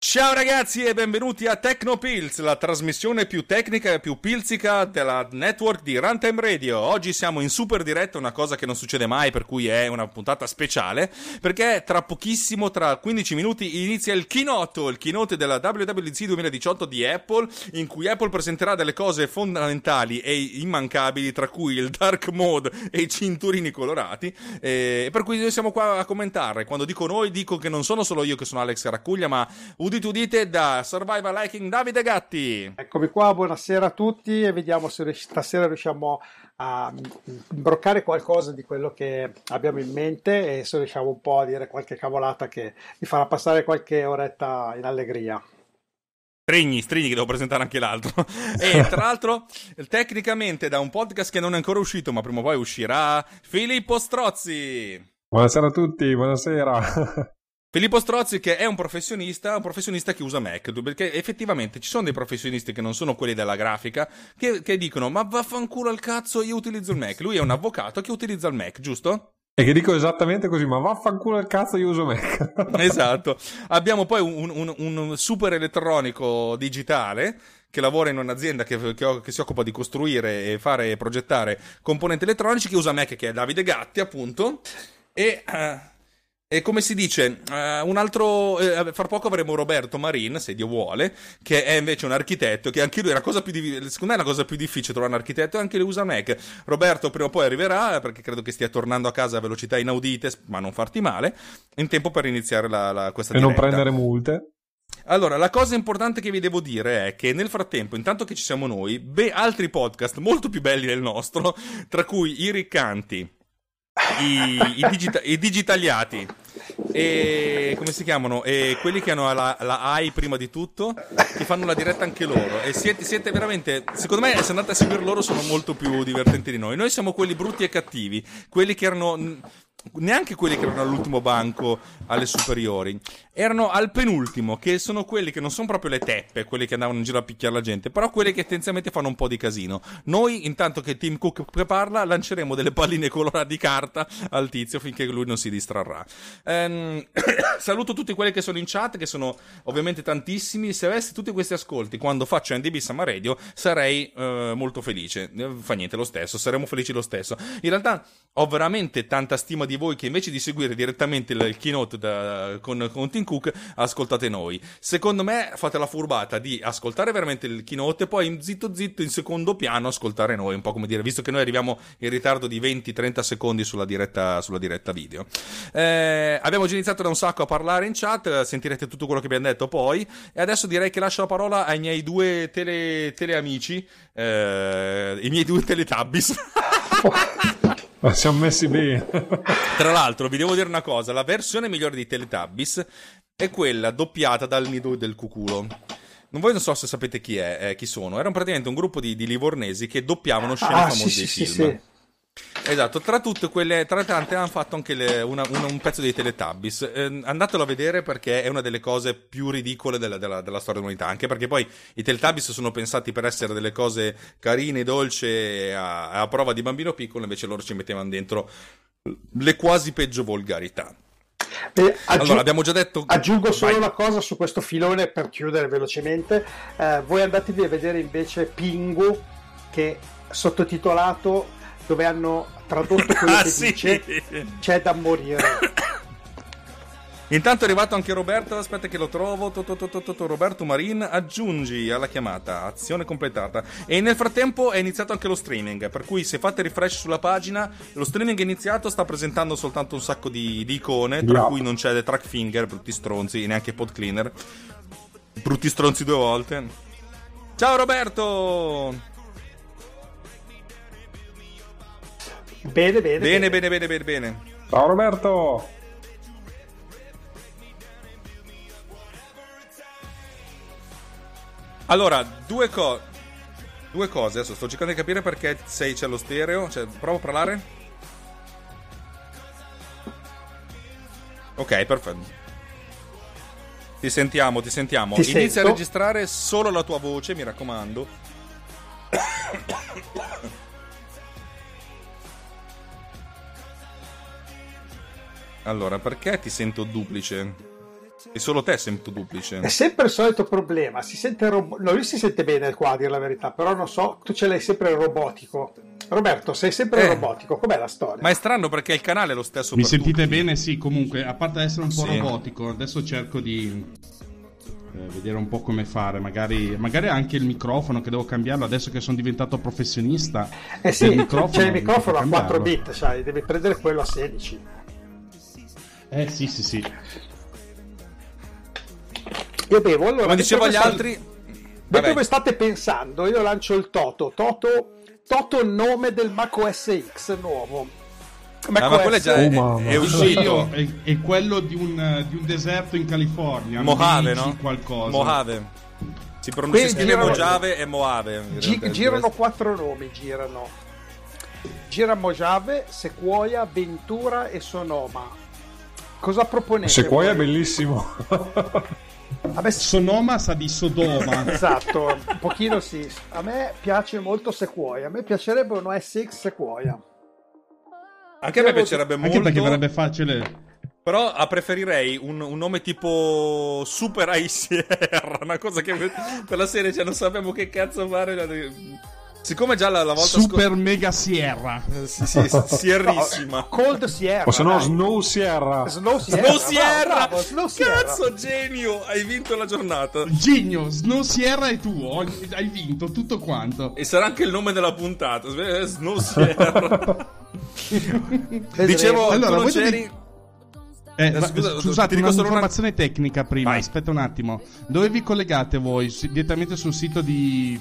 Ciao ragazzi e benvenuti a TechnoPillz, la trasmissione più tecnica e più pilzica della network di Runtime Radio. Oggi siamo in super diretta, una cosa che non succede mai, per cui è una puntata speciale, perché tra pochissimo, tra 15 minuti, inizia il keynote della WWDC 2018 di Apple, in cui Apple presenterà delle cose fondamentali e immancabili, tra cui il Dark Mode e i cinturini colorati, e per cui noi siamo qua a commentarle. Quando dico noi, dico che non sono solo io che sono Alex Raccuglia, ma udite da Survival Liking Davide Gatti. Eccomi qua, buonasera a tutti e vediamo se stasera riusciamo a imbroccare qualcosa di quello che abbiamo in mente e se riusciamo un po' a dire qualche cavolata che vi farà passare qualche oretta in allegria. Strigni che devo presentare anche l'altro. E tra l'altro tecnicamente da un podcast che non è ancora uscito ma prima o poi uscirà, Filippo Strozzi. Buonasera a tutti, buonasera. Filippo Strozzi, che è un professionista che usa Mac, perché effettivamente ci sono dei professionisti che non sono quelli della grafica, che dicono ma vaffanculo al cazzo, io utilizzo il Mac. Lui è un avvocato che utilizza il Mac, giusto? E che dico esattamente così, ma vaffanculo al cazzo, io uso Mac. Esatto. Abbiamo poi un super elettronico digitale che lavora in un'azienda che si occupa di costruire e fare e progettare componenti elettronici, che usa Mac, che è Davide Gatti appunto, E come si dice, fra poco avremo Roberto Marin, se Dio vuole, che è invece un architetto, che anche lui è secondo me è la cosa più difficile trovare un architetto, e anche lui usa Mac. Roberto prima o poi arriverà, perché credo che stia tornando a casa a velocità inaudite, ma non farti male, in tempo per iniziare questa diretta. E non prendere multe. Allora, la cosa importante che vi devo dire è che nel frattempo, intanto che ci siamo noi, altri podcast molto più belli del nostro, tra cui i Riccanti, i digitaliati e come si chiamano, e quelli che hanno la AI prima di tutto, che fanno la diretta anche loro, e siete veramente, secondo me, se andate a seguire loro sono molto più divertenti di noi siamo quelli brutti e cattivi, quelli che erano neanche quelli che erano all'ultimo banco alle superiori, erano al penultimo, che sono quelli che non sono proprio le teppe, quelli che andavano in giro a picchiare la gente, però quelli che tendenzialmente fanno un po' di casino. Noi, intanto che Tim Cook parla, lanceremo delle palline colorate di carta al tizio finché lui non si distrarrà. Saluto tutti quelli che sono in chat, che sono ovviamente tantissimi. Se avessi tutti questi ascolti quando faccio NDB Sama Radio sarei molto felice. Fa niente lo stesso, saremo felici lo stesso. In realtà ho veramente tanta stima di voi che invece di seguire direttamente il keynote con Tim Cook ascoltate noi. Secondo me fate la furbata di ascoltare veramente il keynote e poi zitto in secondo piano ascoltare noi, un po' come dire, visto che noi arriviamo in ritardo di 20-30 secondi sulla diretta video. Abbiamo già iniziato da un sacco a parlare in chat, sentirete tutto quello che abbiamo detto poi, e adesso direi che lascio la parola ai miei due teleamici, i miei due teletabbis. Ma siamo messi bene. Tra l'altro vi devo dire una cosa, la versione migliore di Teletubbies è quella doppiata dal nido del cuculo. Non so se sapete chi sono. Erano praticamente un gruppo di livornesi che doppiavano scene famose dei film. Sì. Esatto, tra tante hanno fatto anche un pezzo dei Teletubbies. Andatelo a vedere, perché è una delle cose più ridicole della storia dell'umanità, anche perché poi i Teletubbies sono pensati per essere delle cose carine, dolce, a prova di bambino piccolo, invece loro ci mettevano dentro le quasi peggio volgarità. Allora, abbiamo già detto. Aggiungo solo una cosa su questo filone per chiudere velocemente. Voi andatevi a vedere invece Pingu, che sottotitolato, dove hanno tradotto quello che dice, c'è da morire. Intanto è arrivato anche Roberto, aspetta che lo trovo. Roberto Marin, aggiungi alla chiamata, azione completata. E nel frattempo è iniziato anche lo streaming, per cui se fate refresh sulla pagina, lo streaming è iniziato, sta presentando soltanto un sacco di icone, tra cui non c'è The Track Finger, brutti stronzi, e neanche Pod Cleaner, brutti stronzi due volte. Ciao Roberto! Bene. Ciao Roberto! Allora, due cose, adesso sto cercando di capire perché c'è lo stereo, cioè, provo a parlare. Ok, perfetto. Ti sentiamo. Inizia a registrare solo la tua voce, mi raccomando. Allora, perché ti sento duplice? E solo te sento duplice. È sempre il solito problema. Si sente no, lui si sente bene qua, a dire la verità. Però non so, tu ce l'hai sempre robotico. Roberto, sei sempre robotico. Com'è la storia? Ma è strano perché il canale è lo stesso. Mi per sentite tutti. Bene? Sì, comunque, a parte essere un po' robotico, adesso cerco di vedere un po' come fare. Magari anche il microfono che devo cambiarlo adesso che sono diventato professionista. Eh sì, c'è il microfono a 4 bit, sai, devi prendere quello a 16. Sì. Io bevo, allora, come dicevo agli altri, detto come state pensando, io lancio il Toto, nome del Mac OS X nuovo. Ma quello già è uscito, è quello di un deserto in California, Mojave, no? Qualcosa. Mojave. Si pronuncia Mojave e Mojave. Girano 4 nomi, Gira Mojave, Sequoia, Ventura e Sonoma. Cosa proponete? Sequoia è bellissimo. Sonoma sa di Sodoma. Esatto, un pochino sì. A me piace molto Sequoia. A me piacerebbe uno SX Sequoia. Anche a me piacerebbe molto. Anche perché verrebbe facile. Però preferirei un nome tipo Super ICR. Una cosa che per la serie non sappiamo che cazzo fare. Siccome già la volta Super Mega Sierra. Sì, Sierrissima. Cold Sierra. O se no Snow Sierra. Cazzo, genio, hai vinto la giornata. Genio, Snow Sierra è tuo. Hai vinto tutto quanto. E sarà anche il nome della puntata. Snow Sierra. Dicevo, allora, tu non c'eri... scusate, una informazione tecnica prima. Vai. Aspetta un attimo. Dove vi collegate voi? Direttamente sul sito di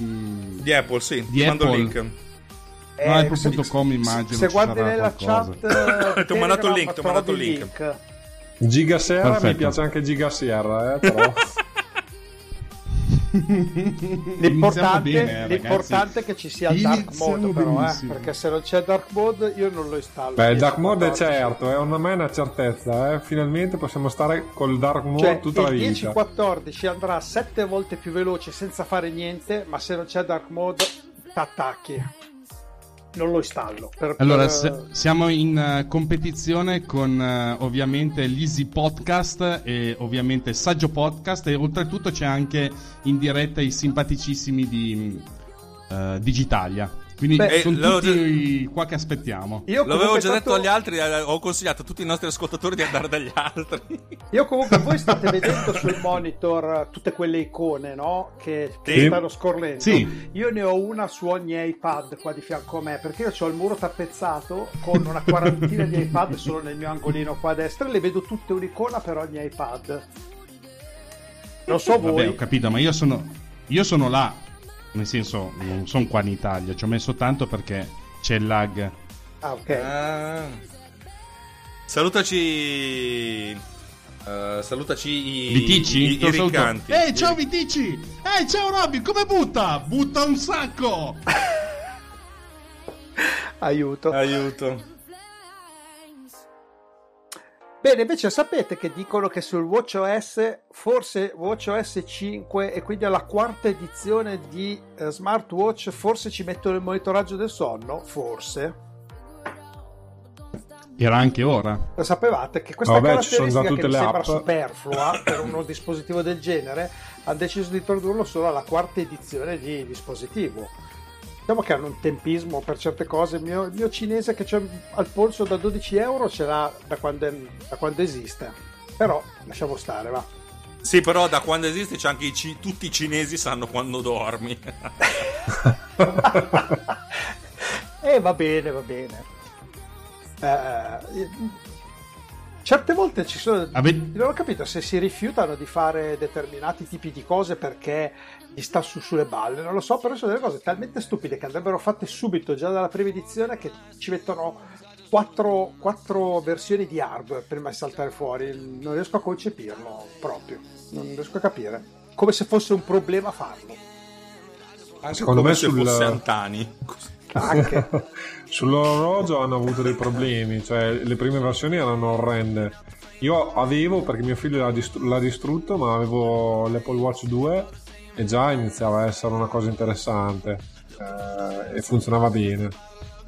Apple, sì. Di Apple. Mando il link. No, Apple.com immagino. Se guardi nella chat, ti ho mandato il link. Giga Sierra. Perfetto. Mi piace anche Giga Sierra, però. L'importante è che ci sia il Dark Mode, però, perché se non c'è Dark Mode io non lo installo. Beh, il Dark Mode è certo, è ormai una certezza, finalmente possiamo stare col Dark Mode tutta la vita. Il 10-14 andrà 7 volte più veloce senza fare niente, ma se non c'è Dark Mode t'attacchi. Non lo installo. Allora, siamo in competizione con ovviamente l'Easy Podcast e ovviamente il Saggio Podcast, e oltretutto c'è anche in diretta i simpaticissimi di Digitalia. Quindi sono tutti qua che aspettiamo. Io l'avevo già detto agli altri, ho consigliato a tutti i nostri ascoltatori di andare dagli altri. Io comunque, voi state vedendo sul monitor tutte quelle icone, no? Che stanno scorrendo. Sì. Io ne ho una su ogni iPad qua di fianco a me, perché io ho il muro tappezzato con una quarantina di iPad solo nel mio angolino qua a destra, e le vedo tutte un'icona per ogni iPad. Non so voi. Vabbè, ho capito, ma io sono là. Nel senso, non sono qua in Italia, ci ho messo tanto perché c'è il lag. Ah, ok. Salutaci. Salutaci i riccanti. Ciao Vitici! Ciao Robby, come butta? Butta un sacco! Aiuto. Bene, invece sapete che dicono che sul WatchOS, forse WatchOS 5 e quindi alla quarta edizione di smartwatch, forse ci mettono il monitoraggio del sonno? Forse. Era anche ora. Lo sapevate che questa caratteristica che mi sembra superflua per uno dispositivo del genere, hanno deciso di introdurlo solo alla quarta edizione di dispositivo. Diciamo che hanno un tempismo per certe cose. Il mio cinese che c'è al polso da 12 euro ce l'ha da quando esiste, però lasciamo stare, va. Sì, però da quando esiste c'è anche tutti i cinesi sanno quando dormi. Va bene. Certe volte ci sono, non ho capito se si rifiutano di fare determinati tipi di cose perché gli sta su sulle balle, non lo so, però sono delle cose talmente stupide che andrebbero fatte subito già dalla prima edizione, che ci mettono quattro versioni di hardware prima di saltare fuori. Non riesco a concepirlo proprio, non riesco a capire, come se fosse un problema farlo. Anche secondo come me se fosse Antani. Anche sull'orologio hanno avuto dei problemi, cioè le prime versioni erano orrende. Io avevo, perché mio figlio l'ha distrutto, ma avevo l'Apple Watch 2 e già iniziava a essere una cosa interessante, e funzionava bene.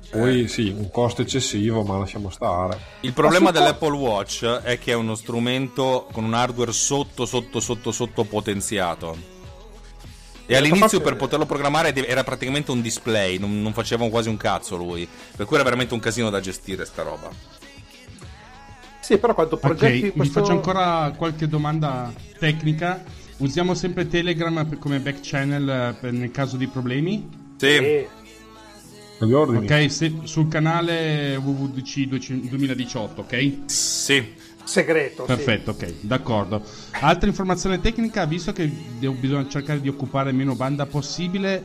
Poi sì, un costo eccessivo, ma lasciamo stare. Il problema dell'Apple Watch è che è uno strumento con un hardware sotto potenziato. E all'inizio per poterlo programmare era praticamente un display, non faceva quasi un cazzo lui, per cui era veramente un casino da gestire sta roba. Sì, però quando progetti questo... Mi faccio ancora qualche domanda tecnica. Usiamo sempre Telegram come back channel nel caso di problemi? Sì. Ok, sul canale WWDC 2018, ok? Sì. Segreto. Perfetto, sì. Ok, d'accordo. Altra informazione tecnica, visto che bisogna cercare di occupare meno banda possibile,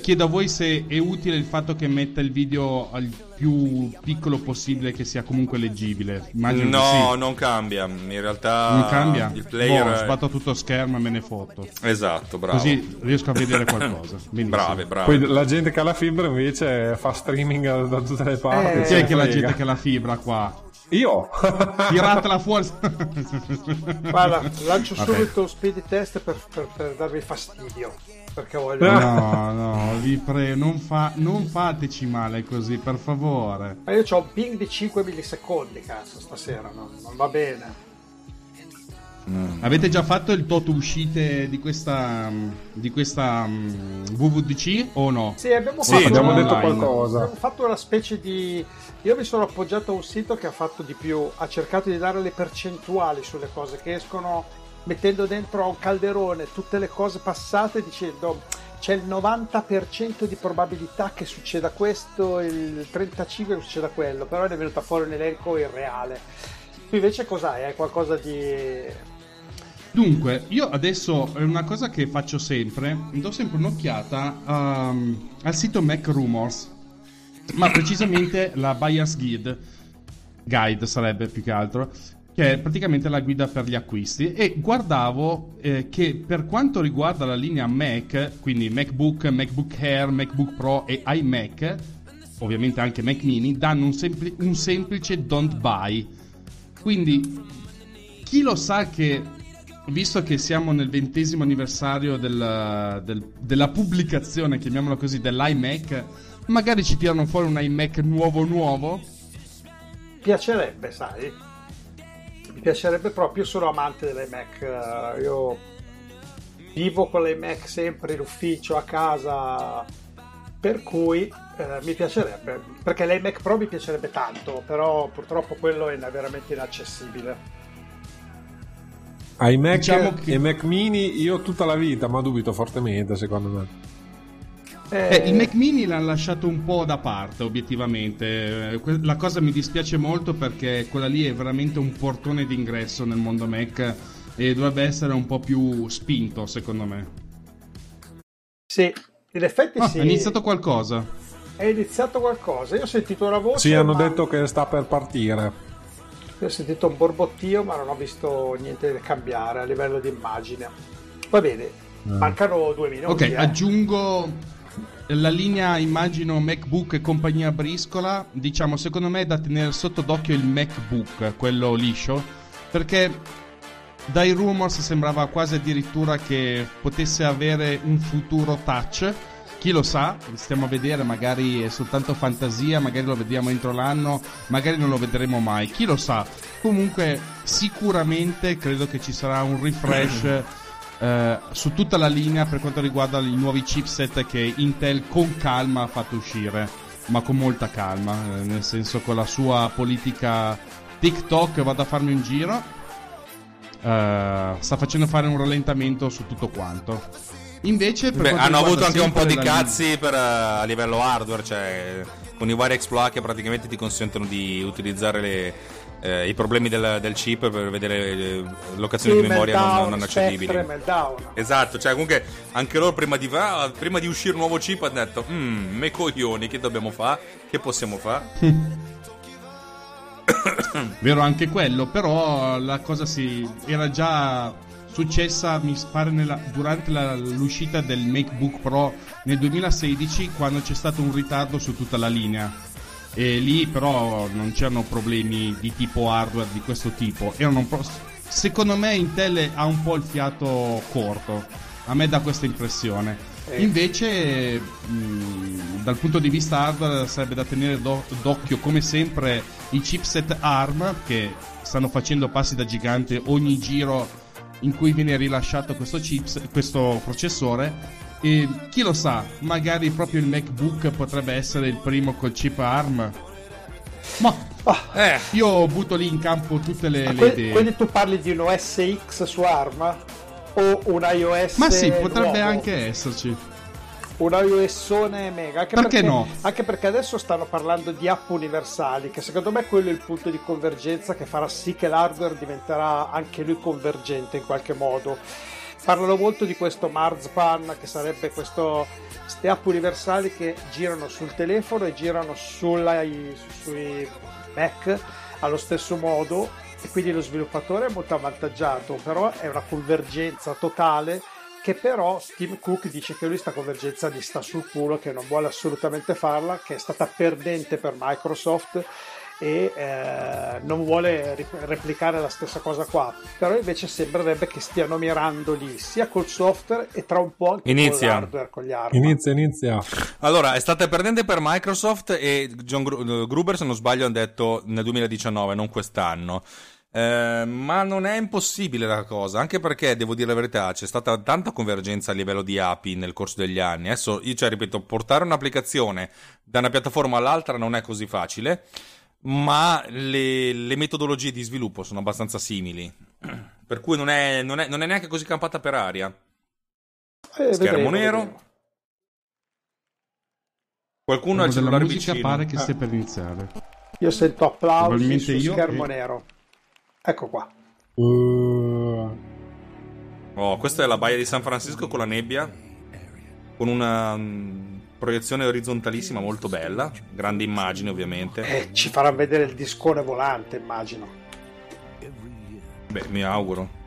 chiedo a voi se è utile il fatto che metta il video al più piccolo possibile, che sia comunque leggibile. Immagino no, sì. Non cambia, in realtà non cambia? Il player sbatto tutto schermo e me ne foto. Esatto, bravo. Così riesco a vedere qualcosa. Brave. Poi la gente che ha la fibra invece fa streaming da tutte le parti. Chi è che la gente che ha la fibra qua? Io tiratela fuori. Guarda, lancio subito speed test per darvi fastidio, perché voglio. No, vi prego, non fateci male così, per favore. Ma io c'ho un ping di 5 millisecondi, cazzo, stasera non va bene. Avete già fatto il tot uscite di questa WWDC o no? Sì, abbiamo detto qualcosa. Abbiamo fatto una specie di... Io mi sono appoggiato a un sito che ha fatto di più, ha cercato di dare le percentuali sulle cose che escono, mettendo dentro a un calderone tutte le cose passate, dicendo c'è il 90% di probabilità che succeda questo, il 35% che succeda quello, però ne è venuto fuori un elenco irreale. Invece cos'hai? È qualcosa di... Dunque, io adesso è una cosa che faccio sempre, do sempre un'occhiata al sito Mac Rumors, ma precisamente la Buyer's Guide sarebbe più che altro, che è praticamente la guida per gli acquisti, e guardavo che per quanto riguarda la linea Mac, quindi MacBook, MacBook Air, MacBook Pro e iMac, ovviamente anche Mac Mini, danno un semplice don't buy. Quindi, chi lo sa che, visto che siamo nel 20° anniversario della pubblicazione, chiamiamolo così, dell'iMac, magari ci tirano fuori un iMac nuovo? Piacerebbe, sai? Mi piacerebbe proprio, io sono amante dell'iMac, io vivo con l'iMac sempre in ufficio, a casa, per cui... mi piacerebbe, perché l'iMac Pro mi piacerebbe tanto, però purtroppo quello è veramente inaccessibile. iMac, diciamo che... e Mac Mini io tutta la vita, ma dubito fortemente, secondo me. Il Mac Mini l'ha lasciato un po' da parte, obiettivamente. La cosa mi dispiace molto, perché quella lì è veramente un portone d'ingresso nel mondo Mac e dovrebbe essere un po' più spinto, secondo me. Sì, in effetti sì. È iniziato qualcosa. Io ho sentito una voce. Sì, hanno detto che sta per partire. Io ho sentito un borbottio, ma non ho visto niente cambiare a livello di immagine. Va bene, mancano 2 minuti. Ok, aggiungo la linea, immagino, MacBook e compagnia briscola. Diciamo, secondo me è da tenere sotto d'occhio il MacBook, quello liscio, perché dai rumors sembrava quasi addirittura che potesse avere un futuro touch. Chi lo sa, stiamo a vedere, magari è soltanto fantasia, magari lo vediamo entro l'anno, magari non lo vedremo mai, chi lo sa. Comunque sicuramente credo che ci sarà un refresh su tutta la linea per quanto riguarda i nuovi chipset che Intel con calma ha fatto uscire, ma con molta calma, nel senso, con la sua politica TikTok vado a farmi un giro, sta facendo fare un rallentamento su tutto quanto. Invece hanno avuto anche un po' di cazzi a livello hardware, cioè con i vari exploit che praticamente ti consentono di utilizzare i problemi del chip per vedere locazioni di memoria non accedibili. Esatto, cioè comunque anche loro prima di uscire un nuovo chip hanno detto me coglioni, che dobbiamo fare? Che possiamo fare? Vero anche quello, però la cosa era già successa, mi pare, durante l'uscita del MacBook Pro nel 2016, quando c'è stato un ritardo su tutta la linea, e lì però non c'erano problemi di tipo hardware di questo tipo. Secondo me Intel ha un po' il fiato corto, a me dà questa impressione. Invece dal punto di vista hardware sarebbe da tenere d'occhio come sempre i chipset ARM, che stanno facendo passi da gigante ogni giro in cui viene rilasciato questo processore, e chi lo sa, magari proprio il MacBook potrebbe essere il primo col chip ARM. Io butto lì in campo tutte le idee. Quindi tu parli di un OS X su ARM? O un iOS? Ma sì, potrebbe nuovo. Anche esserci un iOS-one mega, anche perché no? Anche perché adesso stanno parlando di app universali, che secondo me quello è il punto di convergenza che farà sì che l'hardware diventerà anche lui convergente in qualche modo. Parlano molto di questo Marzipan, che sarebbe queste app universali che girano sul telefono e girano sui Mac allo stesso modo, e quindi lo sviluppatore è molto avvantaggiato, però è una convergenza totale, che però Tim Cook dice che lui sta convergenza gli sta sul culo, che non vuole assolutamente farla, che è stata perdente per Microsoft e non vuole replicare la stessa cosa qua. Però invece sembrerebbe che stiano mirando lì sia col software e tra un po' anche con l'hardware, con gli ARM. Inizia. Allora, è stata perdente per Microsoft, e John Gruber, se non sbaglio, ha detto nel 2019, non quest'anno. Ma non è impossibile la cosa, anche perché devo dire la verità, c'è stata tanta convergenza a livello di API nel corso degli anni. Adesso io ripeto, portare un'applicazione da una piattaforma all'altra non è così facile, ma le metodologie di sviluppo sono abbastanza simili, per cui non è neanche così campata per aria. Schermo nero. Qualcuno ha il cellulare vicino. Pare che stia per iniziare. Io sento applausi su schermo nero. Ecco qua. Oh, questa è la baia di San Francisco con la nebbia, con una proiezione orizzontalissima molto bella, grande immagine ovviamente. Ci farà vedere il discone volante, immagino. Beh, mi auguro.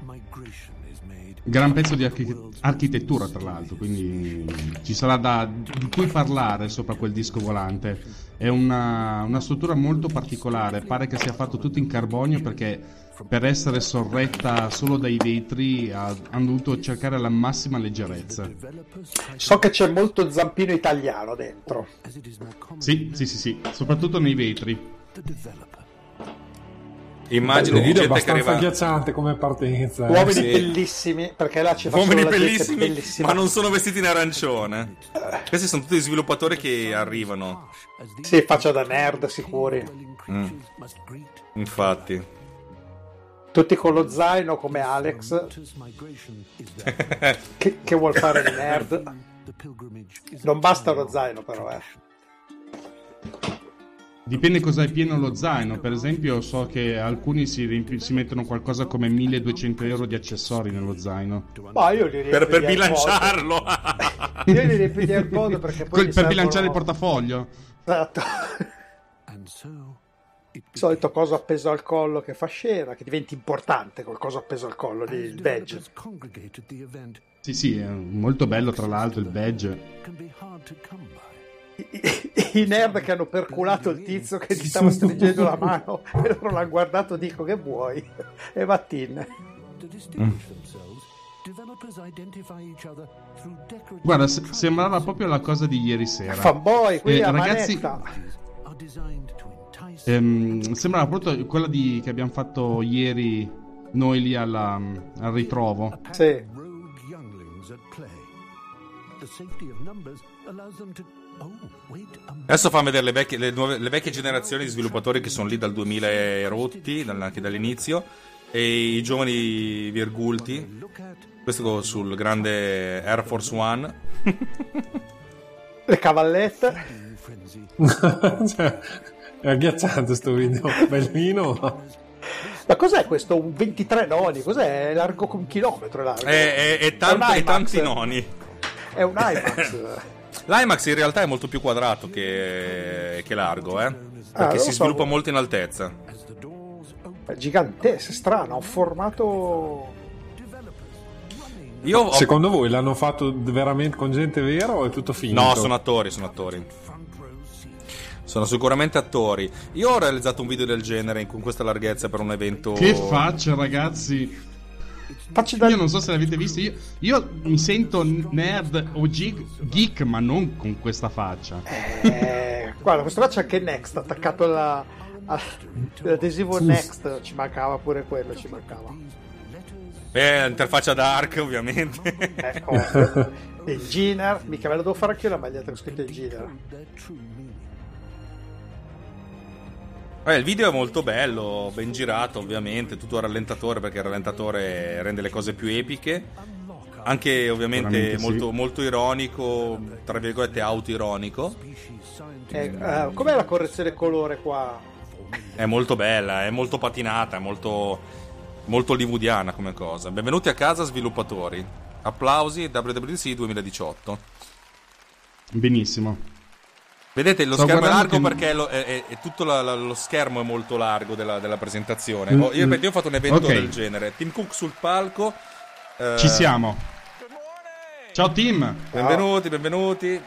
Gran pezzo di architettura, tra l'altro, quindi ci sarà di cui parlare sopra quel disco volante. È una struttura molto particolare, pare che sia fatto tutto in carbonio, perché per essere sorretta solo dai vetri hanno dovuto cercare la massima leggerezza. So che c'è molto zampino italiano dentro. Sì, soprattutto nei vetri. Immagino il video è abbastanza agghiacciante come partenza. Uomini bellissimi, perché là ci fanno la gente bellissima, ma non sono vestiti in arancione. Questi sono tutti sviluppatori che arrivano. Sì, faccia da nerd sicuri. Infatti. Tutti con lo zaino come Alex che vuol fare il nerd. Non basta lo zaino, però dipende cosa è pieno lo zaino. Per esempio, so che alcuni si mettono qualcosa come 1200 euro di accessori nello zaino. Ma io li per bilanciarlo. Io li riempirei al modo, perché poi per bilanciare il portafoglio. Esatto. Solito coso appeso al collo che fa scena, che diventi importante col coso appeso al collo, il badge. Sì, è molto bello, tra l'altro, il badge. I nerd che hanno perculato il tizio che gli stava stringendo la mano e loro l'hanno guardato, dico che vuoi, e Martin. Guarda, sembrava proprio la cosa di ieri sera. Fanboy, qui a ragazzi, sembrava proprio quella che abbiamo fatto ieri noi lì al ritrovo. Sì. Adesso fanno vedere le vecchie generazioni di sviluppatori che sono lì dal 2000 e rotti, anche dall'inizio, e i giovani virgulti. Questo sul grande Air Force One. Le cavallette. Cioè, è agghiacciante sto video, bellino. Ma cos'è questo? Un 23 noni? Cos'è? È largo con un chilometro largo? È tanti noni. È un iMac. L'iMac in realtà è molto più quadrato che largo, perché si sviluppa molto in altezza. È gigantesco, strano, ha un formato... Secondo voi l'hanno fatto veramente con gente vera o è tutto finto? No, sono attori. Sono sicuramente attori. Io ho realizzato un video del genere con questa larghezza per un evento. Che faccia, ragazzi! Io non so se l'avete visto. Io mi sento nerd o geek, ma non con questa faccia. Guarda, questo là c'è anche Next attaccato all'adesivo Next. Ci mancava pure quello, interfaccia dark, ovviamente. Engineer. Mica me la devo fare anche io la maglietta con scritto Engineer. Il video è molto bello, ben girato ovviamente, tutto a rallentatore perché il rallentatore rende le cose più epiche, anche ovviamente molto, molto ironico, tra virgolette autoironico. Com'è la correzione colore qua? È molto bella, è molto patinata, è molto, molto hollywoodiana come cosa. Benvenuti a casa sviluppatori, applausi WWDC 2018. Benissimo. Vedete, lo schermo è largo perché tutto lo schermo è molto largo della presentazione. Io ho fatto un evento del genere. Tim Cook sul palco. Ci siamo. Ciao Tim. Benvenuti.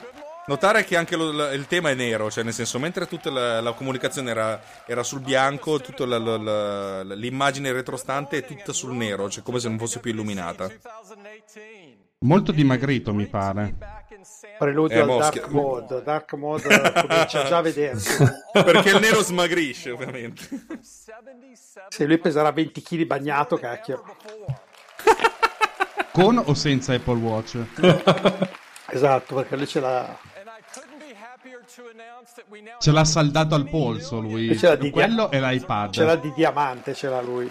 Notare che anche il tema è nero, cioè nel senso, mentre tutta la comunicazione era sul bianco, tutta l'immagine retrostante è tutta sul nero, cioè come se non fosse più illuminata. Molto dimagrito, mi pare. Preludio al Dark Mode comincia già a vedersi. Perché il nero smagrisce, ovviamente. Se lui peserà 20 kg bagnato, cacchio. Con o senza Apple Watch? Esatto, perché lui ce l'ha saldato al polso, lui. Quello è l'iPad. Ce l'ha di diamante, ce l'ha lui.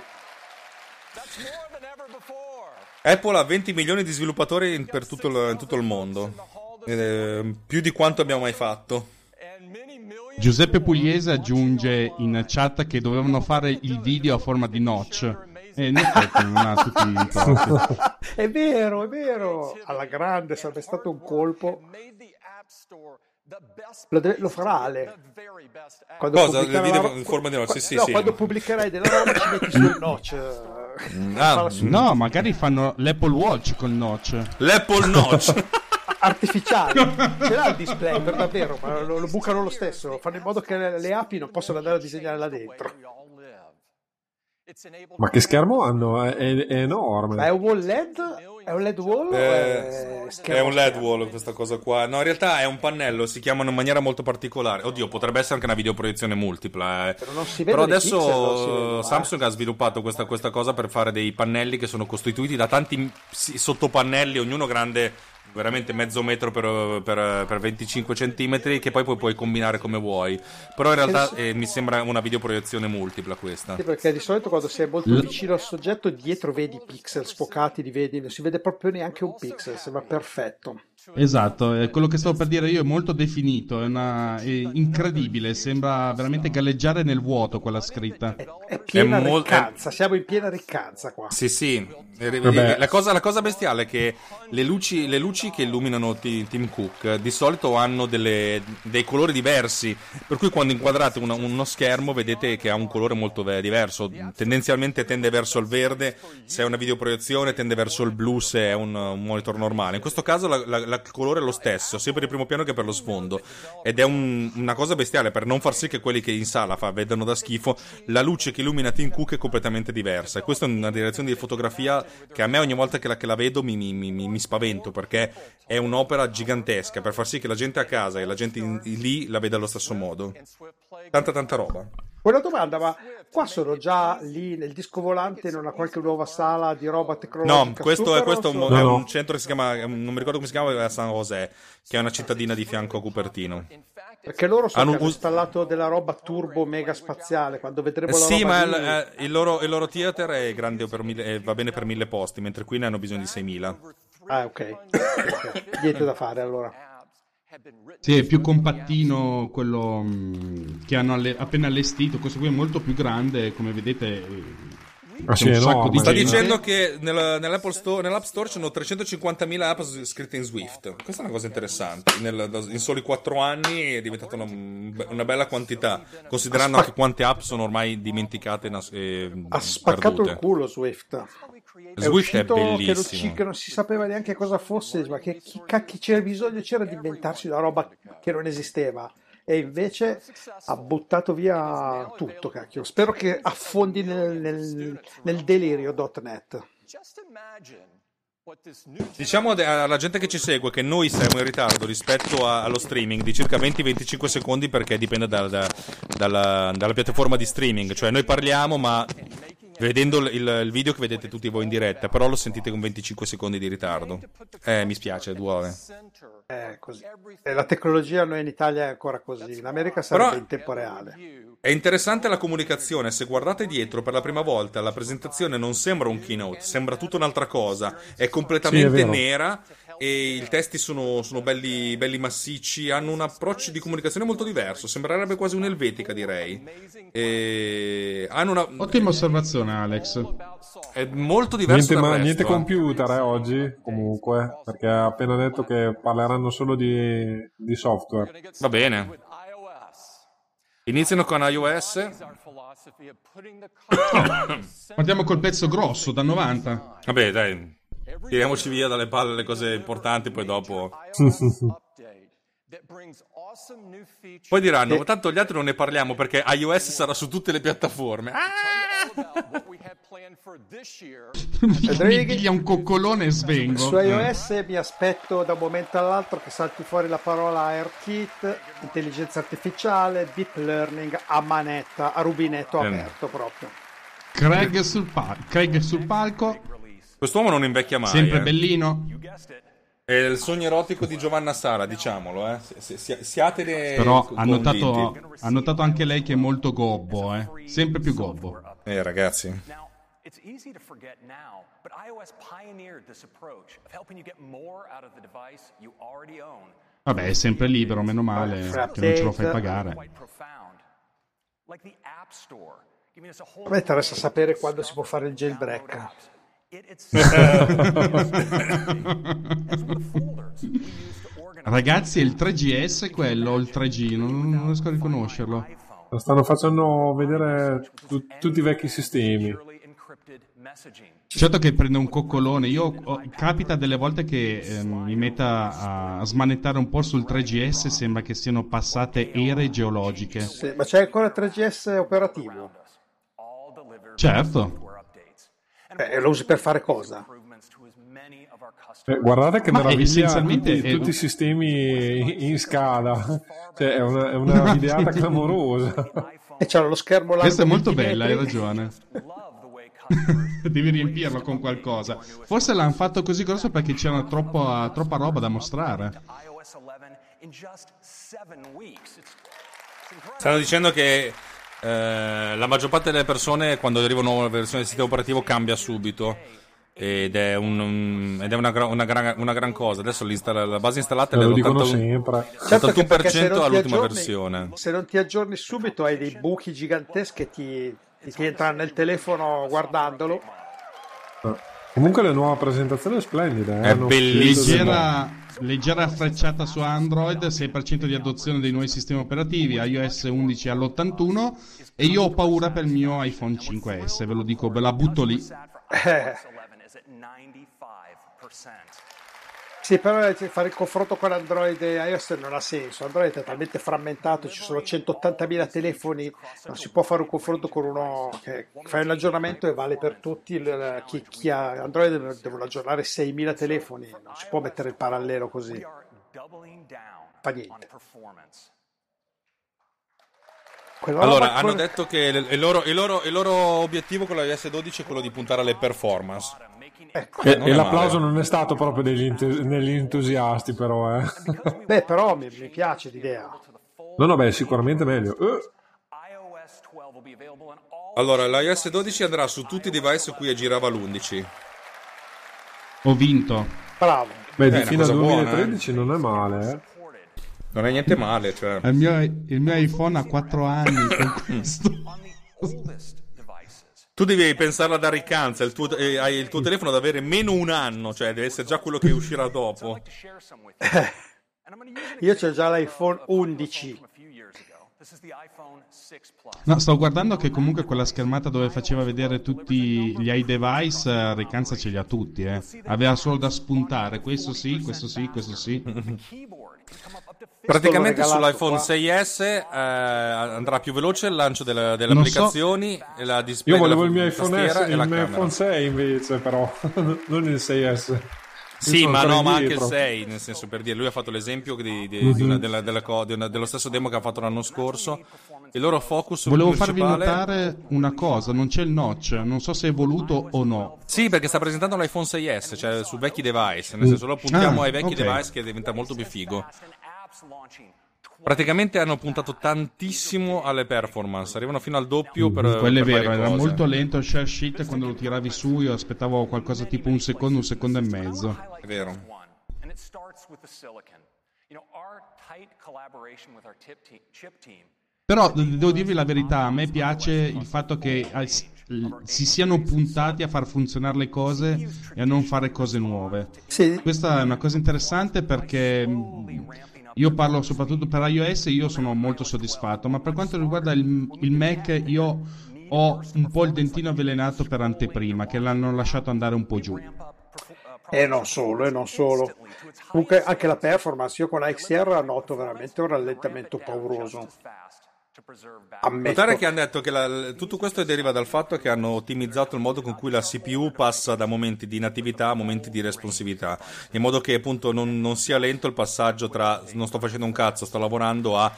Apple ha 20 milioni di sviluppatori in tutto il mondo, più di quanto abbiamo mai fatto. Giuseppe Pugliese aggiunge in chat che dovevano fare il video a forma di notch. E in effetti non ha tutti i torti. È vero. Alla grande, sarebbe stato un colpo. Lo farà Ale. Cosa? Il video in forma di notch? Sì. Quando pubblicherai della roba ci metti sul notch. No, magari fanno l'Apple Watch col notch. L'Apple Notch artificiale. Ce l'ha il display per davvero, ma lo bucano lo stesso. Fanno in modo che le api non possano andare a disegnare là dentro. Ma che schermo hanno? È enorme. Ma è un wall LED? È un LED wall? È un LED wall questa cosa qua. No, in realtà è un pannello, si chiamano in maniera molto particolare. Oddio, potrebbe essere anche una videoproiezione multipla. Però, non si vede. Però adesso pixel, Samsung ha sviluppato questa cosa per fare dei pannelli che sono costituiti da tanti sottopannelli, ognuno grande veramente mezzo metro per 25 centimetri, che poi puoi combinare come vuoi. Però in realtà mi sembra una videoproiezione multipla questa. Sì, perché di solito quando sei molto vicino al soggetto dietro vedi pixel sfocati, non si vede proprio neanche un pixel, sembra perfetto. Esatto, quello che stavo per dire io, è molto definito, è incredibile, sembra veramente galleggiare nel vuoto quella scritta. È piena riccanza, siamo in piena riccanza qua. Sì, la cosa bestiale è che le luci che illuminano Tim Cook di solito hanno dei colori diversi, per cui quando inquadrate uno schermo vedete che ha un colore molto diverso, tendenzialmente tende verso il verde se è una videoproiezione, tende verso il blu se è un monitor normale. In questo caso il colore è lo stesso, sia per il primo piano che per lo sfondo, ed è una cosa bestiale per non far sì che quelli che in sala vedano da schifo. La luce che illumina Tim Cook è completamente diversa, e questa è una direzione di fotografia che a me ogni volta che la vedo mi spavento, perché è un'opera gigantesca per far sì che la gente a casa e la gente lì la veda allo stesso modo. Tanta roba. Una domanda, ma qua sono già lì nel disco volante in una qualche nuova sala di roba tecnologica? No, questo è un centro che si chiama, non mi ricordo come si chiama, a San José, che è una cittadina di fianco a Cupertino. Perché loro hanno installato della roba turbo mega spaziale, quando vedremo la roba lì. Ma il loro theater è grande va bene per 1000 posti, mentre qui ne hanno bisogno di 6000. Ah, ok. Niente da fare allora. Sì, è più compattino quello che hanno appena allestito. Questo qui è molto più grande, come vedete. Ah, sì, no, sta dicendo che nell'App Store c'hanno 350.000 app scritte in Swift. Questa è una cosa interessante. In soli 4 anni è diventata una bella quantità, considerando anche quante app sono ormai dimenticate e ha spaccato perdute. Il culo Swift. Swift è bellissimo, che non si sapeva neanche cosa fosse, ma che cacchi c'era bisogno c'era di inventarsi una roba che non esisteva. E invece ha buttato via tutto, cacchio. Spero che affondi nel delirio.net. Diciamo alla gente che ci segue che noi siamo in ritardo rispetto allo streaming di circa 20-25 secondi, perché dipende dalla piattaforma di streaming. Cioè noi parliamo, ma vedendo il video che vedete tutti voi in diretta, però lo sentite con 25 secondi di ritardo. Mi spiace, duole. Così. La tecnologia noi in Italia è ancora così, in America sarebbe però in tempo reale. È interessante la comunicazione. Se guardate dietro per la prima volta, la presentazione non sembra un keynote, sembra tutta un'altra cosa. È completamente nera e i testi sono belli massicci, hanno un approccio di comunicazione molto diverso, sembrerebbe quasi un'Helvetica, direi. Hanno ottima osservazione, Alex. È molto diverso dal resto. Niente computer oggi, comunque, perché ha appena detto che parlerà solo di software. Va bene, iniziano con iOS. Partiamo col pezzo grosso da 90. Vabbè, dai, tiriamoci via dalle palle le cose importanti, poi dopo poi diranno tanto gli altri non ne parliamo perché iOS sarà su tutte le piattaforme. Mi piglia un coccolone e svengo. Su iOS mi aspetto da un momento all'altro che salti fuori la parola ARKit, intelligenza artificiale, deep learning a manetta, a rubinetto aperto proprio. Craig sul palco. Quest'uomo non invecchia mai. Sempre bellino. È il sogno erotico di Giovanna Sara, diciamolo, eh. Siatene però convinti. Ha notato anche lei che è molto gobbo, eh. Sempre più gobbo. Ragazzi. Vabbè, è sempre libero, meno male, che non ce lo fai pagare. A me interessa sapere quando si può fare il jailbreak. Ragazzi, il 3GS è quello, il 3G, non riesco a riconoscerlo. Lo stanno facendo vedere tutti i vecchi sistemi. Certo che prende un coccolone. Capita delle volte che mi metta a smanettare un po' sul 3GS, sembra che siano passate ere geologiche. Sì, ma c'è ancora 3GS operativo? Certo. Lo usi per fare cosa? Guardate che meraviglia, essenzialmente tutti i sistemi in scala. Cioè, è una videata clamorosa. E c'è lo schermo largo. Questa è molto bella, hai ragione. Devi riempirlo con qualcosa. Forse l'hanno fatto così grosso perché c'era troppa roba da mostrare. Stanno dicendo che la maggior parte delle persone quando arriva una nuova versione del sistema operativo cambia subito ed è una gran cosa. Adesso la base installata è l'81% all'ultima versione. Se non ti aggiorni subito hai dei buchi giganteschi che ti entrano nel telefono guardandolo. Comunque la nuova presentazione è splendida, è bellissima. Leggera frecciata su Android, 6% di adozione dei nuovi sistemi operativi, iOS 11 all'81%, e io ho paura per il mio iPhone 5S, ve lo dico, ve la butto lì. Sì, però fare il confronto con Android e iOS non ha senso. Android è talmente frammentato, ci sono 180.000 telefoni, non si può fare un confronto con uno che fa un aggiornamento e vale per tutti. Chi ha Android devono aggiornare 6.000 telefoni, non si può mettere il parallelo così. Fa niente. Allora, hanno detto che il loro obiettivo con la iOS 12 è quello di puntare alle performance. E l'applauso non è stato proprio degli entusiasti, però. Beh, però mi piace l'idea. No, beh, sicuramente meglio. Allora, la iOS 12 andrà su tutti i device su cui girava l'11. Ho vinto. Bravo. Beh, fino al 2013 buona, non è male, eh. non è niente male, cioè. Il mio iPhone ha 4 anni con questo. Tu devi pensarla da riccanza, hai il tuo telefono ad avere meno un anno, cioè deve essere già quello che uscirà dopo. Io c'ho già l'iPhone 11. No, sto guardando che comunque quella schermata dove faceva vedere tutti gli iDevice, Riccanza ce li ha tutti, eh. Aveva solo da spuntare, questo sì, questo sì, questo sì. Praticamente sull'iPhone 6S andrà più veloce il lancio delle applicazioni e la display. Io volevo il mio iPhone S, il mio iPhone 6 invece, però non il 6S. Sì, ma no, ma anche il 6, nel senso, per dire, lui ha fatto l'esempio dello stesso demo che ha fatto l'anno scorso. Il loro focus principale... Volevo farvi notare una cosa, non c'è il notch, non so se è voluto o no. Sì, perché sta presentando l'iPhone 6S, cioè su vecchi device, nel senso, lo puntiamo ai vecchi device, che diventa molto più figo. Praticamente hanno puntato tantissimo alle performance, arrivano fino al doppio per quello è vero, era molto lento il share sheet, quando lo tiravi su io aspettavo qualcosa tipo un secondo e mezzo. È vero. Però devo dirvi la verità, a me piace il fatto che si siano puntati a far funzionare le cose e a non fare cose nuove. Sì. Questa è una cosa interessante, perché... Io parlo soprattutto per iOS, io sono molto soddisfatto, ma per quanto riguarda il Mac io ho un po' il dentino avvelenato per anteprima, che l'hanno lasciato andare un po' giù. E non solo. Comunque anche la performance, io con XR noto veramente un rallentamento pauroso. Notare che hanno detto che tutto questo deriva dal fatto che hanno ottimizzato il modo con cui la CPU passa da momenti di inattività a momenti di responsività, in modo che appunto non sia lento il passaggio tra non sto facendo un cazzo, sto lavorando, a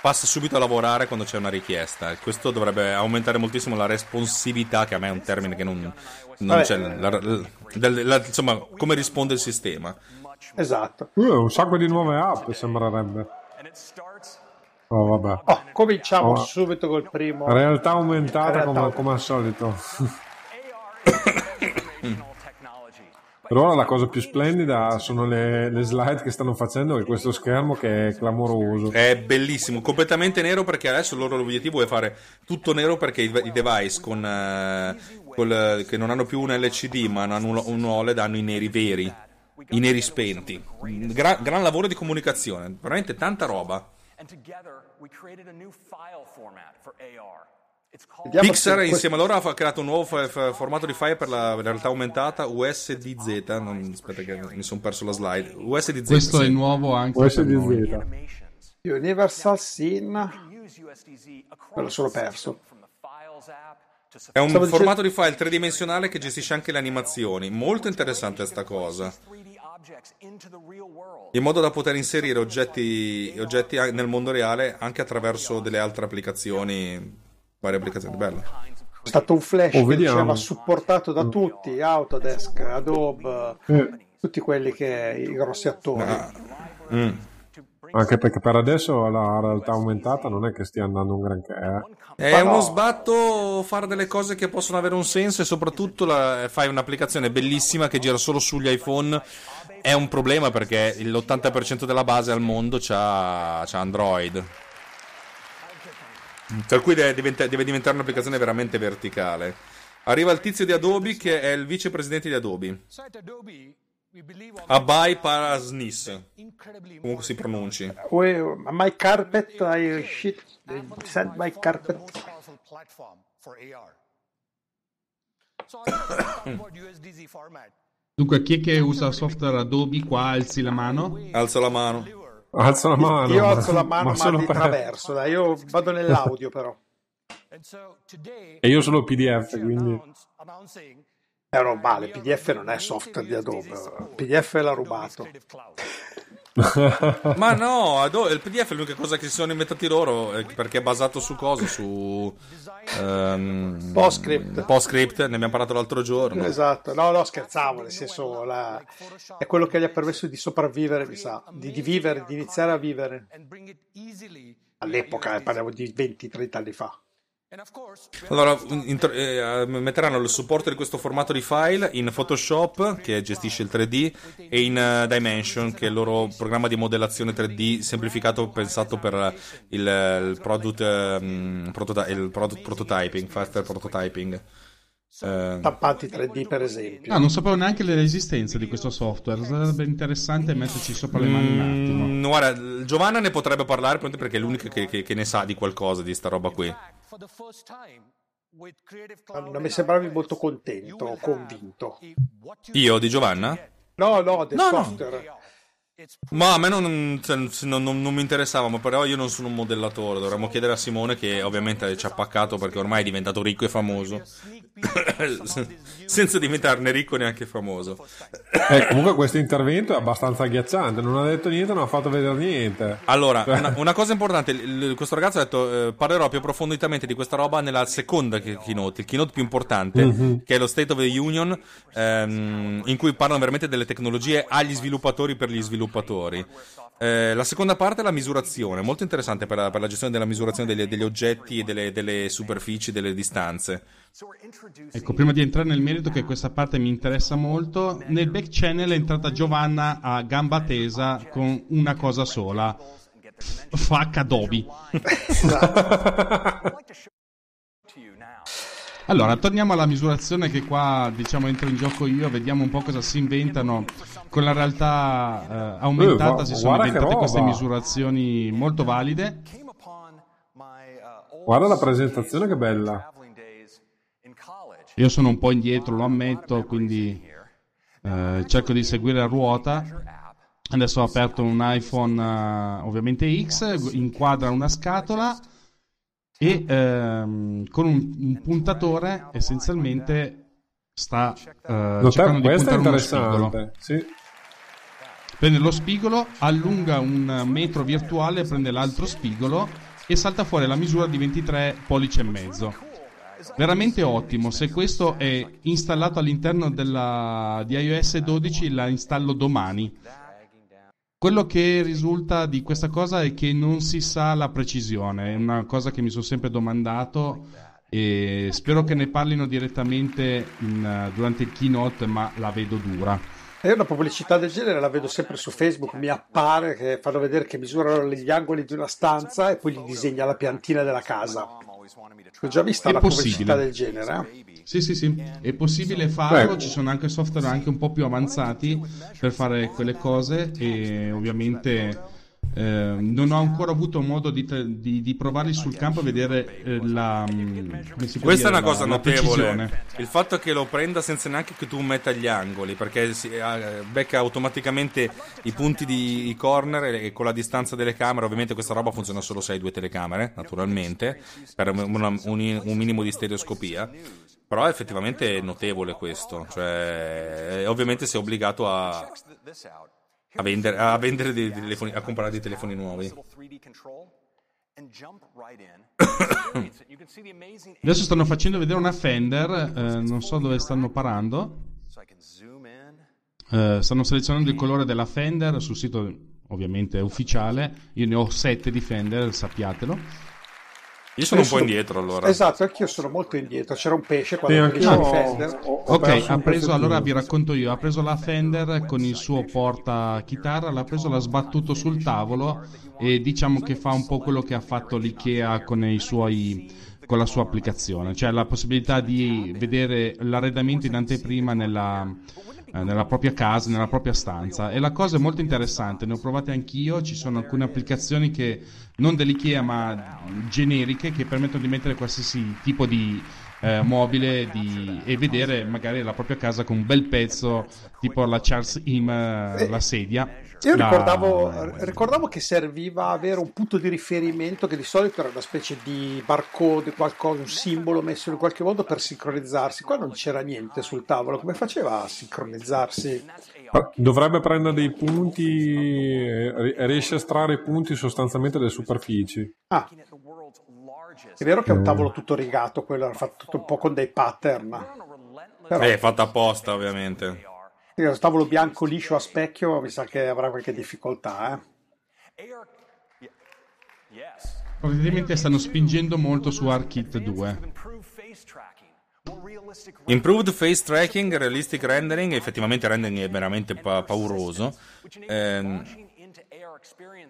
passa subito a lavorare quando c'è una richiesta. Questo dovrebbe aumentare moltissimo la responsività, che a me è un termine che non c'è, insomma, come risponde il sistema. Esatto. Un sacco di nuove app sembrerebbe. Oh, vabbè. Oh, cominciamo subito col primo. Realtà aumentata come al solito. Per ora la cosa più splendida sono le slide che stanno facendo, e questo schermo che è clamoroso. È bellissimo, completamente nero, perché adesso il loro obiettivo è fare tutto nero, perché i device che non hanno più un LCD ma hanno un OLED hanno i neri veri, i neri spenti. Gran lavoro di comunicazione, veramente tanta roba. And together we created a new file format for AR. Pixar insieme a loro ha creato un nuovo formato di file per la realtà aumentata, USDZ. Aspetta che mi sono perso la slide. USDZ. Questo è nuovo anche USDZ. Universal Scene. Me lo sono perso. È un formato di file tridimensionale che gestisce anche le animazioni. Molto interessante sta cosa, in modo da poter inserire oggetti nel mondo reale anche attraverso delle altre applicazioni, varie applicazioni. Bello. È stato un flash che diceva supportato da tutti, Autodesk, Adobe, tutti quelli che i grossi attori. Anche perché per adesso la realtà aumentata non è che stia andando un granché. È uno sbatto fare delle cose che possono avere un senso, e soprattutto fai un'applicazione bellissima che gira solo sugli iPhone. È un problema perché l'80% della base al mondo c'ha Android. Per cui deve diventare un'applicazione veramente verticale. Arriva il tizio di Adobe che è il vicepresidente di Adobe. Abhay Parasnis, comunque si pronunci. My carpet, I shit. Send my carpet. Dunque, chi è che usa software Adobe qua? Alzi la mano. Alzo la mano. Io alzo la mano, ma di traverso. Dai, io vado nell'audio, però. E io solo PDF, quindi. Era male, PDF non è software di Adobe, PDF l'ha rubato. Ma no, il PDF è l'unica cosa che si sono inventati loro, perché è basato su cosa? Su PostScript, ne abbiamo parlato l'altro giorno. Esatto, no, scherzavo, nel senso è quello che gli ha permesso di sopravvivere, mi sa, di iniziare a vivere. All'epoca, parliamo di 20-30 anni fa. Allora, metteranno il supporto di questo formato di file in Photoshop, che gestisce il 3D, e in Dimension, che è il loro programma di modellazione 3D semplificato, pensato per il prototyping, faster prototyping. Tappati 3D, per esempio. No, non sapevo neanche l'esistenza di questo software. Sarebbe interessante metterci sopra le mani un attimo. Guarda, Giovanna ne potrebbe parlare perché è l'unica che ne sa di qualcosa di sta roba qui. Non mi sembravi molto contento o convinto. Io di Giovanna? No, del software. No. Ma a me non mi interessava, ma però io non sono un modellatore. Dovremmo chiedere a Simone, che ovviamente ci ha paccato perché ormai è diventato ricco e famoso senza diventarne ricco neanche famoso. Comunque questo intervento è abbastanza agghiacciante, non ha detto niente, non ha fatto vedere niente. Allora, una cosa importante, questo ragazzo ha detto parlerò più approfonditamente di questa roba nella seconda keynote, il keynote più importante, che è lo State of the Union, in cui parlano veramente delle tecnologie agli sviluppatori, per gli sviluppatori. La seconda parte è la misurazione, molto interessante per la gestione della misurazione degli oggetti e delle superfici, delle distanze. Ecco, prima di entrare nel merito, che questa parte mi interessa molto, nel back channel è entrata Giovanna a gamba tesa con una cosa sola: fuck Adobe. Allora, torniamo alla misurazione, che qua diciamo entro in gioco io, vediamo un po' cosa si inventano. Con la realtà aumentata si sono inventate queste misurazioni molto valide. Guarda la presentazione, che bella. Io sono un po' indietro, lo ammetto, quindi cerco di seguire a ruota. Adesso ho aperto un iPhone ovviamente X, inquadra una scatola e con un puntatore essenzialmente sta cercando di puntare uno spigolo. Sì. Prende lo spigolo, allunga un metro virtuale, prende l'altro spigolo e salta fuori la misura di 23,5 pollici. Veramente ottimo. Se questo è installato all'interno di iOS 12, la installo domani. Quello che risulta di questa cosa è che non si sa la precisione, è una cosa che mi sono sempre domandato e spero che ne parlino direttamente durante il keynote, ma la vedo dura. È una pubblicità del genere, la vedo sempre su Facebook, mi appare che fanno vedere che misurano gli angoli di una stanza e poi gli disegna la piantina della casa. Ho già visto una pubblicità del genere. Sì, è possibile farlo. Ci sono anche software anche un po' più avanzati per fare quelle cose e ovviamente non ho ancora avuto modo di provarli sul campo a vedere questa è una cosa notevole, il fatto che lo prenda senza neanche che tu metta gli angoli, perché becca automaticamente i punti di corner e con la distanza delle camere. Ovviamente questa roba funziona solo se hai due telecamere, naturalmente, per un minimo di stereoscopia, però effettivamente è notevole questo, cioè ovviamente sei obbligato a vendere dei telefoni, a comprare dei telefoni nuovi. Adesso stanno facendo vedere una Fender, non so dove stanno parando. Stanno selezionando il colore della Fender sul sito, ovviamente è ufficiale. Io ne ho 7 di Fender, sappiatelo. Io sono un po' indietro, allora. Esatto, anch'io sono molto indietro. C'era un pesce quando Fender. Ok, ha preso, allora vi racconto io, ha preso la Fender con il suo porta chitarra, l'ha preso, l'ha sbattuto sul tavolo e diciamo che fa un po' quello che ha fatto l'IKEA con la sua applicazione, cioè la possibilità di vedere l'arredamento in anteprima nella propria casa, nella propria stanza. E la cosa è molto interessante, ne ho provate anch'io, ci sono alcune applicazioni che non dell'IKEA ma generiche che permettono di mettere qualsiasi tipo di mobile e vedere magari la propria casa con un bel pezzo, tipo la Charles Im, la sedia. Io ricordavo che serviva avere un punto di riferimento, che di solito era una specie di barcode, qualcosa, un simbolo messo in qualche modo per sincronizzarsi. Qua non c'era niente sul tavolo, come faceva a sincronizzarsi? Dovrebbe prendere dei punti, riesce a estrarre punti sostanzialmente dalle superfici. Ah, è vero che è un tavolo tutto rigato, quello era fatto tutto un po' con dei pattern. Però... è fatto apposta, ovviamente. Il tavolo bianco liscio a specchio mi sa che avrà qualche difficoltà. Probabilmente stanno spingendo molto su ARKit 2. Improved face tracking, realistic rendering, effettivamente rendering è veramente pauroso.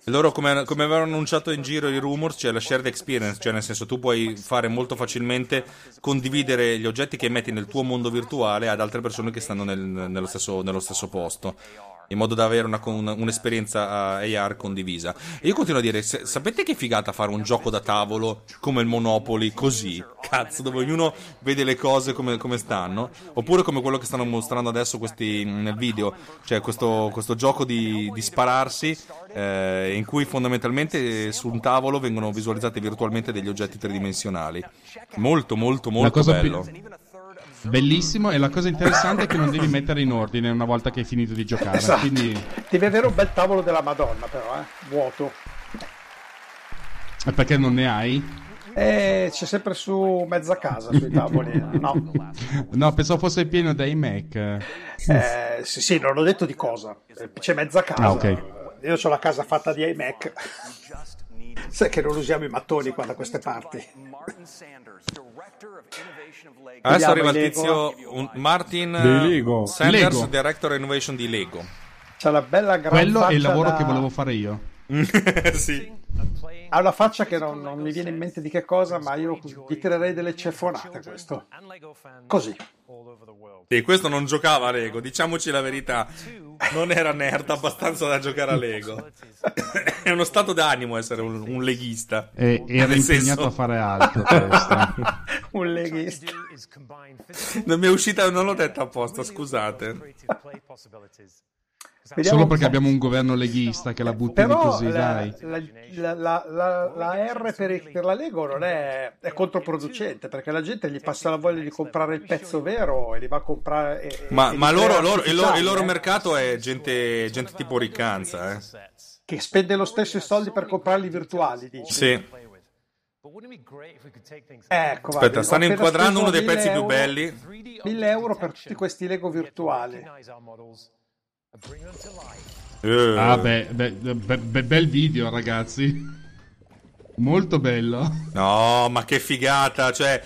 Loro, come avevano annunciato in giro i rumors, c'è la shared experience, cioè nel senso tu puoi fare molto facilmente condividere gli oggetti che metti nel tuo mondo virtuale ad altre persone che stanno nello stesso posto, in modo da avere un'esperienza AR condivisa. E io continuo a dire, sapete che figata fare un gioco da tavolo come il Monopoly così, cazzo, dove ognuno vede le cose come stanno, oppure come quello che stanno mostrando adesso questi nel video, cioè questo gioco di spararsi, in cui fondamentalmente su un tavolo vengono visualizzati virtualmente degli oggetti tridimensionali. Molto molto molto bello, bellissimo. E la cosa interessante è che non devi mettere in ordine una volta che hai finito di giocare, esatto. Quindi devi avere un bel tavolo della Madonna, però vuoto. E perché non ne hai? C'è sempre su mezza casa sui tavoli. No, no, pensavo fosse pieno dai Mac. Sì, non ho detto di cosa. C'è mezza casa. Ah, okay. Io ho la casa fatta di iMac. Sai che non usiamo i mattoni qua da queste parti. Adesso arriva il tizio Martin Sanders, Lego. Director Innovation di Lego. C'ha la bella gran Quello faccia è il lavoro che volevo fare io. Sì. Ha una faccia che non mi viene in mente di che cosa, ma io gli tirerei delle ceffonate, questo. Così. E questo non giocava a Lego, diciamoci la verità. Non era nerd abbastanza da giocare a Lego. È uno stato d'animo essere un leghista. E era impegnato a fare altro. Un leghista. Non mi è uscita, non l'ho detto apposta, scusate. Solo perché abbiamo un governo leghista che la butta lì così, dai. La R per la Lego non è controproducente, perché la gente gli passa la voglia di comprare il pezzo vero e li va a comprare. Ma il loro mercato è gente tipo Riccanza, che spende lo stesso i soldi per comprarli virtuali, dici? Sì. Ecco, aspetta, vabbè, stanno inquadrando uno dei pezzi più belli. 1.000 euro per tutti questi Lego virtuali. Bel video, ragazzi. Molto bello. No, ma che figata. Cioè,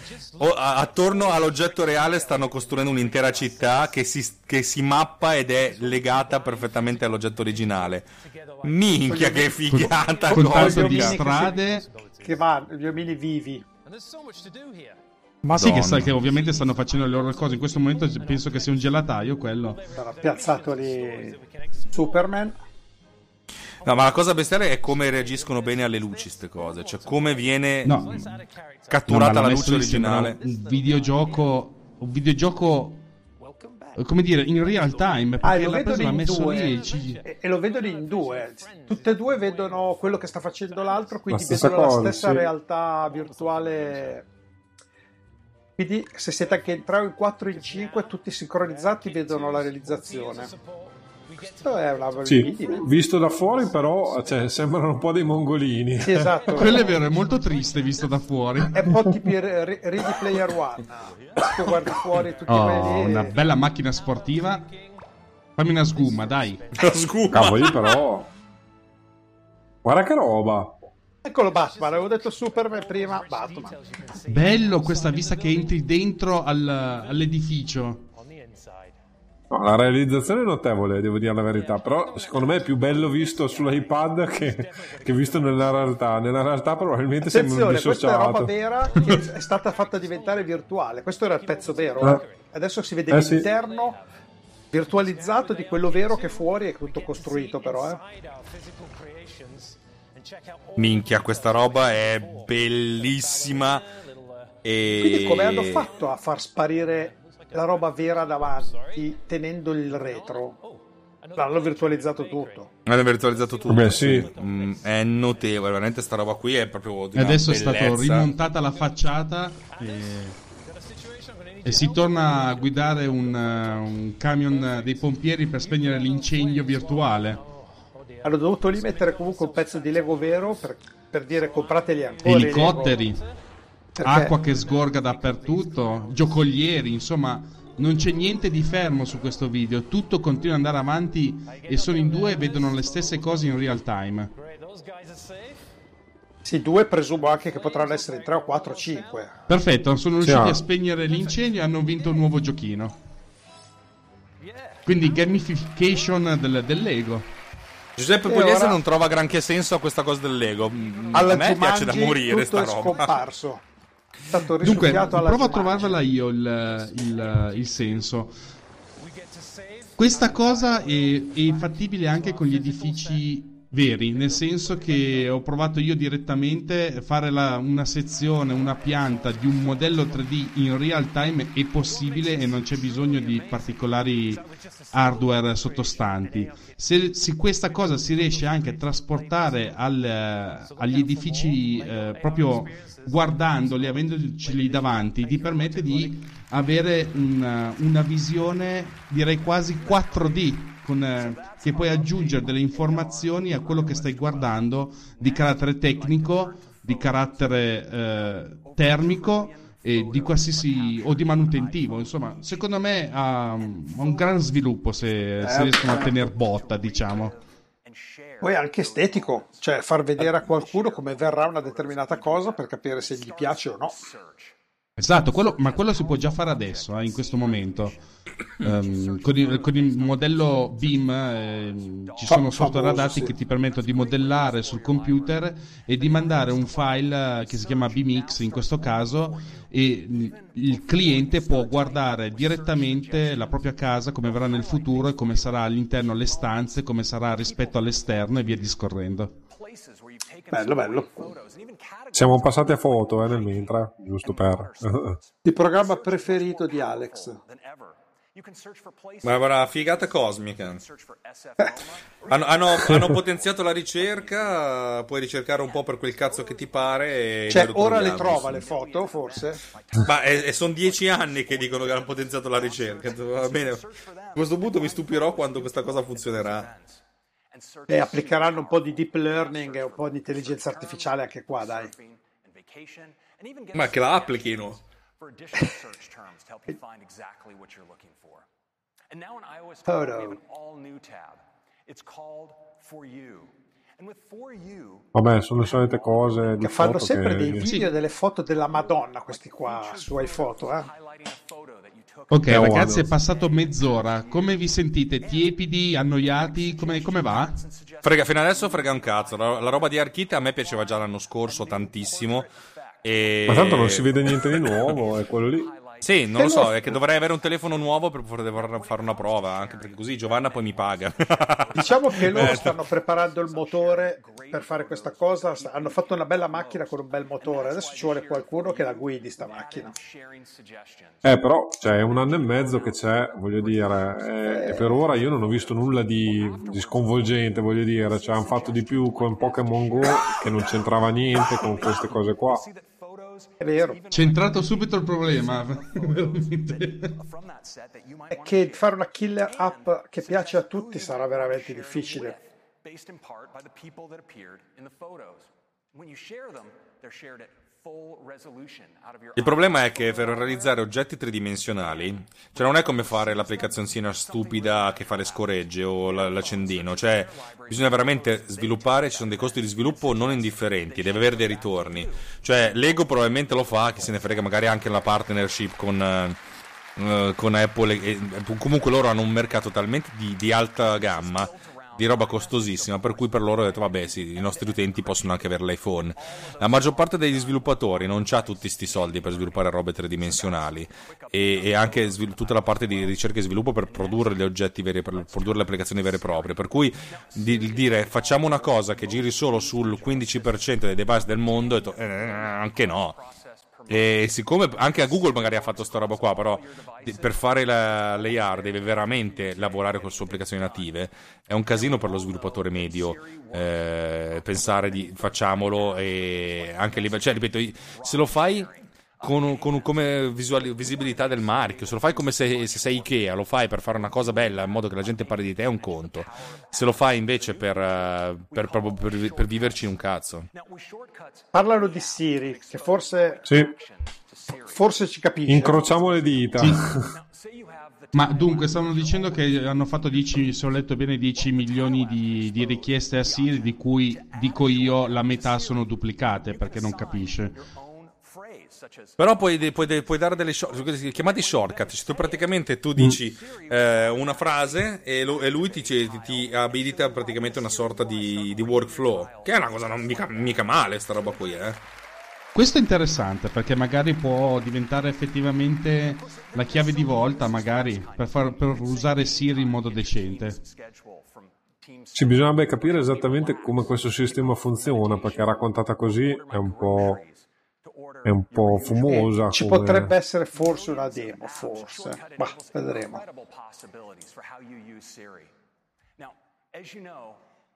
attorno all'oggetto reale stanno costruendo un'intera città che si mappa ed è legata perfettamente all'oggetto originale. Minchia, che figata. Con tanto di strade che vanno, gli omini vivi. Ma sì, che sai che ovviamente stanno facendo le loro cose. In questo momento penso che sia un gelataio quello. Sarà piazzato lì Superman. No, ma la cosa bestiale è come reagiscono bene alle luci queste cose. Cioè come viene catturata la luce originale. Un videogioco come dire, in real time, perché l'ha preso, l'ha messo lì e lo vedono in due. Tutte e due vedono quello che sta facendo l'altro, quindi vedono la stessa realtà virtuale. Quindi se siete anche in 3 o in 4 o in 5 tutti sincronizzati vedono la realizzazione. Questo è una visto da fuori, però cioè, sembrano un po' dei mongolini. Sì, esatto. Quello è vero, è molto triste visto da fuori. È un po' tipo Ready Player One. Tu guardi fuori tutti quelli. Una bella macchina sportiva. Fammi una sguma, dai. Una sguma. Cavoli, però. Guarda che roba. Eccolo Batman, avevo detto Superman prima, Batman. Bello questa vista che entri dentro all'edificio. No, la realizzazione è notevole, devo dire la verità, però secondo me è più bello visto sull'iPad che visto nella realtà. Nella realtà probabilmente sembra un dissociato. Questa è roba vera che è stata fatta diventare virtuale, questo era il pezzo vero, adesso si vede l'interno virtualizzato di quello vero che fuori è tutto costruito però. Minchia, questa roba è bellissima. E quindi come hanno fatto a far sparire la roba vera davanti tenendo il retro? L'hanno virtualizzato tutto. Beh, sì. È notevole, veramente sta roba qui è proprio di una adesso bellezza. È stata rimontata la facciata e si torna a guidare un camion dei pompieri per spegnere l'incendio virtuale. Hanno dovuto lì mettere comunque un pezzo di Lego vero per dire comprateli ancora. Elicotteri, acqua che sgorga dappertutto, giocolieri, insomma non c'è niente di fermo su questo video, tutto continua ad andare avanti e sono in due e vedono le stesse cose in real time. Sì, due, presumo anche che potranno essere 3 o 4 o 5. Perfetto, sono riusciti a spegnere l'incendio e hanno vinto un nuovo giochino. Quindi gamification del Lego. Giuseppe Pugliese non trova granché senso a questa cosa del Lego. A me piace da morire sta roba. Tutto è scomparso. Dunque, provo a trovarvela io il senso. Questa cosa è fattibile anche con gli edifici veri, nel senso che ho provato io direttamente fare una sezione, una pianta di un modello 3D in real time è possibile e non c'è bisogno di particolari hardware sottostanti. Se questa cosa si riesce anche a trasportare agli edifici proprio guardandoli, avendoceli davanti, ti permette di avere una visione direi quasi 4D, che puoi aggiungere delle informazioni a quello che stai guardando di carattere tecnico, di carattere termico e di qualsiasi o di manutentivo. Insomma, secondo me ha un gran sviluppo se riescono a tener botta, diciamo. Poi anche estetico, cioè far vedere a qualcuno come verrà una determinata cosa per capire se gli piace o no. Esatto, quello si può già fare adesso, in questo momento. Con il modello BIM ci sono software adatti che ti permettono di modellare sul computer e di mandare un file che si chiama BIMX in questo caso, e il cliente può guardare direttamente la propria casa, come verrà nel futuro e come sarà all'interno le stanze, come sarà rispetto all'esterno e via discorrendo. Bello, bello. Siamo passati a foto nel mentre, giusto per il programma preferito di Alex. Ma guarda, figata cosmica. Hanno potenziato la ricerca, puoi ricercare un po' per quel cazzo che ti pare. Cioè, ora le trova le foto, forse? Ma sono 10 anni che dicono che hanno potenziato la ricerca. Va bene. A questo punto mi stupirò quando questa cosa funzionerà. E applicheranno un po' di deep learning e un po' di intelligenza artificiale anche qua, dai. Ma che la applichino. Vabbè, sono le solite cose di che fanno foto sempre dei video e delle foto della Madonna, questi qua su iPhoto, Ok, ragazzi, è passato mezz'ora. Come vi sentite? Tiepidi? Annoiati? Come va? Fino adesso frega un cazzo. La roba di ARKit a me piaceva già l'anno scorso tantissimo. Ma tanto non si vede niente di nuovo, è quello lì. Sì, non lo so, è che dovrei avere un telefono nuovo per poter fare una prova, anche perché così Giovanna poi mi paga. Diciamo che loro stanno preparando il motore per fare questa cosa, hanno fatto una bella macchina con un bel motore, adesso ci vuole qualcuno che la guidi sta macchina. Però cioè, 1 anno e mezzo che c'è, voglio dire, e per ora io non ho visto nulla di sconvolgente, voglio dire, cioè hanno fatto di più con Pokémon Go che non c'entrava niente con queste cose qua. È vero. C'è entrato subito il problema. È che fare una killer app che piace a tutti sarà veramente difficile. Il problema è che per realizzare oggetti tridimensionali, cioè non è come fare l'applicazioncina stupida che fa le scoregge o l'accendino, cioè bisogna veramente sviluppare, ci sono dei costi di sviluppo non indifferenti, deve avere dei ritorni, cioè Lego probabilmente lo fa, chi se ne frega, magari anche la partnership con Apple, comunque loro hanno un mercato talmente di alta gamma, di roba costosissima, per cui per loro ho detto vabbè sì, i nostri utenti possono anche avere l'iPhone. La maggior parte degli sviluppatori non c'ha tutti sti soldi per sviluppare robe tridimensionali e anche tutta la parte di ricerca e sviluppo per produrre gli oggetti veri, per produrre le applicazioni vere e proprie, per cui dire facciamo una cosa che giri solo sul 15% dei device del mondo, ho detto, anche no. E siccome anche a Google magari ha fatto sta roba qua, però per fare l'AR deve veramente lavorare con le sue applicazioni native, è un casino per lo sviluppatore medio pensare di facciamolo, e anche lì, cioè ripeto, se lo fai con come visibilità del marchio, se lo fai come se sei Ikea, lo fai per fare una cosa bella in modo che la gente parli di te, è un conto. Se lo fai invece per viverci in un cazzo. Parlano di Siri, che forse ci capisce. Incrociamo le dita. Sì. Ma dunque stavano dicendo che hanno fatto 10, se ho letto bene, 10 milioni di richieste a Siri, di cui, dico io, la metà sono duplicate perché non capisce. Però puoi dare delle chiamati shortcut, cioè praticamente tu dici una frase e lui ti abilita praticamente una sorta di workflow, che è una cosa non mica male sta roba qui, eh. Questo è interessante perché magari può diventare effettivamente la chiave di volta, magari per usare Siri in modo decente. Sì, bisognerebbe capire esattamente come questo sistema funziona, perché raccontata così è un po' fumosa. Ci come... potrebbe essere forse una demo, forse, ma vedremo.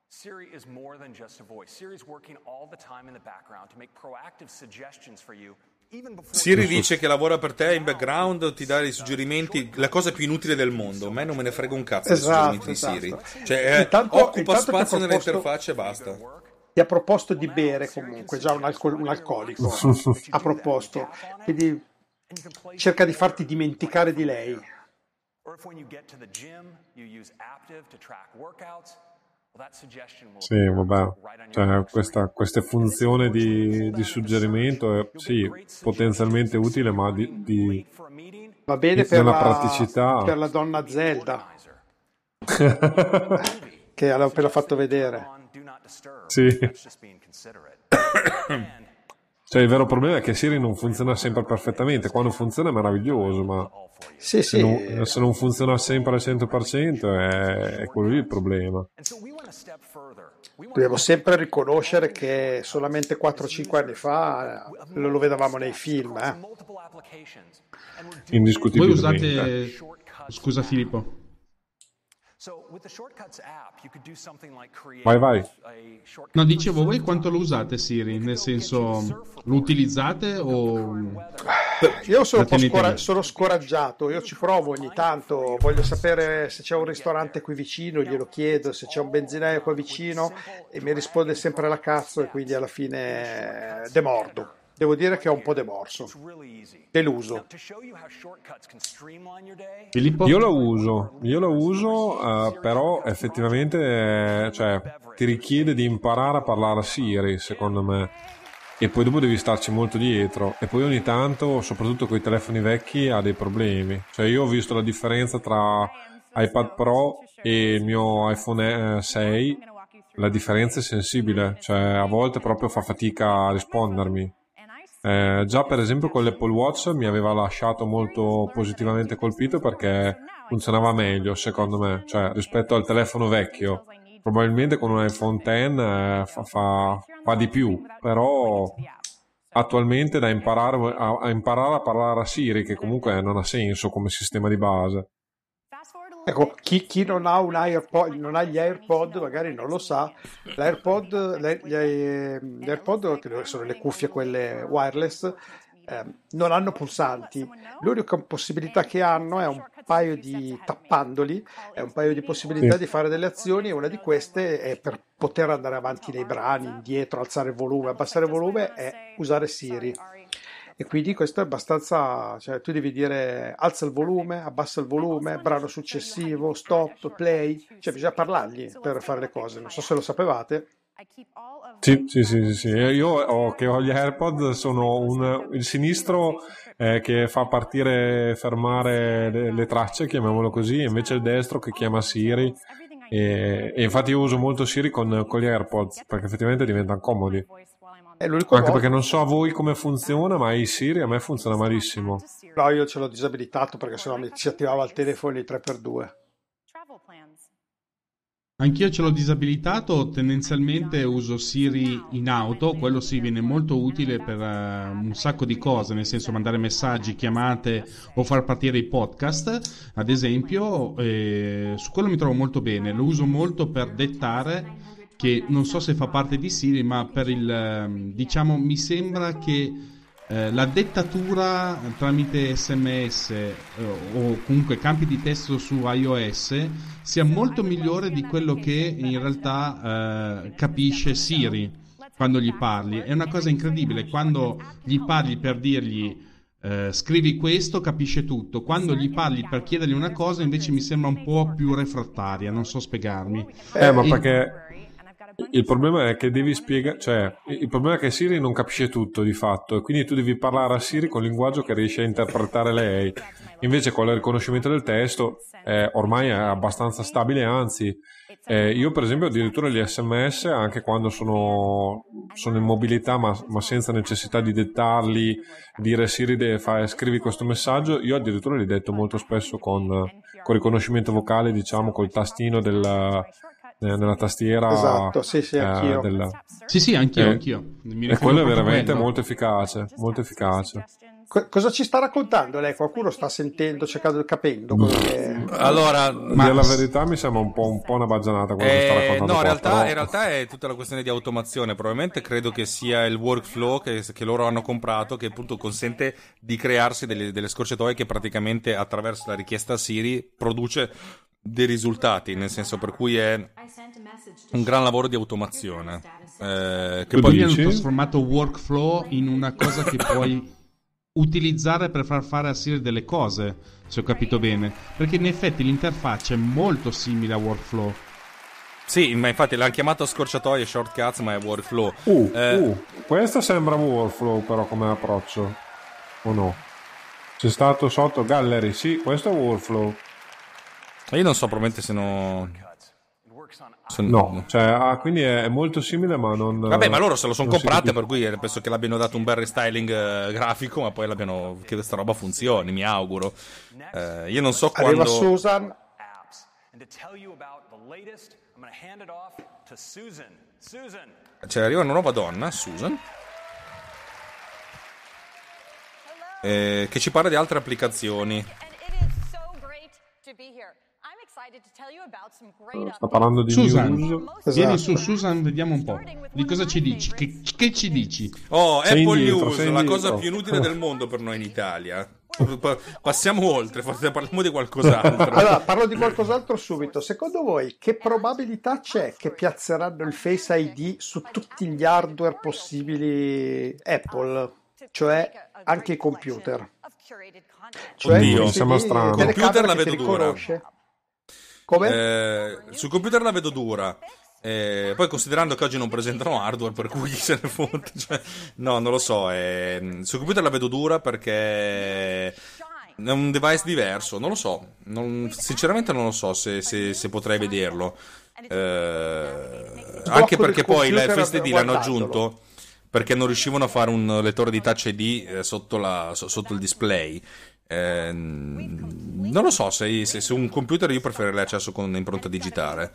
Siri is more than just a voice. Siri's working all the time in the background to make proactive suggestions for you. Siri dice che lavora per te in background, ti dà dei suggerimenti, la cosa più inutile del mondo. A me non me ne frega un cazzo dei suggerimenti di Siri. Cioè, occupa spazio nell'interfaccia e basta. Ti ha proposto di bere comunque, già un alcolico. Ha proposto, quindi cerca di farti dimenticare di lei. Sì, vabbè, cioè, questa funzione di suggerimento è sì, potenzialmente utile, ma va bene per la praticità, per la donna Zelda che l'ho appena fatto vedere. Sì. Cioè, il vero problema è che Siri non funziona sempre perfettamente. Quando funziona è meraviglioso, ma se non funziona sempre al 100% è quello lì il problema. Dobbiamo sempre riconoscere che solamente 4-5 anni fa lo vedevamo nei film, indiscutibilmente. Voi usate... Scusa Filippo. Vai. No, dicevo, voi quanto lo usate Siri? Nel senso, lo utilizzate o... Io sono scoraggiato, io ci provo ogni tanto, voglio sapere se c'è un ristorante qui vicino, glielo chiedo, se c'è un benzinaio qua vicino e mi risponde sempre la cazzo e quindi alla fine demordo. Devo dire che ho un po' demorso, deluso. Filippo? Io lo uso, però effettivamente cioè, ti richiede di imparare a parlare a Siri, secondo me, e poi dopo devi starci molto dietro, e poi ogni tanto, soprattutto con i telefoni vecchi, ha dei problemi. Cioè io ho visto la differenza tra iPad Pro e il mio iPhone 6, la differenza è sensibile, cioè a volte proprio fa fatica a rispondermi. Già per esempio con l'Apple Watch mi aveva lasciato molto positivamente colpito perché funzionava meglio secondo me, cioè rispetto al telefono vecchio. Probabilmente con un iPhone X fa di più, però attualmente da imparare a parlare a Siri, che comunque non ha senso come sistema di base. Ecco, chi non ha un AirPod, non ha gli AirPod, magari non lo sa. Gli AirPod, che sono le cuffie quelle wireless, non hanno pulsanti. L'unica possibilità che hanno è un paio di tappandoli, è un paio di possibilità di fare delle azioni, e una di queste è per poter andare avanti nei brani, indietro, alzare il volume, abbassare il volume e usare Siri. E quindi questo è abbastanza, cioè tu devi dire alza il volume, abbassa il volume, brano successivo, stop, play, cioè bisogna parlargli per fare le cose, non so se lo sapevate. Sì. Io ho gli AirPod, sono il sinistro che fa partire, fermare le tracce, chiamiamolo così, e invece il destro che chiama Siri, e infatti io uso molto Siri con gli AirPod perché effettivamente diventano comodi. Anche perché non so a voi come funziona, ma i Siri a me funziona malissimo. No, io ce l'ho disabilitato perché sennò mi si attivava il telefono in 3x2. Anch'io ce l'ho disabilitato, tendenzialmente uso Siri in auto, quello sì viene molto utile per un sacco di cose, nel senso mandare messaggi, chiamate o far partire i podcast, ad esempio, su quello mi trovo molto bene, lo uso molto per dettare, che non so se fa parte di Siri, ma per il, diciamo, mi sembra che la dettatura tramite SMS o comunque campi di testo su iOS sia molto migliore di quello che in realtà capisce Siri quando gli parli. È una cosa incredibile, quando gli parli per dirgli scrivi questo, capisce tutto. Quando gli parli per chiedergli una cosa, invece mi sembra un po' più refrattaria, non so spiegarmi. Ma perché il problema è che devi spiegare, cioè il problema è che Siri non capisce tutto di fatto, e quindi tu devi parlare a Siri con il linguaggio che riesce a interpretare lei. Invece con il riconoscimento del testo ormai è abbastanza stabile, anzi io per esempio addirittura gli SMS, anche quando sono in mobilità ma senza necessità di dettarli, dire Siri scrivi questo messaggio, io addirittura li detto molto spesso con riconoscimento vocale, diciamo col tastino nella tastiera. Esatto, sì, anch'io. Sì, anch'io. E quello è veramente molto efficace. Cosa ci sta raccontando lei? Qualcuno sta sentendo, cercando, capendo? Allora, ma la verità mi sembra un po' una baggianata quello che sta raccontando. No, in realtà è tutta la questione di automazione. Probabilmente credo che sia il workflow che loro hanno comprato, che appunto consente di crearsi delle scorciatoie che praticamente attraverso la richiesta Siri produce dei risultati, nel senso per cui è un gran lavoro di automazione che poi hanno trasformato workflow in una cosa che puoi utilizzare per far fare a Siri delle cose, se ho capito bene, perché in effetti l'interfaccia è molto simile a workflow. Sì, ma infatti l'hanno chiamato scorciatoie, shortcuts, ma è workflow. Questo sembra workflow però come approccio, o no? C'è stato sotto gallery, sì, questo è workflow. Io non so, probabilmente no, cioè, quindi è molto simile, ma non. Vabbè, ma loro se lo sono comprate, per cui penso che l'abbiano dato un bel restyling grafico, ma poi l'abbiano che questa roba funzioni, mi auguro. Io non so quando. Arriva Susan. Cioè, arriva una nuova donna, Susan, che ci parla di altre applicazioni. Sta parlando di Susan. Esatto. Vieni su Susan, vediamo un po' di cosa ci dici. Che ci dici? Oh, sei Apple indietro, News, la cosa più inutile del mondo per noi in Italia. Passiamo oltre, forse parliamo di qualcos'altro. Allora, parlo di qualcos'altro subito. Secondo voi che probabilità c'è che piazzeranno il Face ID su tutti gli hardware possibili Apple, cioè anche i computer? Cioè, oddio, sembra strano. Il computer la vedo dura. Come? Sul computer la vedo dura, poi considerando che oggi non presentano hardware, per cui se ne fonte, cioè, no, non lo so, sul computer la vedo dura perché è un device diverso, non lo so, sinceramente non lo so se potrei vederlo, anche perché poi la Face ID l'hanno aggiunto perché non riuscivano a fare un lettore di Touch ID sotto il display. Non lo so, se su un computer io preferirei accesso con un'impronta digitale.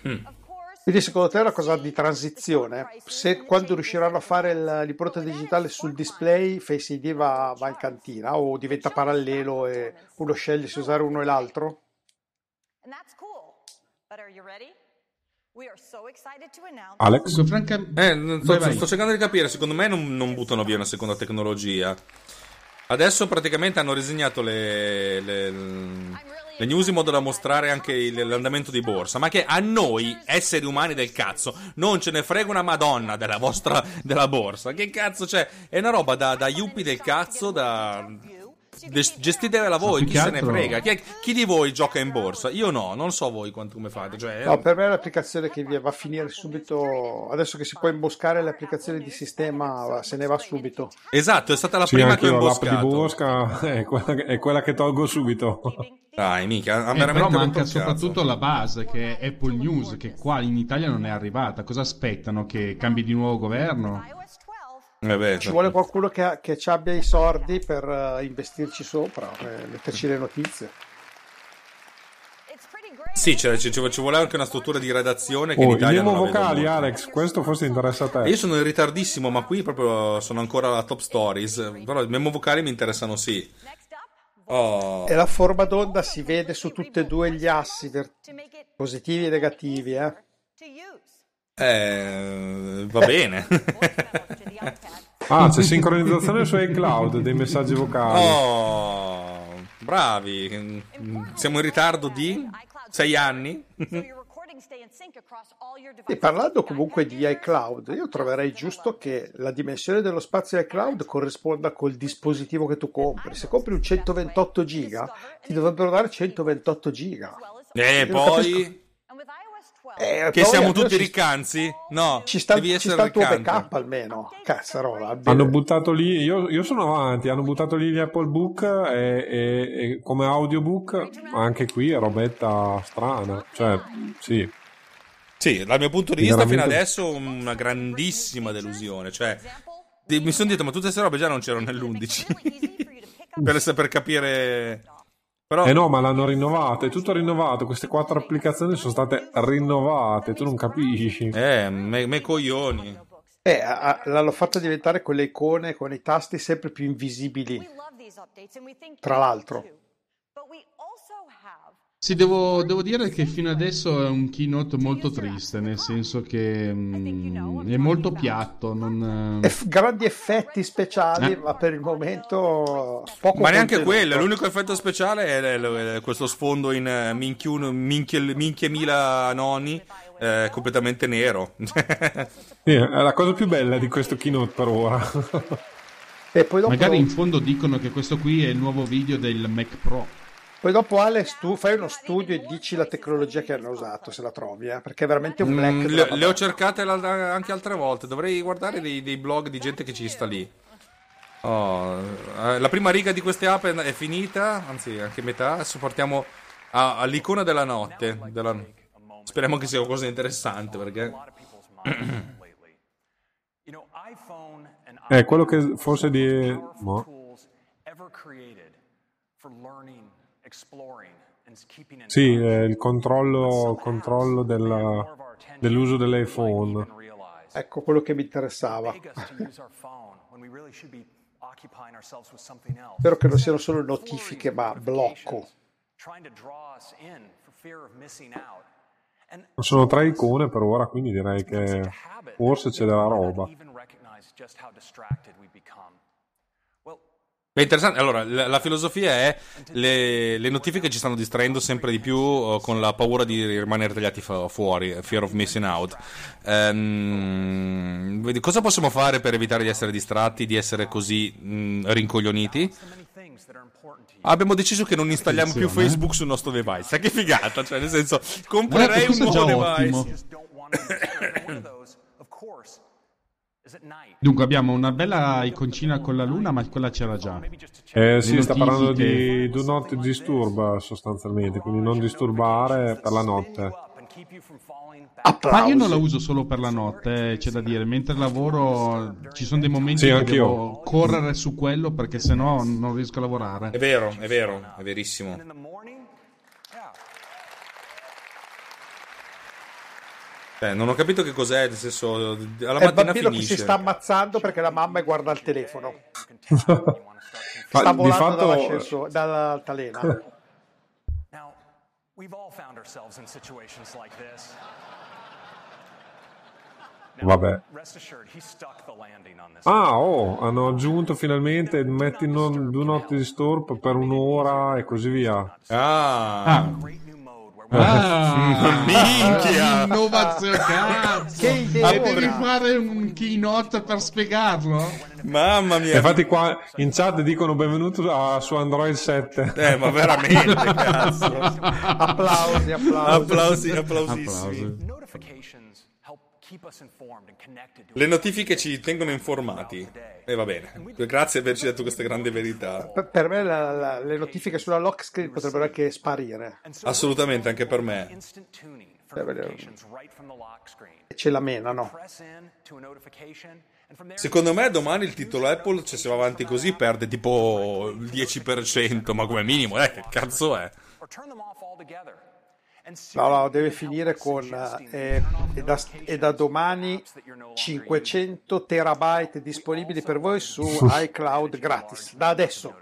Quindi secondo te è una cosa di transizione? Se quando riusciranno a fare l'impronta digitale sul display, Face ID va in cantina o diventa parallelo e uno sceglie se usare uno e l'altro? Alex? Sto cercando di capire, secondo me non buttano via una seconda tecnologia. Adesso praticamente hanno disegnato le news in modo da mostrare anche l'andamento di borsa, ma che a noi, esseri umani del cazzo, non ce ne frega una madonna della borsa. Che cazzo c'è? È una roba da yuppie del cazzo, gestitevela voi, chi se ne frega. Chi di voi gioca in borsa? Io no, non so voi come fate, cioè. No, per me è l'applicazione che va a finire subito. Adesso che si può imboscare l'applicazione di sistema, se ne va subito. Esatto, è stata la prima che ho imboscato. L'app di Bosca è quella che tolgo subito. Dai, mica, però manca soprattutto la base, che è Apple News, che qua in Italia non è arrivata. Cosa aspettano? Che cambi di nuovo governo? Beh, ci vuole qualcuno che ci abbia i sordi per investirci sopra, metterci le notizie. Sì, ci vuole anche una struttura di redazione che in Italia non la vedo vocali, molto. Alex, questo forse interessa a te. Io sono in ritardissimo, ma qui proprio sono ancora alla top stories, però i memo vocali mi interessano, sì. Oh. E la forma d'onda si vede su tutti e due gli assi, positivi e negativi, va bene. C'è sincronizzazione su iCloud dei messaggi vocali. Oh, bravi. Siamo in ritardo di 6 anni. E parlando comunque di iCloud, io troverei giusto che la dimensione dello spazio iCloud corrisponda col dispositivo che tu compri. Se compri un 128 giga, ti dovrebbero dare 128 giga. E poi... che siamo tutti riccanzi? No, ci sta il tuo backup almeno. Cazzarola. Hanno buttato lì, io sono avanti, hanno buttato lì l'Apple Book e come audiobook, anche qui è robetta strana. Cioè, sì. Sì, dal mio punto di vista veramente... fino adesso una grandissima delusione. Cioè, mi sono detto, ma tutte queste robe già non c'erano nell'11. per capire... Però... no, ma l'hanno rinnovato, è tutto rinnovato. Queste 4 applicazioni sono state rinnovate, tu non capisci. Me coglioni. L'hanno fatta diventare con le icone, con i tasti sempre più invisibili. Tra l'altro. Sì, devo dire che fino adesso è un keynote molto triste, nel senso che è molto piatto. Non... grandi effetti speciali, ma per il momento poco. Ma neanche quello, l'unico effetto speciale è questo sfondo in minchiemila noni, completamente nero. È la cosa più bella di questo keynote per ora. E poi dopo... magari in fondo dicono che questo qui è il nuovo video del Mac Pro. Poi dopo Alex tu fai uno studio e dici la tecnologia che hanno usato, se la trovi, perché è veramente un black. Le ho cercate anche altre volte, dovrei guardare dei blog di gente che ci sta lì. La prima riga di queste app è finita, anzi anche metà, adesso partiamo all'icona della notte. Speriamo che sia qualcosa di interessante, perché... quello che forse di... Sì, il controllo dell'uso dell'iPhone. Ecco quello che mi interessava. Spero che non siano solo notifiche, ma blocco. Sono 3 icone per ora, quindi direi che forse c'è della roba. È interessante. Allora, la filosofia è le notifiche ci stanno distraendo sempre di più con la paura di rimanere tagliati fuori, fear of missing out. Cosa possiamo fare per evitare di essere distratti, di essere così rincoglioniti? Abbiamo deciso che non installiamo più Facebook sul nostro device. Sai che figata, cioè nel senso, comprerei un nuovo device. Dunque abbiamo una bella iconcina con la luna, ma quella c'era già. Sì, sta parlando di Do Not Disturb sostanzialmente, quindi non disturbare per la notte. Applausi. Ma io non la uso solo per la notte, c'è da dire. Mentre lavoro ci sono dei momenti che devo correre su quello, perché sennò non riesco a lavorare. È vero, è verissimo. Non ho capito che cos'è, nel senso, alla mattina finisce. È il bambino che si sta ammazzando perché la mamma guarda il telefono. Sta volando dall'altalena. Vabbè. Hanno aggiunto finalmente metti Do Not Disturb per un'ora e così via. Minchia, innovazione, cazzo. Devi fare un keynote per spiegarlo, mamma mia. Infatti qua in chat dicono benvenuto su Android 7. Ma veramente cazzo. Applausissimi. Le notifiche ci tengono informati. Va bene, grazie per averci detto questa grande verità. Per me le notifiche sulla lock screen potrebbero anche sparire. Assolutamente, anche per me. Ce la menano. Secondo me domani il titolo Apple, cioè, se va avanti così perde tipo il 10%, ma come minimo, che cazzo è? No, deve finire con da domani 500 terabyte disponibili per voi su iCloud gratis, da adesso.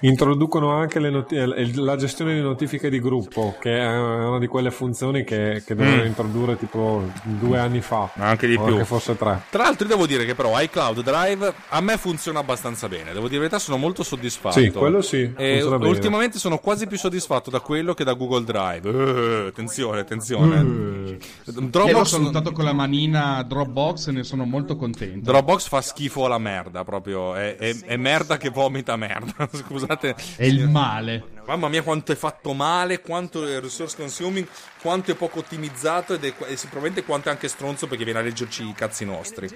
Introducono anche la gestione di notifiche di gruppo, che è una di quelle funzioni che dovevano introdurre tipo 2 anni fa, anche di più, forse 3. Tra l'altro devo dire che però iCloud Drive a me funziona abbastanza bene, devo dire la verità, sono molto soddisfatto. Sì, quello sì, e ultimamente sono quasi più soddisfatto da quello che da Google Drive. Attenzione. Dropbox, sono andato con la manina Dropbox e ne sono molto contento. Dropbox fa schifo alla merda, proprio è merda che vomita merda. Scusate, è il male. Mamma mia, quanto è fatto male, quanto è resource consuming, quanto è poco ottimizzato e sicuramente quanto è anche stronzo, perché viene a leggerci i cazzi nostri.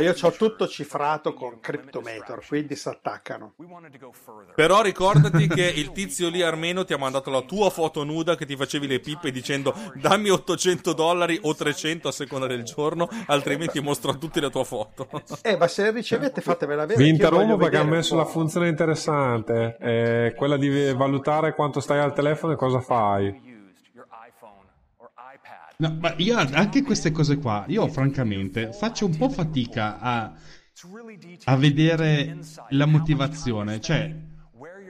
Io c'ho tutto cifrato con Cryptometer, quindi si attaccano. Però ricordati che il tizio lì armeno ti ha mandato la tua foto nuda che ti facevi le pippe dicendo dammi $800 o 300 a seconda del giorno, altrimenti mostro a tutti la tua foto. Ma se ricevete fatevela vedere. Vi interrompo perché ha messo la funzione interessante, quella di valutare quanto stai al telefono e cosa fai. No, ma io anche queste cose qua, io francamente faccio un po' fatica a vedere la motivazione, cioè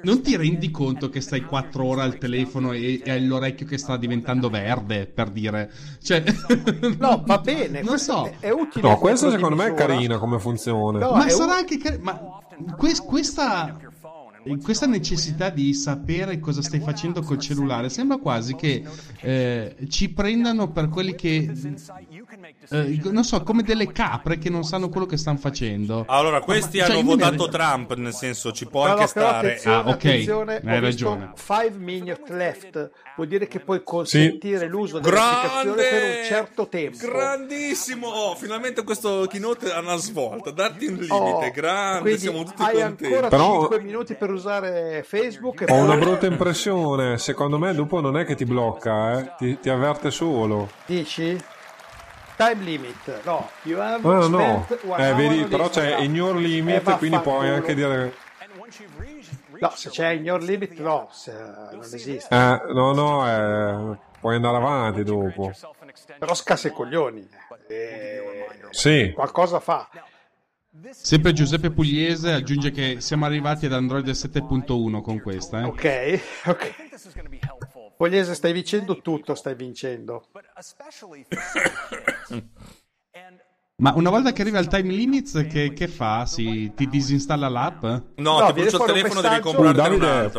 non ti rendi conto che stai 4 ore al telefono e hai l'orecchio che sta diventando verde, per dire, cioè no, va bene, non so, è utile. No, questo secondo me è carino come funzione. No, ma sarà anche ma questa necessità di sapere cosa stai facendo col cellulare sembra quasi che ci prendano per quelli che non so, come delle capre che non sanno quello che stanno facendo. Allora questi hanno votato Trump, nel senso ci può anche stare. Attenzione, hai ragione. 5 minute left vuol dire che puoi consentire l'uso dell'applicazione per un certo tempo. Grandissimo, finalmente questo keynote ha una svolta, datti un limite, grande, siamo tutti contenti. Ancora però 5 minuti per usare Facebook. Ho una brutta impressione, secondo me dopo non è che ti blocca, ti avverte solo. Dici? Time limit. No, you have no. Vedi, però c'è ignore limit, quindi puoi anche dire no, se c'è ignore limit no, se non esiste. Puoi andare avanti dopo. Però scassa i coglioni. Sì. Qualcosa fa. Sempre Giuseppe Pugliese aggiunge che siamo arrivati ad Android 7.1 con questa. Ok. Pugliese, stai vincendo tutto, stai vincendo. Ma una volta che arriva al time limits che fa? Ti disinstalla l'app? No, ti brucia il telefono, devi comprare un altro.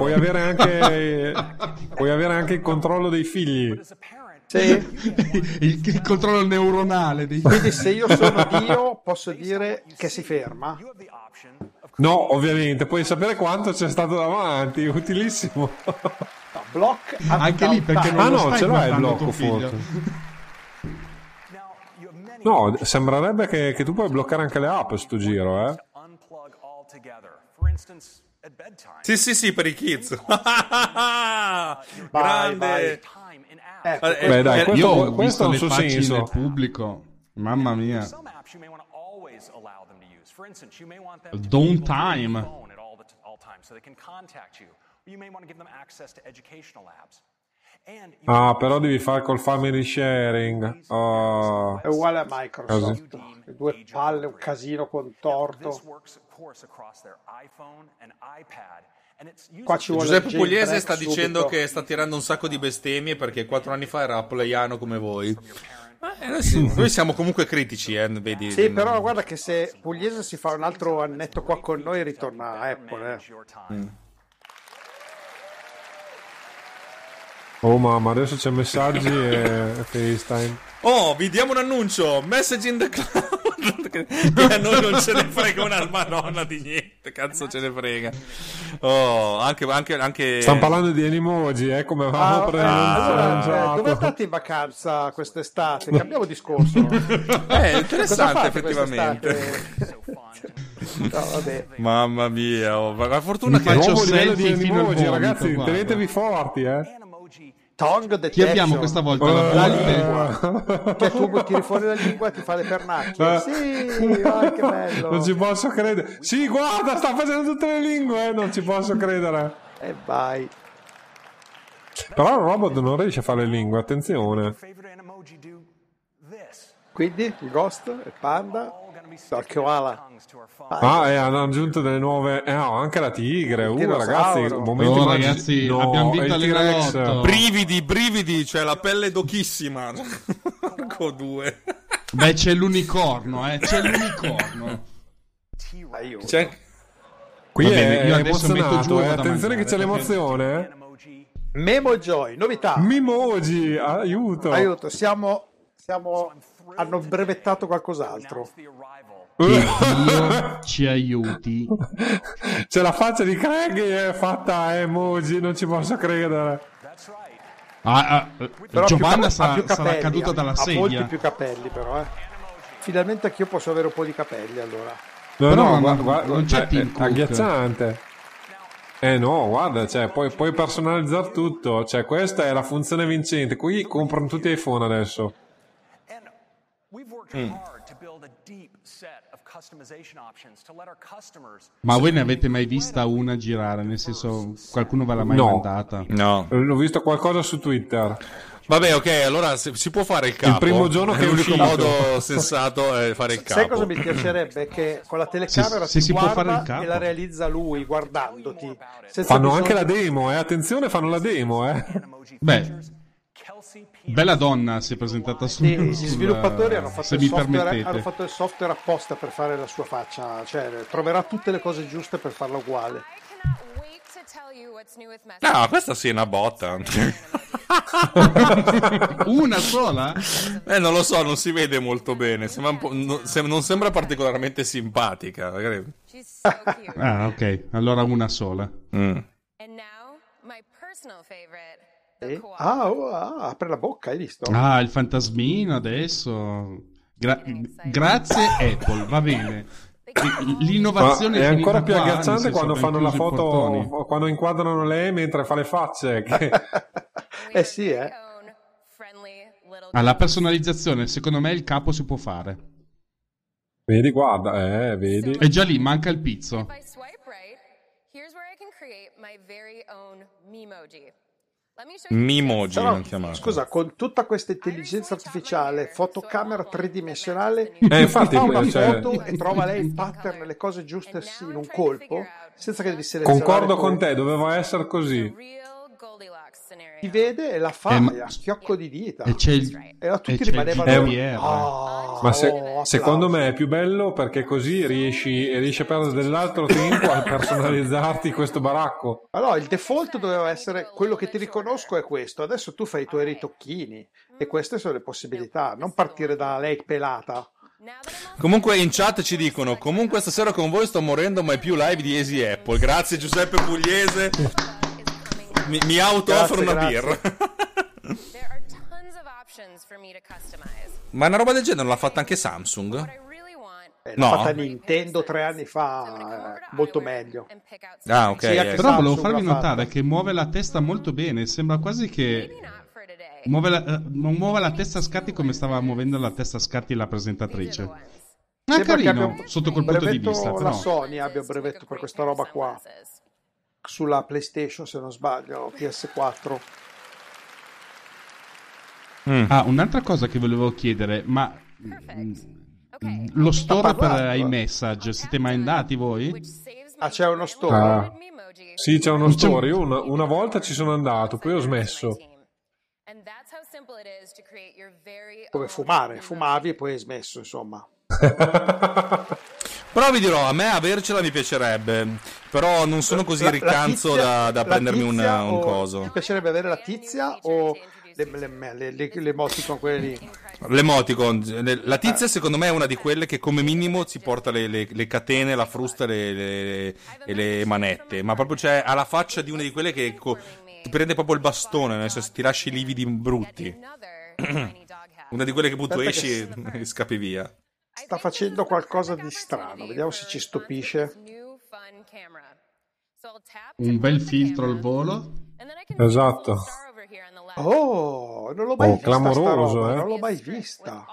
Puoi avere anche il controllo dei figli. Sì. Il controllo neuronale dei... Quindi se io sono Dio posso dire che si ferma? No, ovviamente puoi sapere quanto c'è stato davanti, utilissimo. No, block anche lì, perché non ce l'hai il blocco forte. No, sembrerebbe che tu puoi bloccare anche le app sto giro, Sì, per i kids. Grande. Beh, dai, questo ho visto le faccine del pubblico. Mamma mia. Downtime. Però devi fare col family sharing. È uguale a Microsoft. Le due palle, un casino contorto. Qua ci vuole Giuseppe Pugliese sta dicendo subito che sta tirando un sacco di bestemmie perché 4 anni fa era appoleiano come voi. Noi siamo comunque critici, vedi. Sì, però guarda che se Pugliese si fa un altro annetto qua con noi ritorna a Apple. Oh mamma, adesso c'è messaggi e FaceTime. Oh, vi diamo un annuncio, message in the cloud, che a noi non ce ne frega una madonna di niente, cazzo ce ne frega. Oh, anche... Stanno parlando di Animoji, come avevamo preannunciato. Dove andate in vacanza quest'estate? Cambiamo discorso. Interessante effettivamente. No, vabbè. Mamma mia, la fortuna che faccio selfie di Animoji, ragazzi, tenetevi forti, Chi abbiamo questa volta? La lingua. Cioè tu tiri fuori la lingua e ti fa le pernacchie. Sì, che bello. Non ci posso credere. Sì, guarda, sta facendo tutte le lingue, non ci posso credere. E vai. Però il robot non riesce a fare le lingue, attenzione. Quindi il ghost, il panda. Koala. Ah, hanno aggiunto delle nuove. No, anche la tigre. Ragazzi, momenti ragazzi, no, abbiamo vinto T-Rex. Brividi, brividi, cioè la pelle d'ochissima. Porco due. Beh, c'è l'unicorno, c'è l'unicorno. C'è... Qui bene, io adesso metto giù, attenzione che c'è l'emozione. Memojoy, novità. Memoji, aiuto. Aiuto, siamo hanno brevettato qualcos'altro. Che Dio ci aiuti. C'è la faccia di Craig che è fatta a emoji, non ci posso credere. Giovanna sarà caduta dalla sedia. Ha molti più capelli però, Finalmente anch'io posso avere un po' di capelli allora. No, però no, guarda, non c'è agghiacciante. No, guarda, cioè, puoi personalizzare tutto. Cioè, questa è la funzione vincente. Qui comprano tutti iPhone adesso. Ma voi ne avete mai vista una girare? Nel senso, qualcuno ve l'ha mai mandata? No, l'ho visto qualcosa su Twitter. Vabbè, ok, allora si può fare il capo. Il primo giorno che è l'unico modo sensato è fare il capo. Sai cosa mi piacerebbe? Che con la telecamera si guarda, può fare il capo, e la realizza lui guardandoti. Fanno anche la demo, attenzione, fanno la demo, Beh. Bella donna si è presentata gli sviluppatori hanno fatto il software apposta per fare la sua faccia, cioè troverà tutte le cose giuste per farla uguale. No, questa sì è una botta. Una sola? Non lo so, non si vede molto bene, sembra un po', non sembra particolarmente simpatica. Ah, ok, allora una sola. And now my personal favorite. Apre la bocca, hai visto? Ah, il fantasmino adesso. Grazie Apple, va bene. L'innovazione è ancora più agghiacciante quando fanno la foto, quando inquadrano lei mentre fa le facce. Sì. La personalizzazione, secondo me il capo si può fare. Vedi, guarda, vedi. È già lì, manca il pizzo. Memoji l'hanno chiamato. Scusa, con tutta questa intelligenza artificiale, fotocamera tridimensionale, infatti fa una foto e trova lei il pattern, le cose giuste in un colpo, senza che devi selezionare. Concordo con te, doveva essere così. Ti vede e la fa a schiocco di dita. E tutti rimanevano. Secondo me è più bello perché così riesci a perdere dell'altro tempo a personalizzarti questo baracco. Allora, il default doveva essere quello che ti riconosco è questo. Adesso tu fai i tuoi ritocchini e queste sono le possibilità. Non partire da lei pelata. Comunque in chat ci dicono: comunque stasera con voi sto morendo, mai più live di Easy Apple. Grazie Giuseppe Pugliese. Mi auto-offro una birra. Ma una roba del genere non l'ha fatta anche Samsung? No. L'ha fatta Nintendo 3 anni fa, molto meglio. Ah, ok. Però volevo farvi notare che muove la testa molto bene. Sembra quasi che muove la testa a scatti come stava muovendo la testa a scatti la presentatrice. Ma carino, sotto quel punto di vista. La Sony abbia un brevetto per questa roba qua. Sulla PlayStation, se non sbaglio, PS4. Un'altra cosa che volevo chiedere, ma lo store per iMessage siete mai andati voi? C'è uno store? Sì, c'è uno store. Io una volta ci sono andato, poi ho smesso. Come fumavi e poi hai smesso, insomma. Però vi dirò, a me avercela mi piacerebbe, però non sono così riccanzo da prendermi un coso. Mi piacerebbe avere la tizia o le emoticon, quelle lì? L'emoticon, la tizia secondo me è una di quelle che come minimo si porta le catene, la frusta e le manette, ma proprio cioè, ha la faccia di una di quelle che ti prende proprio il bastone, nel senso ti lasci i lividi brutti. Una di quelle che butto esci e scappi via. Sta facendo qualcosa di strano, vediamo se ci stupisce. Un bel filtro al volo. Esatto. Non l'ho mai vista. Clamoroso, Non l'ho mai vista.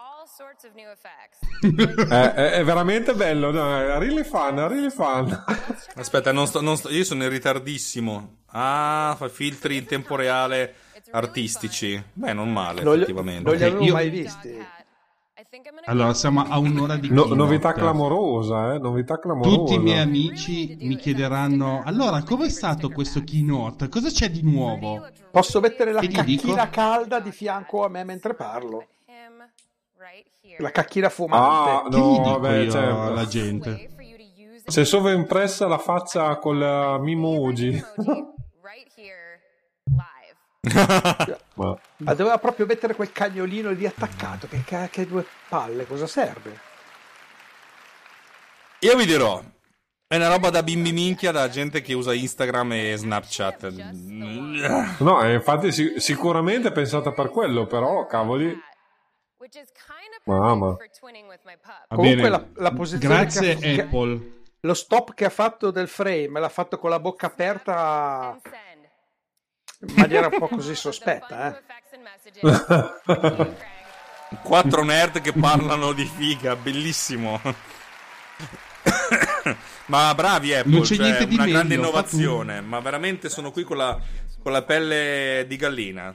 È veramente bello, no? Really fan. Aspetta, io sono in ritardissimo. Fa filtri in tempo reale artistici. Beh, non male, effettivamente. Non li avevo mai visti. Allora, siamo a un'ora di podcast. Novità clamorosa, eh? Novità clamorosa. Tutti i miei amici mi chiederanno: allora, com'è stato questo keynote? Cosa c'è di nuovo? Posso mettere la cacchina calda di fianco a me mentre parlo? La cacchina fumante. Ah, no, vabbè, c'è la gente. Si è sovraimpressa la faccia con la Memoji. Ma doveva proprio mettere quel cagnolino lì attaccato. Che due palle, cosa serve? Io vi dirò, è una roba da bimbi minchia, da gente che usa Instagram e Snapchat. No, infatti sicuramente è pensata per quello, però cavoli. Mamma. Comunque la posizione, grazie che Apple, lo stop che ha fatto del frame l'ha fatto con la bocca aperta in maniera un po' così sospetta, eh? Quattro nerd che parlano di figa, bellissimo. Ma bravi Apple, non c'è niente di una meglio, grande innovazione, ma veramente sono qui con la pelle di gallina.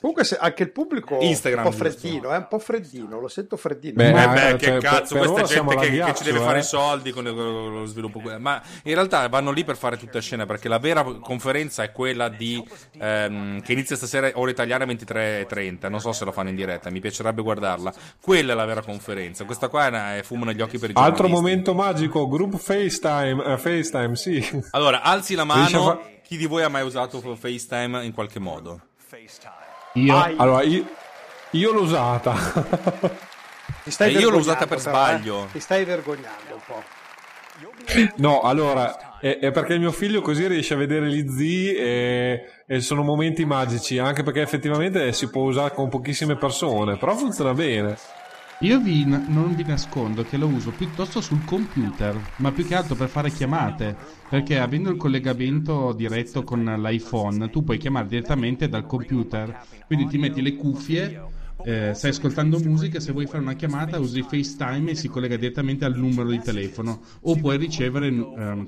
Comunque anche il pubblico Instagram, un po' freddino, lo sento freddino. Beh, che cazzo, questa gente che ci deve fare i soldi con lo sviluppo. Ma in realtà vanno lì per fare tutta scena, perché la vera conferenza è quella di che inizia stasera ora italiana 23:30. Non so se lo fanno in diretta, mi piacerebbe guardarla. Quella è la vera conferenza. Questa qua è fumo negli occhi per i giornalisti. Altro momento magico, group FaceTime, FaceTime, sì. Allora, alzi la mano chi di voi ha mai usato FaceTime in qualche modo. Io l'ho usata. Io l'ho usata per sbaglio. Ti stai vergognando un po'. No, allora è perché mio figlio così riesce a vedere gli zii e sono momenti magici, anche perché effettivamente si può usare con pochissime persone, però funziona bene. Io non vi nascondo che lo uso piuttosto sul computer, ma più che altro per fare chiamate, perché avendo il collegamento diretto con l'iPhone tu puoi chiamare direttamente dal computer, quindi ti metti le cuffie, stai ascoltando musica, se vuoi fare una chiamata usi FaceTime e si collega direttamente al numero di telefono, o puoi ricevere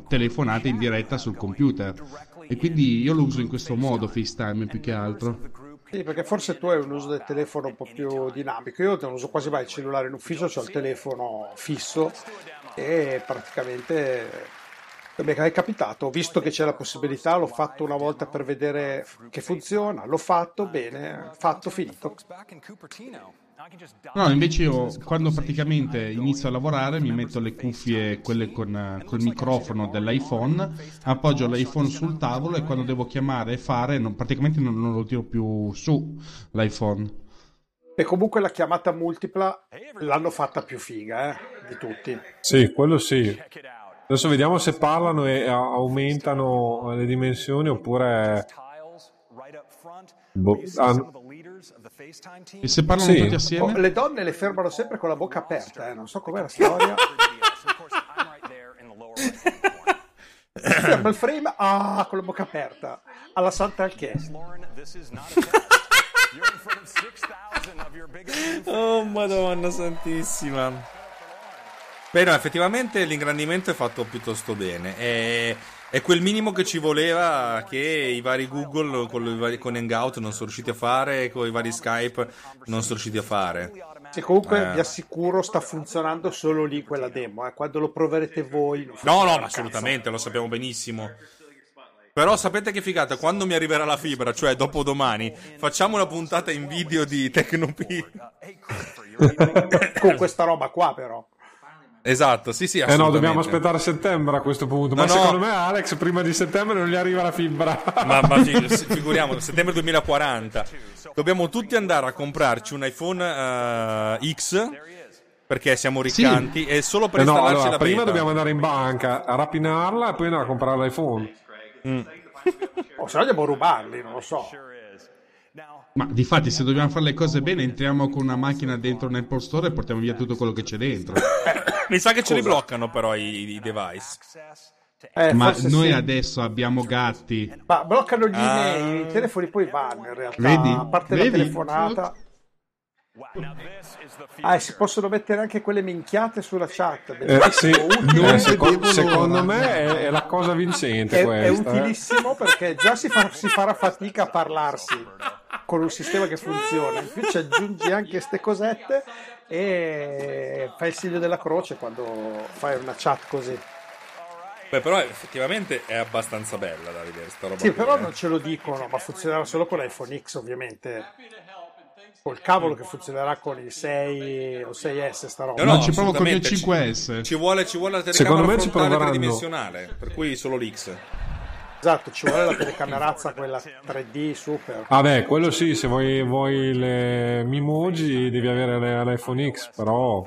telefonate in diretta sul computer, e quindi io lo uso in questo modo FaceTime più che altro. Sì, perché forse tu hai un uso del telefono un po' più dinamico. Io non uso quasi mai il cellulare in ufficio, ho il telefono fisso e praticamente mi è capitato, visto che c'è la possibilità, l'ho fatto una volta per vedere che funziona, l'ho fatto bene, fatto, finito. No, invece io quando praticamente inizio a lavorare mi metto le cuffie, quelle col microfono dell'iPhone, appoggio l'iPhone sul tavolo e quando devo chiamare e fare praticamente non lo tiro più su l'iPhone. E comunque la chiamata multipla l'hanno fatta più figa, di tutti. Sì, quello sì. Adesso vediamo se parlano e aumentano le dimensioni oppure... E se parlano tutti assieme? Le donne le fermano sempre con la bocca aperta, non so com'è la storia. Ferma il frame, con la bocca aperta, alla Santa Anche. Oh madonna santissima. Beh, no, effettivamente l'ingrandimento è fatto piuttosto bene. È quel minimo che ci voleva, che i vari Google con Hangout non sono riusciti a fare, con i vari Skype non sono riusciti a fare. E comunque vi assicuro sta funzionando solo lì quella demo, quando lo proverete voi. No, ma assolutamente, lo sappiamo benissimo. Però sapete che figata, quando mi arriverà la fibra, cioè dopo domani, facciamo una puntata in video di TechnoPillz. Con questa roba qua però. Esatto, sì, assolutamente. Dobbiamo aspettare settembre a questo punto. Ma secondo me Alex prima di settembre non gli arriva la fibra. Ma figuriamo, settembre 2040. Dobbiamo tutti andare a comprarci un iPhone X, perché siamo riccanti, e solo per installarci la beta. Prima dobbiamo andare in banca a rapinarla e poi andare a comprare l'iPhone. O se no dobbiamo rubarli, non lo so. Ma difatti se dobbiamo fare le cose bene entriamo con una macchina dentro un Apple Store e portiamo via tutto quello che c'è dentro. Mi sa che ce li bloccano però i device. Ma noi adesso abbiamo Gatti. Ma bloccano gli email, i telefoni poi vanno in realtà. Vedi? A parte la telefonata. Si possono mettere anche quelle minchiate sulla chat. Sì. Secondo me è la cosa vincente. È utilissimo perché già si farà fatica a parlarsi. con un sistema che funziona, in più ci aggiungi anche queste cosette e fai il segno della croce quando fai una chat così. Beh, però effettivamente è abbastanza bella da vedere sta roba. Sì, però non ce lo dicono, ma funzionerà solo con l'iPhone X, ovviamente. Col cavolo che funzionerà con il 6 o 6S sta roba. No, ci provo con il 5S. Ci vuole la telecamera frontale tridimensionale, per cui solo l'X. Esatto, ci vuole la telecamerazza quella 3D super. Ah beh, quello sì, se vuoi le Memoji devi avere l'iPhone X, però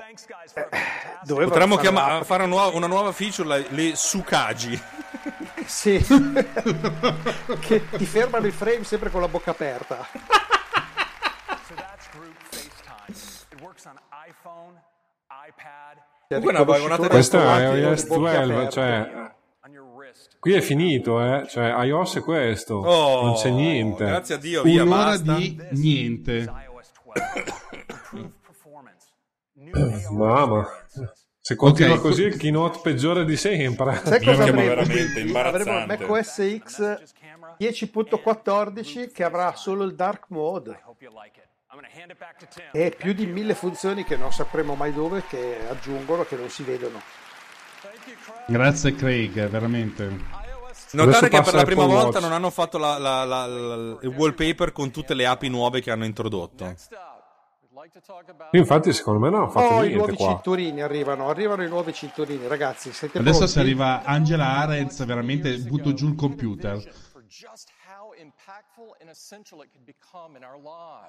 potremmo fare una nuova feature, le Sukagi. Sì. Che ti fermano i frame sempre con la bocca aperta. Questo è iOS 12, cioè qui è finito, cioè iOS è questo, non c'è niente. Grazie a Dio, via, un'ora basta di niente. Mamma, se continua così il keynote peggiore di sempre. Sai cosa veramente imbarazzante? Avremo il Mac OS X 10.14 che avrà solo il Dark Mode e più di 1000 funzioni che non sapremo mai dove, che aggiungono, che non si vedono. Grazie Craig, veramente. Notare che per la prima volta non hanno fatto il wallpaper con tutte le api nuove che hanno introdotto. Infatti secondo me non hanno fatto niente. I nuovi qua cinturini arrivano i nuovi cinturini, ragazzi, siete adesso pronti? Se arriva Angela Arendt veramente butto giù il computer.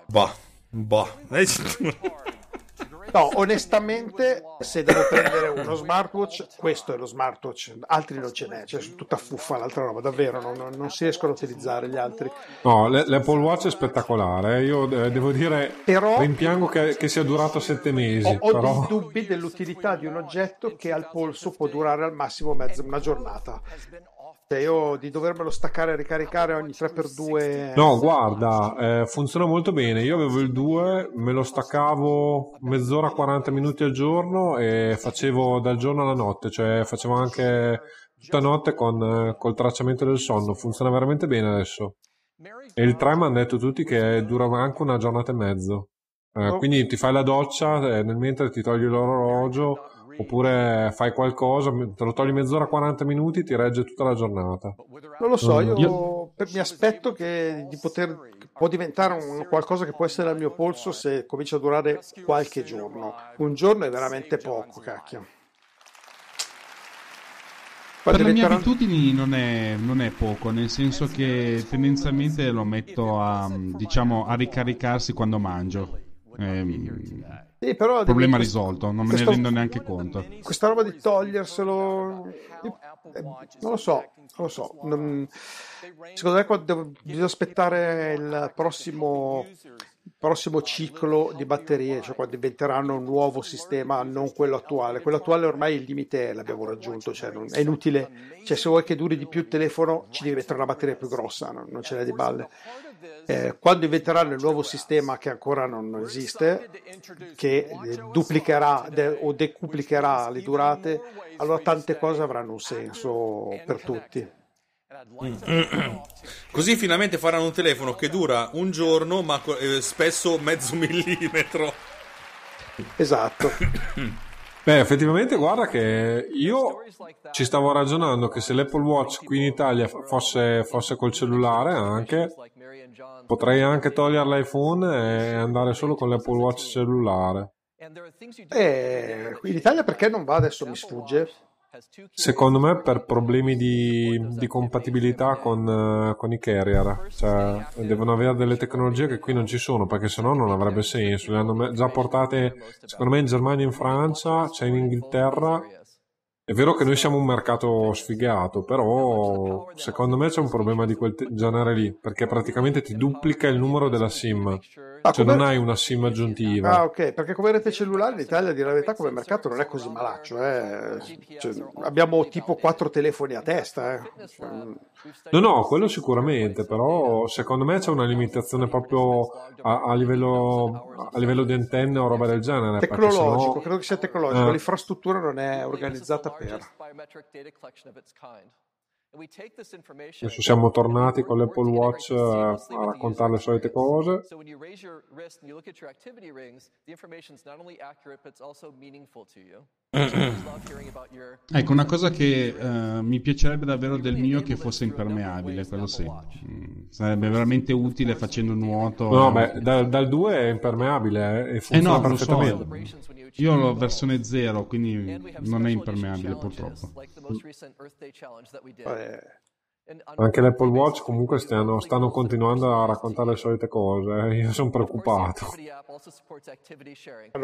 Bah. No, onestamente, se devo prendere uno smartwatch, questo è lo smartwatch, altri non ce n'è, cioè sono tutta fuffa l'altra roba, davvero, non si riescono a utilizzare gli altri. No, l'Apple Watch è spettacolare, io devo dire, però, rimpiango che sia durato 7 mesi. Ho dei dubbi dell'utilità di un oggetto che al polso può durare al massimo una giornata. Io di dovermelo staccare e ricaricare ogni 3x2. No, guarda, funziona molto bene. Io avevo il 2, me lo staccavo mezz'ora, 40 minuti al giorno e facevo dal giorno alla notte, cioè facevo anche tutta notte col tracciamento del sonno. Funziona veramente bene adesso. E il 3 mi hanno detto tutti che dura anche una giornata e mezzo. Quindi ti fai la doccia, nel mentre ti togli l'orologio, oppure fai qualcosa, te lo togli mezz'ora, 40 minuti, ti regge tutta la giornata. Non lo so, io mi aspetto che può diventare qualcosa che può essere al mio polso se comincia a durare qualche giorno. Un giorno è veramente poco, cacchio. Per le mie abitudini non è poco, nel senso che tendenzialmente lo metto a ricaricarsi quando mangio. Sì, però problema risolto, non me ne rendo neanche conto. Questa roba di toglierselo, non lo so. Secondo me bisogna aspettare il prossimo ciclo di batterie, cioè quando inventeranno un nuovo sistema, non quello attuale. Quello attuale ormai il limite l'abbiamo raggiunto, cioè è inutile, cioè se vuoi che duri di più il telefono ci devi mettere una batteria più grossa, non ce n'è di balle. Quando inventeranno il nuovo sistema che ancora non esiste, che duplicherà o decuplicherà le durate, allora tante cose avranno un senso per tutti. Così finalmente faranno un telefono che dura un giorno ma spesso mezzo millimetro. Esatto. Beh, effettivamente guarda che io ci stavo ragionando che se l'Apple Watch qui in Italia fosse col cellulare anche, potrei anche togliere l'iPhone e andare solo con l'Apple Watch cellulare. Qui in Italia perché non va adesso, mi sfugge? Secondo me per problemi di compatibilità con i carrier, cioè devono avere delle tecnologie che qui non ci sono, perché sennò non avrebbe senso. Le hanno già portate secondo me in Germania, in Francia, c'è in Inghilterra. È vero che noi siamo un mercato sfigato, però secondo me c'è un problema di quel genere lì, perché praticamente ti duplica il numero della SIM, cioè non hai una SIM aggiuntiva. Ah, ok, perché come rete cellulare in Italia, di la verità, come mercato non è così malaccio, cioè, abbiamo tipo 4 telefoni a testa, No, quello sicuramente, però secondo me c'è una limitazione proprio a livello di antenne o roba del genere. Tecnologico, sennò... credo che sia tecnologico, l'infrastruttura non è organizzata. Adesso siamo tornati con l'Apple Watch a raccontare le solite cose. Ecco, una cosa che mi piacerebbe davvero del mio è che fosse impermeabile, quello sì. Sarebbe veramente utile facendo nuoto. No, beh, dal 2 è impermeabile e funziona perfettamente. So, io ho versione 0, quindi non è impermeabile purtroppo. Anche l'Apple Watch comunque stanno continuando a raccontare le solite cose, io sono preoccupato.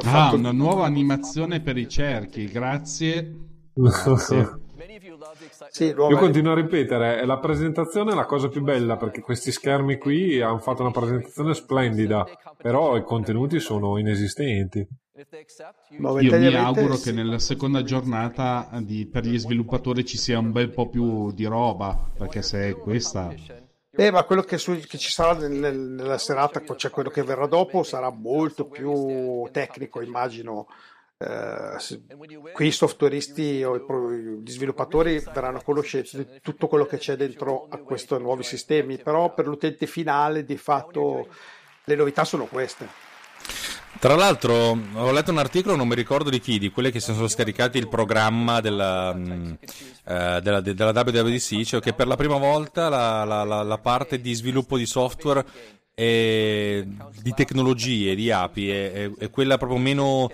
Ah, una nuova animazione per i cerchi, grazie. Sì, io continuo a ripetere, la presentazione è la cosa più bella, perché questi schermi qui hanno fatto una presentazione splendida, però i contenuti sono inesistenti. Io mi auguro che nella seconda giornata per gli sviluppatori ci sia un bel po' più di roba, perché se è questa... ma quello che ci sarà nella serata, cioè quello che verrà dopo, sarà molto più tecnico, immagino. Qui i softwareisti o gli sviluppatori verranno a conoscenza di tutto quello che c'è dentro a questi nuovi sistemi, però per l'utente finale di fatto le novità sono queste. Tra l'altro ho letto un articolo, non mi ricordo di chi, di quelli che si sono scaricati il programma della WWDC, cioè che per la prima volta la parte di sviluppo di software e di tecnologie, di API è quella proprio meno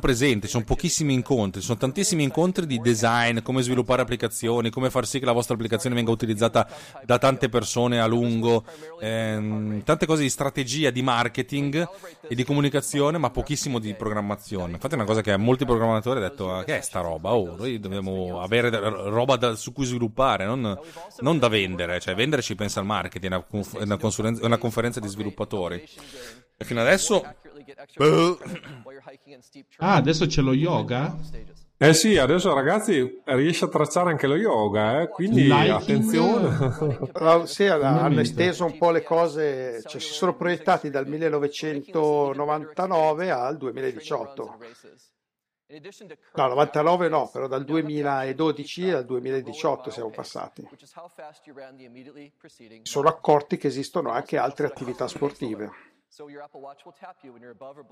presente. Ci sono pochissimi incontri, ci sono tantissimi incontri di design, come sviluppare applicazioni, come far sì che la vostra applicazione venga utilizzata da tante persone a lungo, tante cose di strategia, di marketing e di comunicazione, ma pochissimo di programmazione. Infatti è una cosa che a molti programmatori ha detto: che è sta roba? Noi dobbiamo avere roba su cui sviluppare, non da vendere, cioè vendere ci pensa il marketing, una conferenza di sviluppatori. E fino adesso adesso c'è lo yoga? Sì, adesso ragazzi riesce a tracciare anche lo yoga, quindi liking. Attenzione. Sì, hanno esteso un po' le cose, cioè si sono proiettati dal 1999 al 2018. No, 99 no, però dal 2012 al 2018 siamo passati. Si sono accorti che esistono anche altre attività sportive.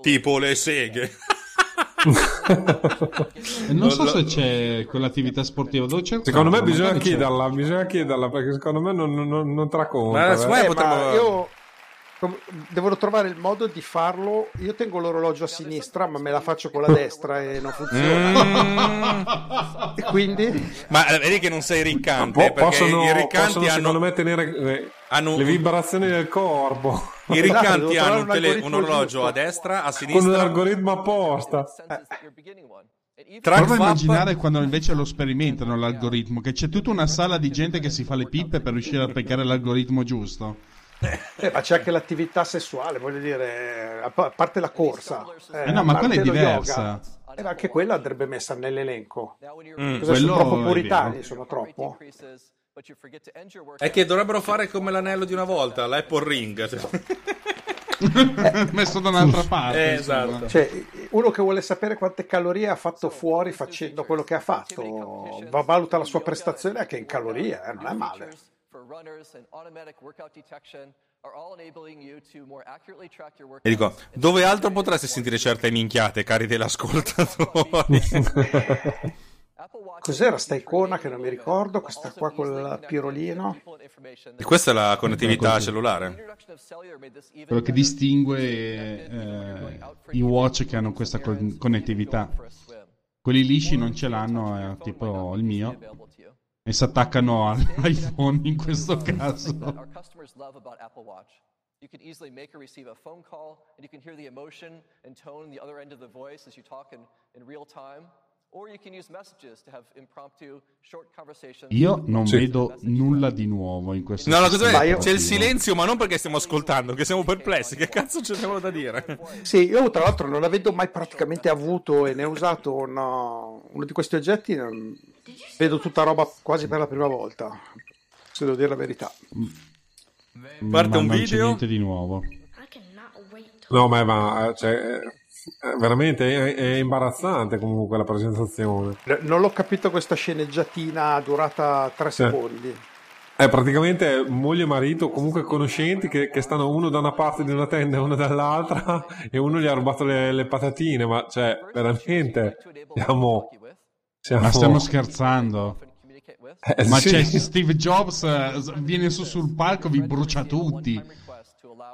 Tipo le seghe. Non so se c'è quell'attività sportiva. Secondo me bisogna chiederla perché secondo me non te la conta. Ma io devono trovare il modo di farlo. Io tengo l'orologio a sinistra, ma me la faccio con la destra e non funziona. E quindi ma vedi che non sei riccante, perché i riccanti hanno, secondo me, tenere le vibrazioni del corpo. I riccanti hanno un orologio a destra, a sinistra, con un algoritmo apposta. Prova a immaginare quando invece lo sperimentano l'algoritmo, che c'è tutta una sala di gente che si fa le pippe per riuscire a peccare l'algoritmo giusto. Ma c'è anche l'attività sessuale, voglio dire, a parte la corsa, no, ma quella è diversa. Anche quella andrebbe messa nell'elenco. Sono troppo puritani, sono troppo. È che dovrebbero fare come l'anello di una volta, l'Apple Ring, messo da un'altra parte. Esatto. Cioè, uno che vuole sapere quante calorie ha fatto fuori facendo quello che ha fatto, valuta la sua prestazione anche in calorie, non è male. E dico, dove altro potreste sentire certe minchiate, cari dell'ascoltatore? Cos'era sta icona che non mi ricordo, questa qua col pirolino? E questa è la connettività cellulare, quello che distingue i watch che hanno questa connettività. Quelli lisci non ce l'hanno, tipo il mio, e si attaccano all'iPhone in questo caso. Io non vedo nulla di nuovo in questo caso. C'è il silenzio, ma non perché stiamo ascoltando, che siamo perplessi. Che cazzo c'è da dire? Sì, io tra l'altro non avendo mai praticamente avuto e ne ho usato uno di questi oggetti, vedo tutta roba quasi per la prima volta, se devo dire la verità. Parte un video. Niente di nuovo. No, ma cioè, Veramente è imbarazzante comunque la presentazione. Non l'ho capito questa sceneggiatina durata 3 secondi. È praticamente moglie e marito, comunque conoscenti, che stanno uno da una parte di una tenda e uno dall'altra, e uno gli ha rubato le patatine, ma cioè veramente siamo... Ma stiamo scherzando? Ma sì. C'è Steve Jobs, viene su sul palco, vi brucia tutti.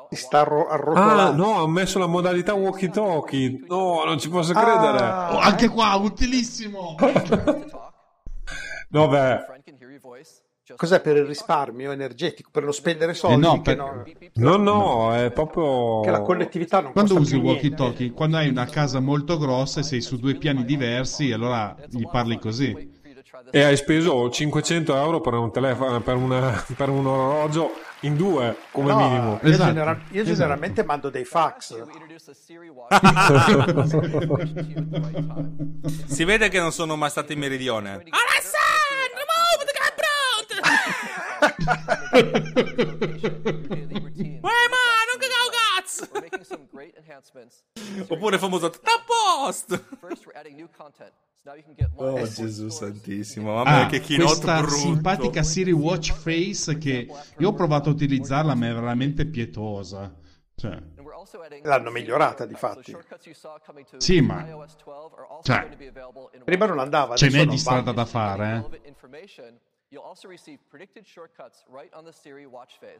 Sta arrotolando. Ah no, ha messo la modalità walkie talkie. No, non ci posso credere. Oh, anche qua, utilissimo. No, beh. Cos'è, per il risparmio energetico, per non spendere soldi? No, è proprio che la connettività non... Quando usi il walkie talkie? Quando hai una casa molto grossa e sei su 2 piani diversi, allora gli parli così. E hai speso 500 euro per un telefono, per un orologio in 2 come minimo. Esatto. Io generalmente mando dei fax. Si vede che non sono mai stato in meridione. Alessandro, move the camp road! Oppure famoso post. Oh Gesù santissimo, mamma, che keynote brutto. Questa simpatica Siri Watch Face, che io ho provato a utilizzarla, ma è veramente pietosa, cioè. L'hanno migliorata difatti. Sì, ma cioè, prima non andava, ce n'è di strada da fare,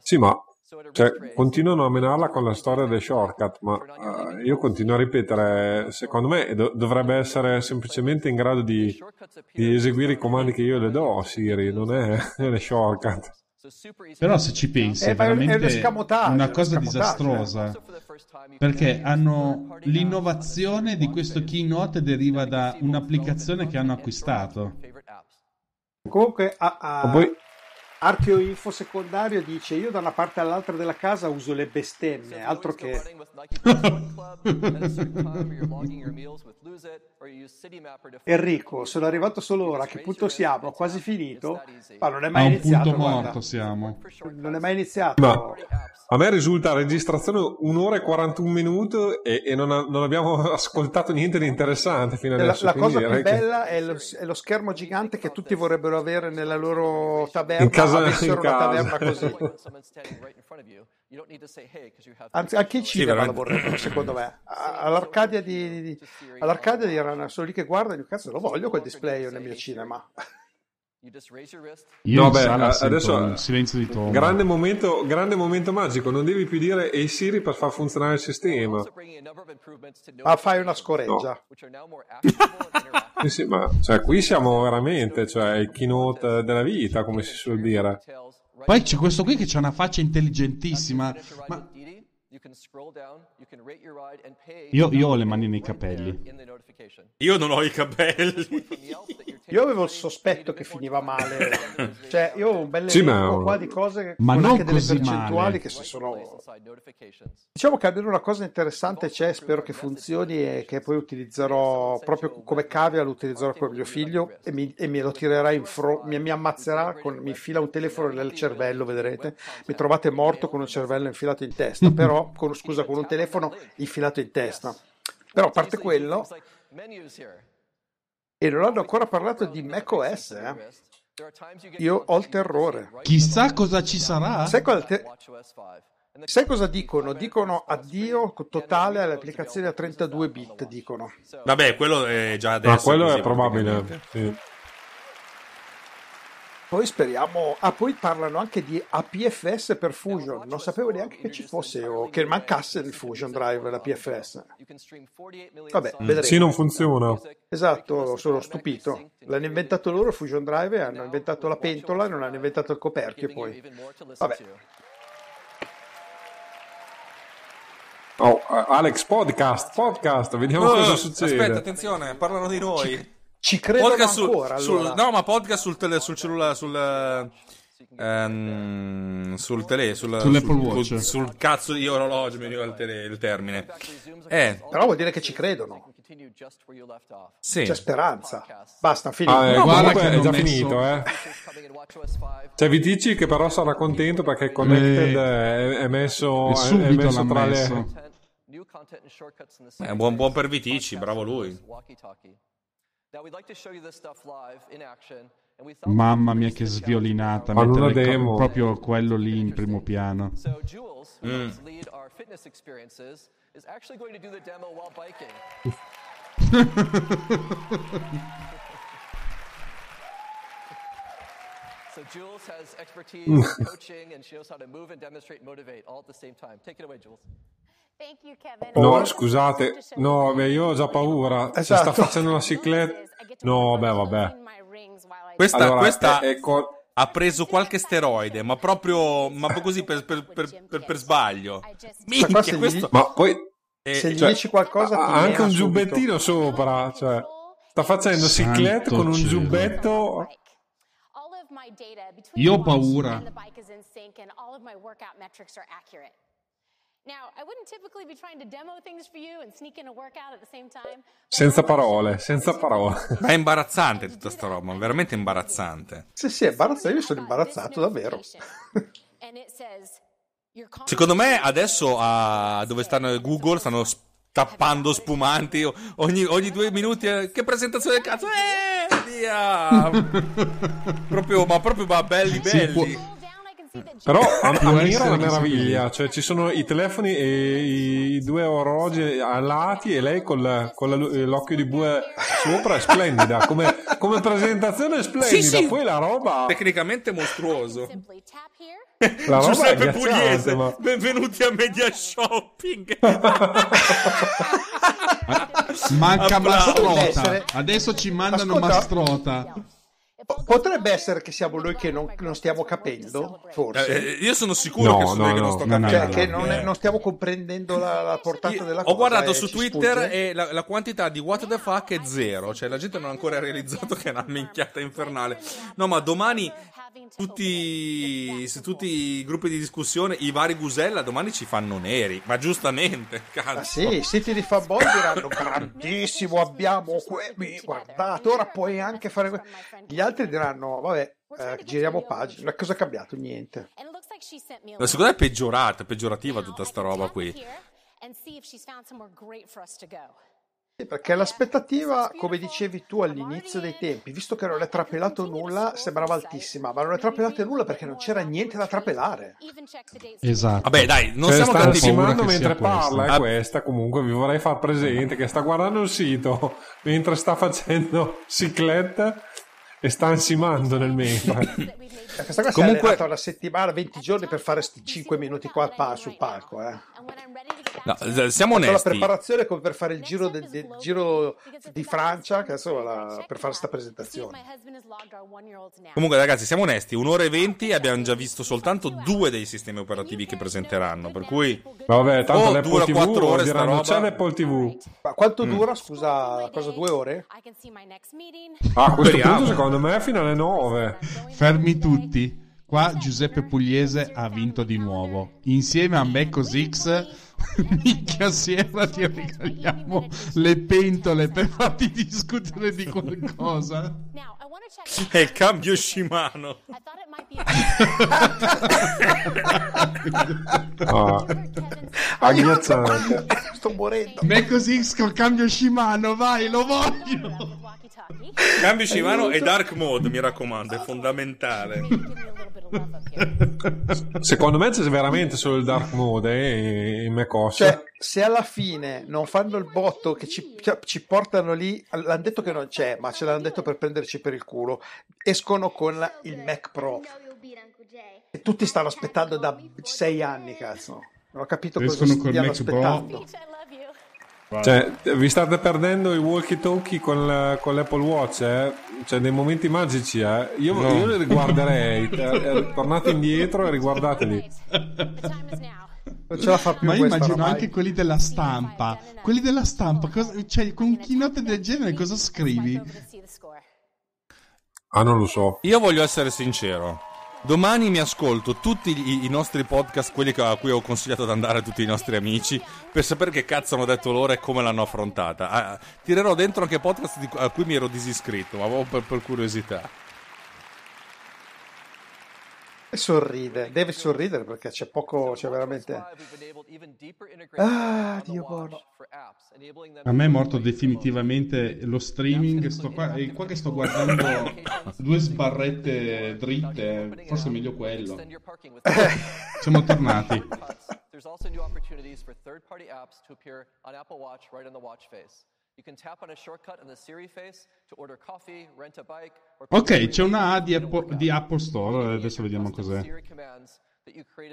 Sì, ma cioè, continuano a menarla con la storia dei shortcut, ma io continuo a ripetere, secondo me dovrebbe essere semplicemente in grado di eseguire i comandi che io le do a Siri, non è le shortcut. Però se ci pensi è veramente una cosa disastrosa, perché hanno l'innovazione di questo keynote deriva da un'applicazione che hanno acquistato. Comunque Archeo Info Secondario dice: io da una parte all'altra della casa uso le bestemmie, altro che Enrico, sono arrivato solo ora, a che punto siamo? Ho quasi finito, ma non è mai iniziato. A un punto morto siamo. Non è mai iniziato. Ma a me risulta registrazione 1 ora e 41 minuti e non abbiamo ascoltato niente di interessante fino adesso. La cosa più bella è lo schermo gigante che tutti vorrebbero avere nella loro taberna. Taverna così. Anzi, anche in Cile la vorrebbero, secondo me. All'Arcadia erano solo lì che guardano, io cazzo lo voglio quel display io nel mio cinema. Io adesso silenzio di tomba. Grande momento magico, non devi più dire "Ehi Siri" per far funzionare il sistema. Ma fai una scoreggia. No. Sì, ma cioè qui siamo veramente, cioè il keynote della vita, come si suol dire. Poi c'è questo qui che c'ha una faccia intelligentissima, ma io ho le mani nei capelli. Io non ho i capelli. Io avevo il sospetto che finiva male. Cioè, io ho un bel elenco qua di cose, ma non anche delle percentuali male. Che si sono... Diciamo che almeno una cosa interessante c'è, spero che funzioni e che poi utilizzerò proprio come cavia, lo utilizzerò con mio figlio e me lo tirerà in fronte, mi ammazzerà, mi infila un telefono nel cervello, vedrete. Mi trovate morto con un cervello infilato in testa, però con un telefono infilato in testa. Però a parte quello... E non hanno ancora parlato di macOS, Io ho il terrore. Chissà cosa ci sarà. Sai cosa dicono? Dicono addio totale alle applicazioni a 32 bit, dicono. Vabbè, quello è già adesso. Ma quello così, è probabile, sì. Poi speriamo... poi parlano anche di APFS per Fusion. Non sapevo neanche che ci fosse o che mancasse il Fusion Drive, la PFS. Vabbè, vedremo. Sì, non funziona. Esatto, sono stupito. L'hanno inventato loro il Fusion Drive, hanno inventato la pentola, non hanno inventato il coperchio poi. Vabbè. Oh, Alex, podcast, vediamo cosa succede. Aspetta, attenzione, parlano di noi. Ci credono podcast ancora allora. No, ma podcast sul cellulare, sull'Apple Watch, sul cazzo di orologio, mi arriva il termine. Però vuol dire che ci credono. Sì. C'è speranza. Basta, finito. Guarda che è già finito, Cioè, vi dici che però sarà contento perché Connected è messo tra le... È un buon per Vitici, bravo lui. Mamma mia che sviolinata, mettere proprio quello lì in primo piano. So Jules has expertise in coaching and she knows how to move and demonstrate and motivate all at the same time. Take it away, Jules. Thank you, Kevin. No, scusate. No, beh, io ho già paura. Esatto. Si sta facendo una cicletta. No, beh, vabbè. Questa ecco, ha preso qualche steroide, ma proprio così per sbaglio. Minchia, questo... Ma poi se gli dici qualcosa ha anche un giubbettino sopra, cioè sta facendo ciclette con un giubbetto. Io ho paura. Senza parole. Ma è imbarazzante tutta sta roba, veramente imbarazzante. Sì, è imbarazzante, io sono imbarazzato davvero. Secondo me adesso dove stanno Google stanno tappando spumanti ogni 2 minuti. Che presentazione del cazzo! Proprio, ma belli. Però ammira la meraviglia, cioè ci sono i telefoni e i 2 orologi a lati e lei con l'occhio di bue sopra è splendida, come presentazione è splendida, sì. Poi la roba tecnicamente mostruoso. La roba Giuseppe Pugliese, ma... benvenuti a Media Shopping. Manca Mastrota, adesso ci mandano Mastrota. Potrebbe essere che siamo noi che non stiamo capendo, forse. Io sono sicuro che sono noi che non sto capendo. Cioè che non stiamo comprendendo la portata della cosa. Ho guardato su Twitter e la quantità di what the fuck è zero. Cioè la gente non ha ancora realizzato che è una minchiata infernale. No, ma domani tutti i gruppi di discussione, i vari Gusella, domani ci fanno neri. Ma giustamente, cazzo. Ah, sì, i siti di fanboy diranno grandissimo, abbiamo guardate, ora puoi anche fare... Gli altri diranno, vabbè, giriamo pagina, cosa è cambiato? Niente. Ma secondo me è peggiorativa tutta sta roba qui. Sì, perché l'aspettativa, come dicevi tu all'inizio dei tempi, visto che non è trapelato nulla, sembrava altissima, ma non è trapelato nulla perché non c'era niente da trapelare. Esatto. Vabbè, dai, non stiamo cattivando mentre parla, questa comunque vi vorrei far presente che sta guardando il sito mentre sta facendo cicletta e sta ansimando nel mentre. Questa cosa comunque... è arrivata una settimana, 20 giorni per fare 5 minuti qua sul palco, No, siamo onesti. La preparazione come per fare il giro del giro di Francia, che adesso per fare questa presentazione. Comunque, ragazzi, siamo onesti. 1 ora e 20 abbiamo già visto soltanto 2 dei sistemi operativi che presenteranno. Per cui, vabbè, tanto l'Apple dura TV, 4 ore sta roba. C'è l'Apple TV. Ma quanto dura? Scusa, la cosa 2 ore? A questo punto, secondo me, fino alle 9. Fermi tutti. Qua Giuseppe Pugliese ha vinto di nuovo. Insieme a MacOS X, minchia sera ti regaliamo le pentole per farti discutere di qualcosa. E il cambio Shimano. Agghiacciante. Sto morendo. MacOS X col cambio Shimano, vai, lo voglio. Cambio Shimano e Dark Mode, mi raccomando, è fondamentale. Secondo me c'è veramente solo il Dark Mode e MacOS. Cioè, se alla fine non fanno il botto che ci portano lì, l'hanno detto che non c'è, ma ce l'hanno detto per prenderci per il culo, escono con il Mac Pro. E tutti stanno aspettando da 6 anni, cazzo. Non ho capito cosa stiano aspettando. Cioè, vi state perdendo i walkie talkie con l'Apple Watch, Cioè, dei momenti magici, Io li riguarderei. Tornate indietro e riguardateli. Non ce la fa più. Ma io immagino ormai anche quelli della stampa. Quelli della stampa, cioè, con keynote del genere cosa scrivi? Non lo so. Io voglio essere sincero. Domani mi ascolto tutti i nostri podcast, quelli a cui ho consigliato di andare a tutti i nostri amici, per sapere che cazzo hanno detto loro e come l'hanno affrontata. Tirerò dentro anche podcast a cui mi ero disiscritto, ma avevo per curiosità. E sorride, deve sorridere perché c'è poco, c'è veramente... Ah, Dio buono. A me è morto definitivamente lo streaming, sto qua, e qua che sto guardando due sbarrette dritte, forse è meglio quello. Siamo tornati. Ok, c'è una A di Apple Store, adesso vediamo cos'è.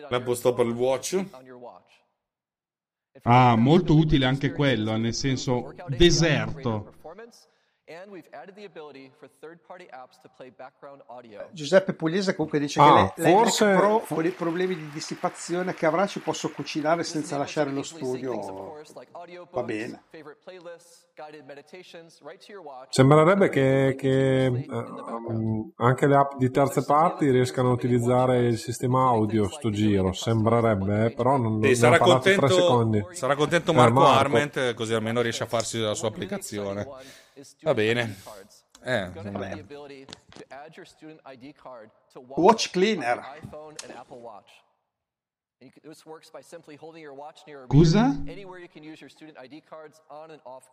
L'Apple Store per il Watch. Ah, molto utile anche quello, nel senso deserto. Giuseppe Pugliese comunque dice che forse Mac Pro, i problemi di dissipazione che avrà, ci posso cucinare senza lasciare lo studio. Va bene. Sembrerebbe che anche le app di terze parti riescano a utilizzare il sistema audio sto giro, sembrerebbe, però non sarà contento, 3 secondi. Sarà contento Marco. Arment, così almeno riesce a farsi la sua applicazione. Va bene. Vabbè. Watch Cleaner. Scusa?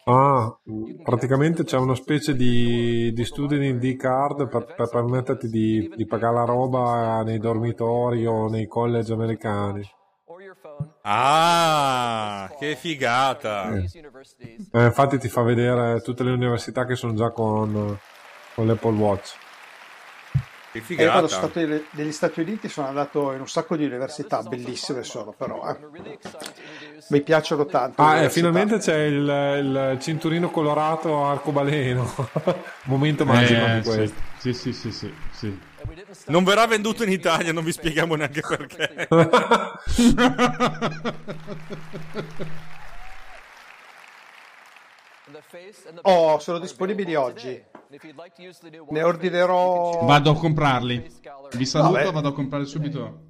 Ah, praticamente c'è una specie di student ID card per permetterti di pagare la roba nei dormitori o nei college americani. Ah, che figata! Infatti ti fa vedere tutte le università che sono già con l'Apple Watch. Che figata! Io allo Stato degli Stati Uniti sono andato in un sacco di università, bellissime sono, però mi piacciono tanto. Ah, finalmente c'è il cinturino colorato arcobaleno. Momento magico di questo. Sì. Non verrà venduto in Italia, non vi spieghiamo neanche perché. Oh, sono disponibili oggi. Ne ordinerò. Vado a comprarli. Vi saluto, vado a comprare subito.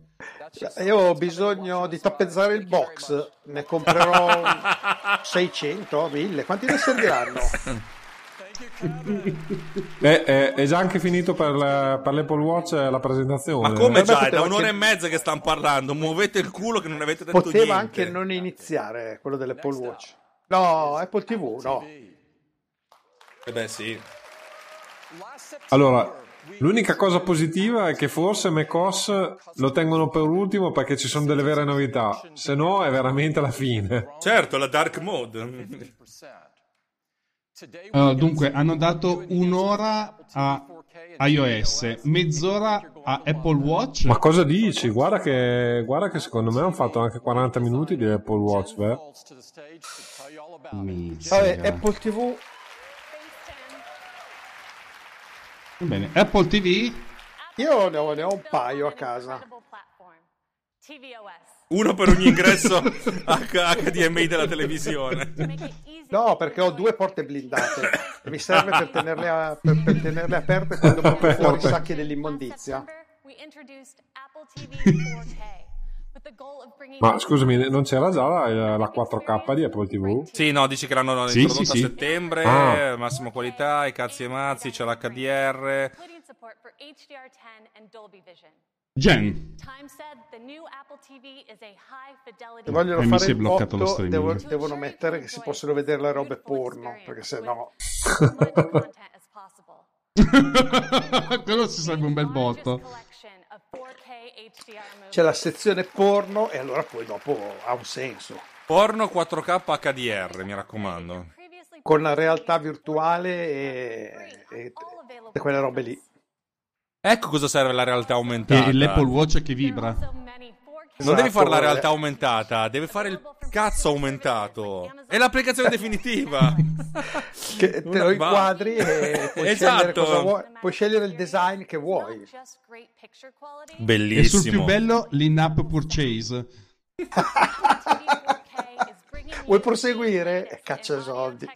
Io ho bisogno di tappezzare il box. Ne comprerò 600, 1000. Quanti ne serviranno? È già anche finito per l'Apple Watch la presentazione. Ma come già? È da un'ora e mezza che stanno parlando. Muovete il culo che non avete detto niente. Poteva anche non iniziare quello dell'Apple Watch. No, Apple TV, no. Eh beh, sì. Allora, l'unica cosa positiva è che forse macOS lo tengono per ultimo perché ci sono delle vere novità. Se no è veramente la fine. Certo, la Dark Mode. Dunque, hanno dato un'ora a iOS, mezz'ora a Apple Watch. Ma cosa dici? Guarda che secondo me hanno fatto anche 40 minuti di Apple Watch. Vabbè, Apple TV. Bene, Apple TV. Io ne ho un paio a casa. Uno per ogni ingresso HDMI della televisione. No, perché ho 2 porte blindate. Mi serve per tenerle aperte quando porto fuori i sacchi dell'immondizia. Ma scusami, non c'era già la 4K di Apple TV? Sì, no, dici che l'hanno introdotta a settembre, massima qualità, i cazzi e mazzi, c'è l'HDR. Gen. Se vogliono fare il botto, devono mettere che si possono vedere le robe porno, perché se no quello si sarebbe un bel botto. C'è la sezione porno e allora poi dopo ha un senso. Porno 4K HDR, mi raccomando, con la realtà virtuale e quelle robe lì. Ecco cosa serve la realtà aumentata. E l'Apple Watch che vibra. Non devi fare la realtà aumentata, devi fare il cazzo aumentato. È l'applicazione definitiva. Che te lo inquadri e puoi scegliere cosa vuoi. Puoi scegliere il design che vuoi. Bellissimo. E sul più bello l'in-app purchase. Vuoi proseguire? Caccia soldi.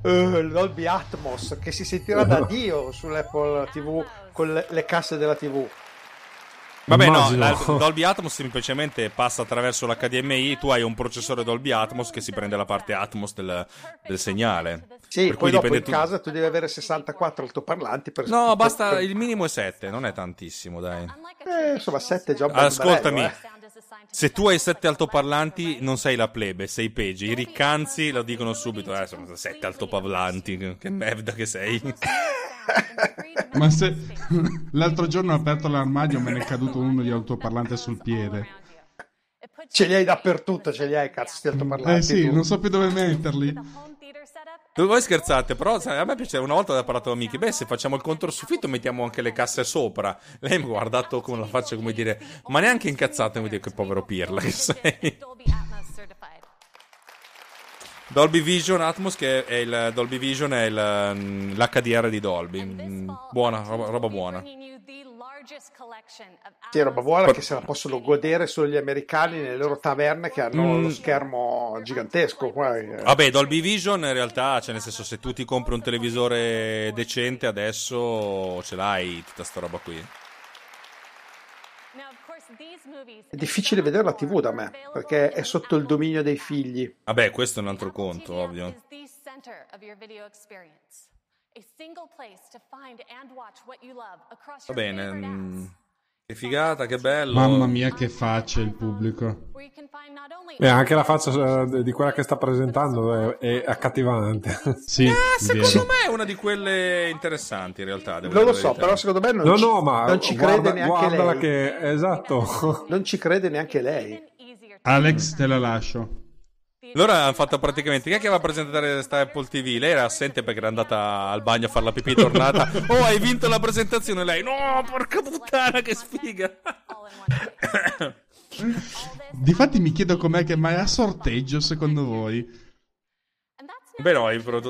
Dolby Atmos che si sentirà da Dio sull'Apple TV con le casse della TV. Vabbè, no, Dolby Atmos semplicemente passa attraverso l'HDMI. Tu hai un processore Dolby Atmos che si prende la parte Atmos del segnale. Sì, poi dopo in casa tu devi avere 64 altoparlanti per... No, basta, il minimo è 7, non è tantissimo, dai. Insomma, 7 è già un po'. Ascoltami, se tu hai 7 altoparlanti non sei la plebe, sei peggio. I riccanzi lo dicono subito, sono 7 altoparlanti, che merda che sei. Ma se l'altro giorno ho aperto l'armadio, me ne è caduto uno di altoparlante sul piede. Ce li hai dappertutto, ce li hai, cazzo, sti altoparlanti. Eh sì, tu non so più dove metterli. Voi scherzate, però a me piaceva. Una volta ho parlato a Miki, beh, se facciamo il controsoffitto mettiamo anche le casse sopra. Lei mi ha guardato con la faccia come dire, ma neanche incazzato, mi dice, che povero pirla che sei. Dolby Vision Atmos, che è il Dolby Vision, è l'HDR di Dolby. Buona, roba buona. Sì, roba buona, che se la possono godere solo gli americani nelle loro taverne che hanno lo schermo gigantesco. Vabbè, Dolby Vision in realtà, cioè nel senso, se tu ti compri un televisore decente adesso ce l'hai tutta sta roba qui. È difficile vedere la TV da me perché è sotto il dominio dei figli. Vabbè, questo è un altro conto, ovvio. Va bene, che figata, che bello. Mamma mia, che faccia il pubblico. E anche la faccia di quella che sta presentando è accattivante. Sì, secondo me è una di quelle interessanti, in realtà. Non lo so, però secondo me non ci crede neanche lei. Che, esatto. Non ci crede neanche lei. Alex, te la lascio. Allora hanno fatto praticamente, chi è che va a presentare sta Apple TV? Lei era assente perché era andata al bagno a fare la pipì, tornata. Oh, hai vinto la presentazione, lei. No, porca puttana, che sfiga. Difatti mi chiedo com'è che mai a sorteggio, secondo voi. Beh, no,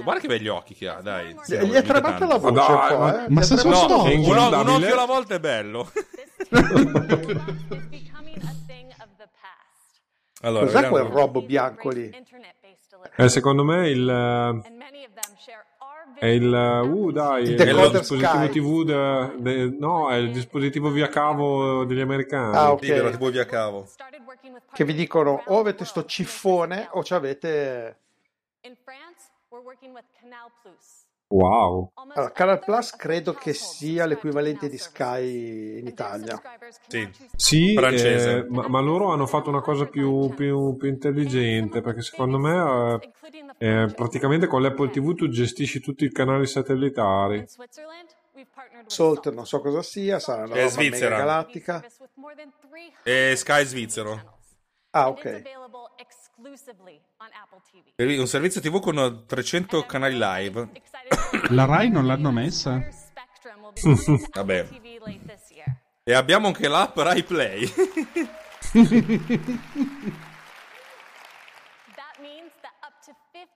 guarda che begli occhi che ha, dai. Gli è trabata la voce, ma se sono un occhio alla volta è bello. Allora, cos'è quel robo bianco lì? Secondo me è il dispositivo TV è il dispositivo via cavo degli americani. Ah, ok. Libero TV via cavo. Che vi dicono o avete sto ciffone o ci avete... Wow. Allora, Canal Plus credo che sia l'equivalente di Sky in Italia. Sì, francese. Ma loro hanno fatto una cosa più intelligente, perché secondo me praticamente con l'Apple TV tu gestisci tutti i canali satellitari. Salt non so cosa sia, sarà una roba mega galattica. E Sky svizzero. Ah, ok. Un servizio TV con 300 canali live. La Rai non l'hanno messa? Vabbè. E abbiamo anche l'app Rai Play.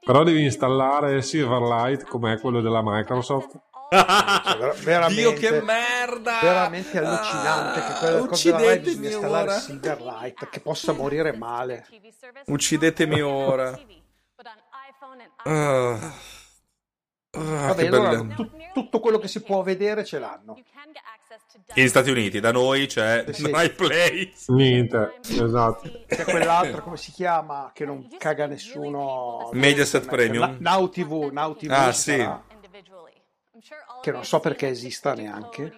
Però devi installare Silverlight, come è quello della Microsoft. Dio, che merda! Veramente allucinante che quella cosa della Rai bisogna installare Silverlight, che possa morire male. Uccidetemi ora. Vabbè, allora, tutto quello che si può vedere ce l'hanno. Negli Stati Uniti, da noi c'è Rai Play. Niente, esatto. C'è quell'altra, come si chiama, che non caga nessuno. Mediaset Premium. Now TV. Ah, sì. Che non so perché esista neanche.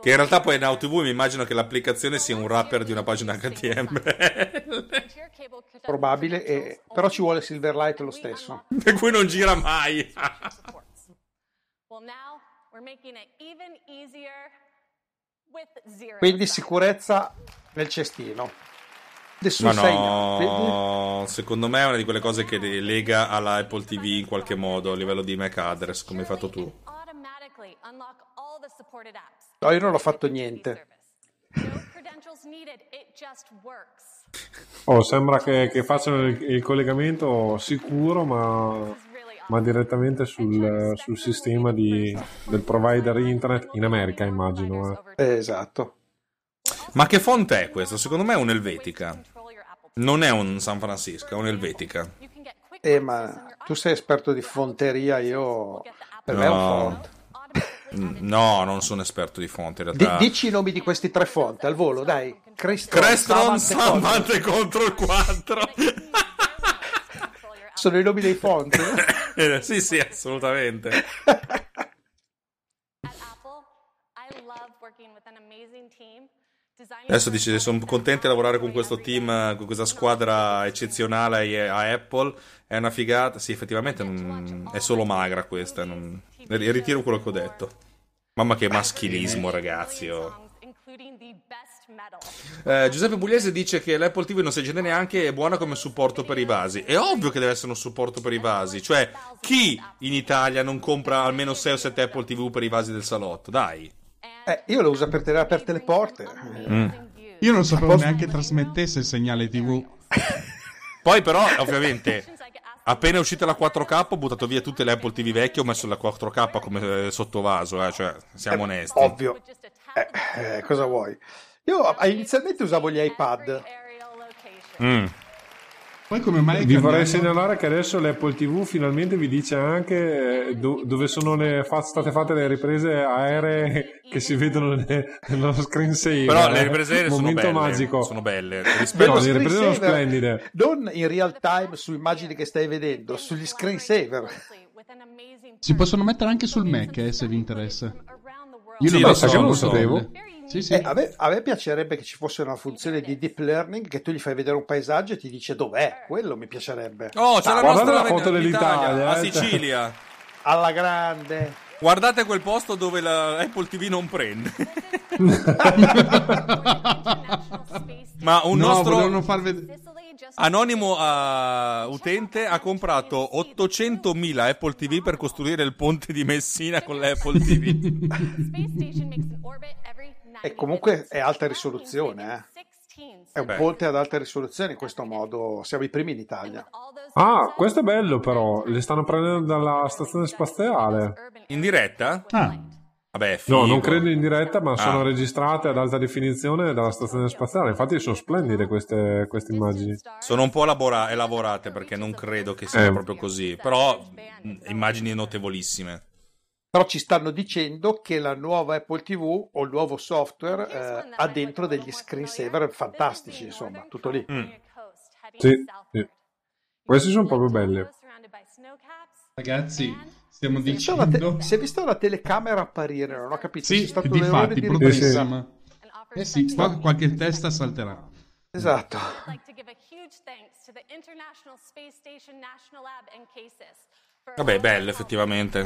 Che in realtà poi Now TV mi immagino che l'applicazione sia un wrapper di una pagina HTML. Probabile, però ci vuole Silverlight lo stesso. Per cui non gira mai. Quindi sicurezza nel cestino. Nessun segno. Secondo me è una di quelle cose che lega alla Apple TV in qualche modo a livello di MAC address, come hai fatto tu. No, io non ho fatto niente. Sembra che facciano il collegamento sicuro, ma direttamente sul sistema del provider internet in America, immagino. Esatto. Ma che font è questo? Secondo me è un Helvetica. Non è un San Francisco, è un Helvetica. Ma tu sei esperto di fonteria, io... Per me è un font. No, non sono esperto di font, in realtà. Dici i nomi di questi tre font, al volo, dai. Crestron, Savante contro il 4. Sono i nomi dei font. Sì, sì, assolutamente. Adesso dice, sono contento di lavorare con questo team, con questa squadra eccezionale a Apple, è una figata. Sì, effettivamente non, è solo magra questa, non, ritiro quello che ho detto. Mamma che maschilismo, ragazzi, oh. Giuseppe Bugliese dice che l'Apple TV non si genera neanche, è buona come supporto per i vasi. È ovvio che deve essere un supporto per i vasi. Cioè, chi in Italia non compra almeno 6 o 7 Apple TV per i vasi del salotto? Dai. Io lo uso per tenere aperte le porte. Io non sapevo neanche trasmettesse il segnale TV. Poi però, ovviamente, appena è uscita la 4K ho buttato via tutte le Apple TV vecchie, ho messo la 4K come sottovaso, cioè, siamo onesti. Ovvio. Cosa vuoi? Io inizialmente usavo gli iPad. Poi come mai vi vorrei segnalare che adesso l'Apple TV finalmente vi dice anche dove sono state fatte le riprese aeree che si vedono nello screensaver. Però le riprese aeree sono belle. No, le riprese sono splendide. Non in real time su immagini che stai vedendo, sugli screensaver. Si possono mettere anche sul Mac, se vi interessa. Io non lo sapevo. Sì, sì. A me piacerebbe che ci fosse una funzione di deep learning che tu gli fai vedere un paesaggio e ti dice dov'è, quello mi piacerebbe. Oh, c'è la foto dell'Italia, a Sicilia. Alla grande. Guardate quel posto dove la Apple TV non prende. Ma un nostro anonimo utente ha comprato 800.000 Apple TV per costruire il ponte di Messina con l'Apple TV. E comunque è alta risoluzione, eh? È un ponte ad alta risoluzione, in questo modo siamo i primi in Italia. Ah, questo è bello però, le stanno prendendo dalla stazione spaziale. In diretta? Vabbè, figo. No, non credo in diretta, ma sono registrate ad alta definizione dalla stazione spaziale, infatti sono splendide queste immagini. Sono un po' elaborate perché non credo che sia proprio così, però immagini notevolissime. Però ci stanno dicendo che la nuova Apple TV o il nuovo software ha dentro degli screensaver fantastici, insomma, tutto lì. Sì, sì. Questi sono proprio belli. Ragazzi, stiamo dicendo... Si è vista la telecamera apparire, non ho capito. Sì, infatti, bruttissima. Sì, qua qualche testa salterà. Esatto. Vabbè, bello effettivamente.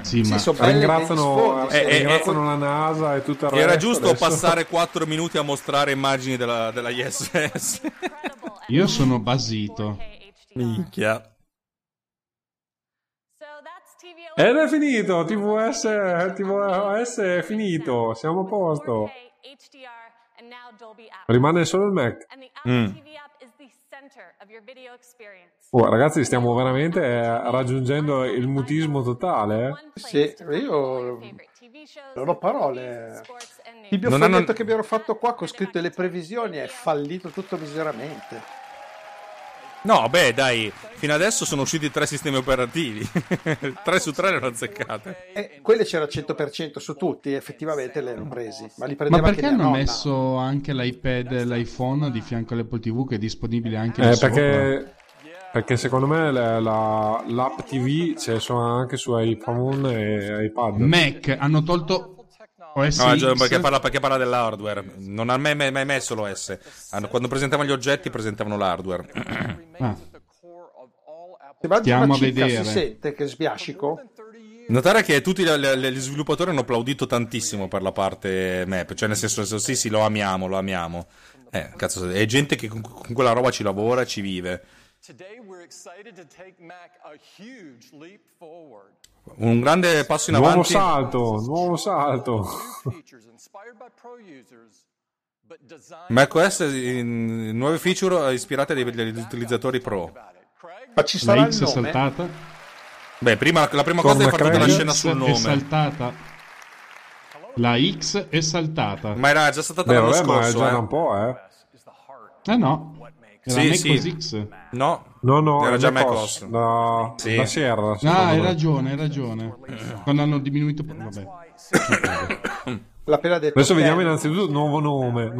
Sì, ma ringraziano la NASA e tutta la era resto, giusto adesso. Passare 4 minuti a mostrare immagini della ISS. Io sono basito. Minchia. Ed è finito, TVOS è finito, siamo a posto. Rimane solo il Mac. Oh, ragazzi, stiamo veramente raggiungendo il mutismo totale. Sì, io non ho parole. Il mio foglietto che abbiamo fatto qua con scritto le previsioni è fallito tutto miseramente. No, beh, dai, fino adesso sono usciti 3 sistemi operativi. 3 su 3 le hanno azzeccate. Quelle c'era 100% su tutti, effettivamente le hanno presi. Ma perché hanno messo anche l'iPad e l'iPhone di fianco all'Apple TV, che è disponibile anche lì sopra? Perché secondo me l'app TV c'è anche su iPhone e iPad. Mac, hanno tolto... No, perché parla dell'hardware. Non hanno mai messo l'OS. Quando presentavano gli oggetti, presentavano l'hardware. Stiamo a vedere. Si sente che sbiascico. Notare che tutti gli sviluppatori hanno applaudito tantissimo per la parte map. Cioè, nel senso, sì, lo amiamo. Cazzo, è gente che con quella roba ci lavora, ci vive. Un grande passo in avanti. Nuovo salto. macOS, nuove feature ispirate agli utilizzatori pro. Ma ci sarà la X il nome? È saltata? Beh, la prima cosa è fare la scena sul nome. È saltata. La X è saltata. Ma era già saltata l'anno scorso. Ma è già da un po', no. Era Mac OS X? No, era già macOS. La Sierra. Hai ragione. Quando hanno diminuito... Vabbè. L'ha detto. Adesso vediamo innanzitutto il nuovo nome.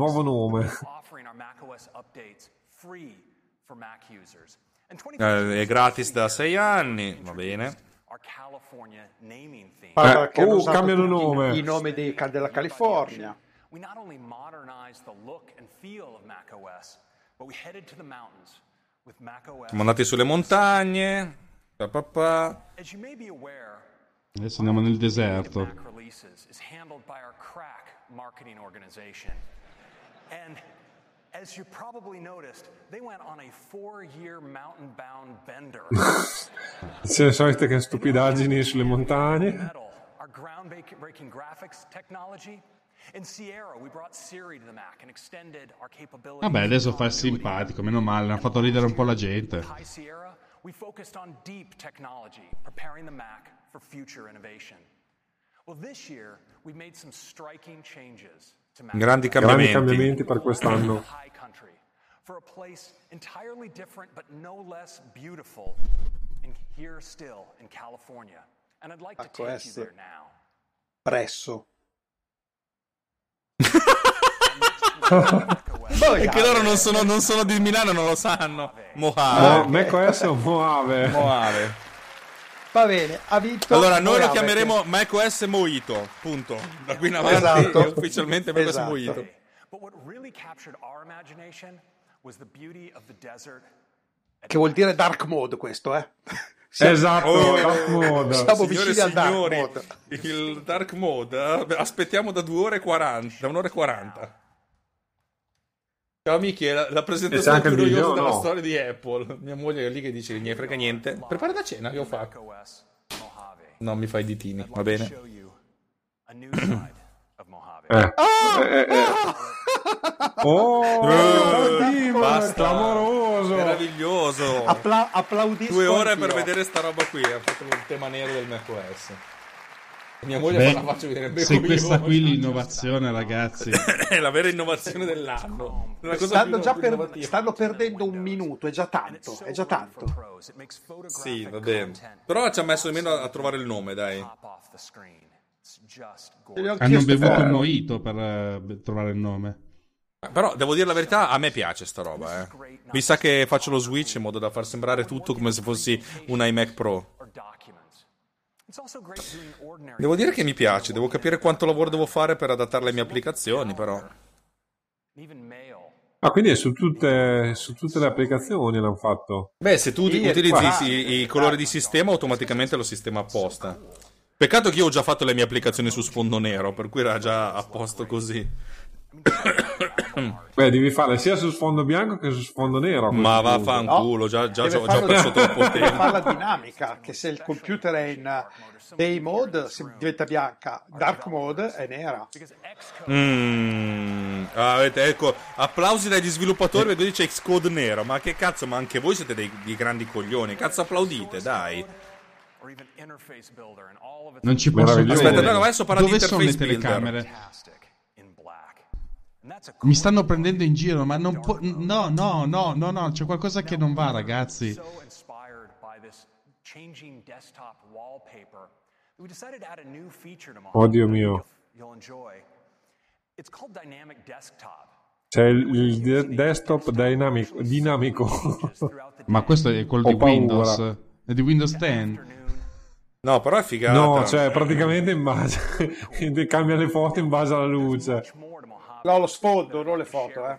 È gratis da 6 anni, va bene. Cambiano nome. Il nome della California. We not only modernized the look and feel of macOS, but we headed to the mountains with macOS. Siamo andati sulle montagne. As you may be aware, adesso andiamo nel deserto. Mac releases is handled by our crack marketing organization. And as you probably noticed, they went on a 4-year mountain-bound bender. C'è le solite stupidaggini sulle montagne. Our groundbreaking graphics technology. Vabbè, adesso fa il simpatico, meno male, ha fatto ridere un po' la gente. Grandi cambiamenti per quest'anno. HOS presso. E che loro non sono di Milano, non lo sanno. Mojave. macOS o Mojave? Mojave. Va bene, ha vinto. Allora noi lo chiameremo macOS Mojito, punto. Da qui in avanti esatto. È ufficialmente macOS Mojito. Che vuol dire Dark Mode questo, eh? Esatto, Dark Mode. Siamo vicini al Dark Mode. Il Dark Mode aspettiamo da 1 ora e 40. Ciao amici, la presentazione più noiosa della storia di Apple. Mia moglie è lì che dice che ne frega niente. Prepara la cena che ho fatto. No, mi fai i ditini, va bene. Basta, clamoroso, meraviglioso. Applaudisco. 2 ore per vedere sta roba qui. Ha fatto il tema nero del macOS. Mia moglie fa la faccio vedere bene. Se questa qui l'innovazione, ragazzi, è la vera innovazione dell'anno. Stanno perdendo 1 minuto, è già tanto. Sì, va bene. Però ci ha messo meno a trovare il nome, dai. Hanno bevuto un mojito per trovare il nome. Però devo dire la verità, a me piace sta roba, eh. Mi sa che faccio lo switch in modo da far sembrare tutto come se fossi un iMac Pro. Devo dire che mi piace, devo capire quanto lavoro devo fare per adattare le mie applicazioni, però. Ah, quindi è su tutte le applicazioni l'hanno fatto? Beh, se tu utilizzi i colori di sistema, automaticamente lo sistema apposta. Peccato che io ho già fatto le mie applicazioni su sfondo nero, per cui era già a posto così. Beh, devi fare sia su sfondo bianco che su sfondo nero. Ma vaffanculo, no? già ho perso troppo tempo. Fa la dinamica che se il computer è in day mode diventa bianca, dark mode è nera. Ecco, applausi dagli sviluppatori perché dice Xcode nero. Ma che cazzo, ma anche voi siete dei grandi coglioni. Cazzo, applaudite, dai. Non ci posso dire. Aspetta, adesso parla di interface builder. Mi stanno prendendo in giro, ma non può. No, c'è qualcosa che non va, ragazzi. Oddio mio. C'è il desktop dinamico. Ma questo è quello di Windows. È di Windows 10. No, però è figata. No, cioè praticamente in base cambia le foto in base alla luce. No, lo sfondo, non le foto, eh.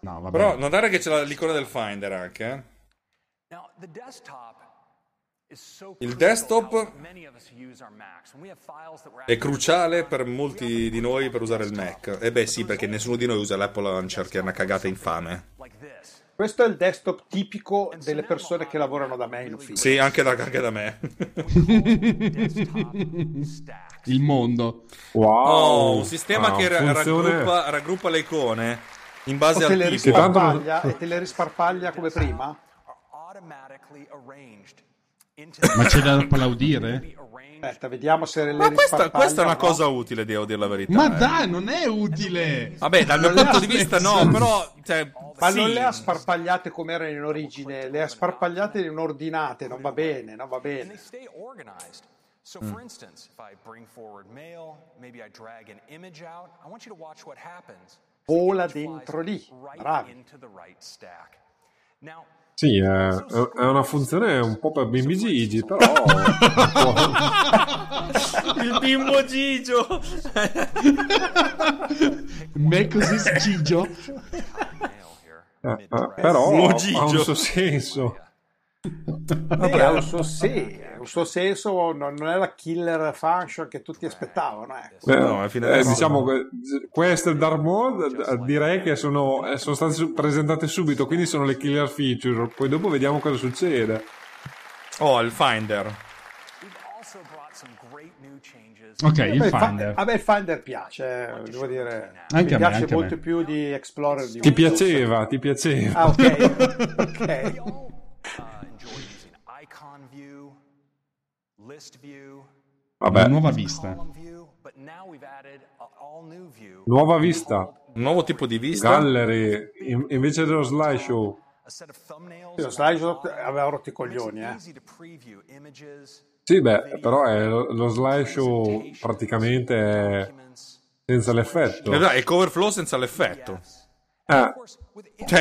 No, vabbè. Però notare che c'è l'icona del Finder anche, eh. Il desktop è cruciale per molti di noi per usare il Mac. E beh sì, perché nessuno di noi usa l'Apple Launcher, che è una cagata infame. Questo è il desktop tipico delle persone che lavorano da me in ufficio. Sì, anche da me. Il mondo. Wow. Un sistema che raggruppa le icone in base al tipo. E te le risparpaglia come prima? Ma c'è da applaudire? Aspetta, vediamo se le questa è una cosa utile, devo dire la verità. Ma dai, non è utile. Vabbè, dal mio punto di vista no, però cioè, ma sì. Non le ha sparpagliate come erano in origine, le ha sparpagliate in ordinate, non va bene, non va bene. So for instance, if I bring forward mail, maybe I drag an image out, I want you to watch what happens vola dentro lì. Bravi. Sì, è una funzione un po' per bimbi gigi, però... Il bimbo Gigio! Mecosis Gigio? Però Gigio. Ha un suo senso. Vabbè, ha un suo senso, non è la killer function che tutti aspettavano. No, diciamo che queste Dark Mode direi che sono state presentate subito, quindi sono le killer feature. Poi dopo vediamo cosa succede. Oh, il Finder. Ok, il Finder. A me il Finder piace, devo dire. Anche mi piace molto più di Explorer. Di ti piaceva. Ah, ok. Vabbè. Nuova vista. Un nuovo tipo di vista. Gallery invece dello slideshow. Lo slideshow aveva rotto i coglioni, Sì, beh, però lo slideshow praticamente è senza l'effetto. È Coverflow senza l'effetto. Cioè,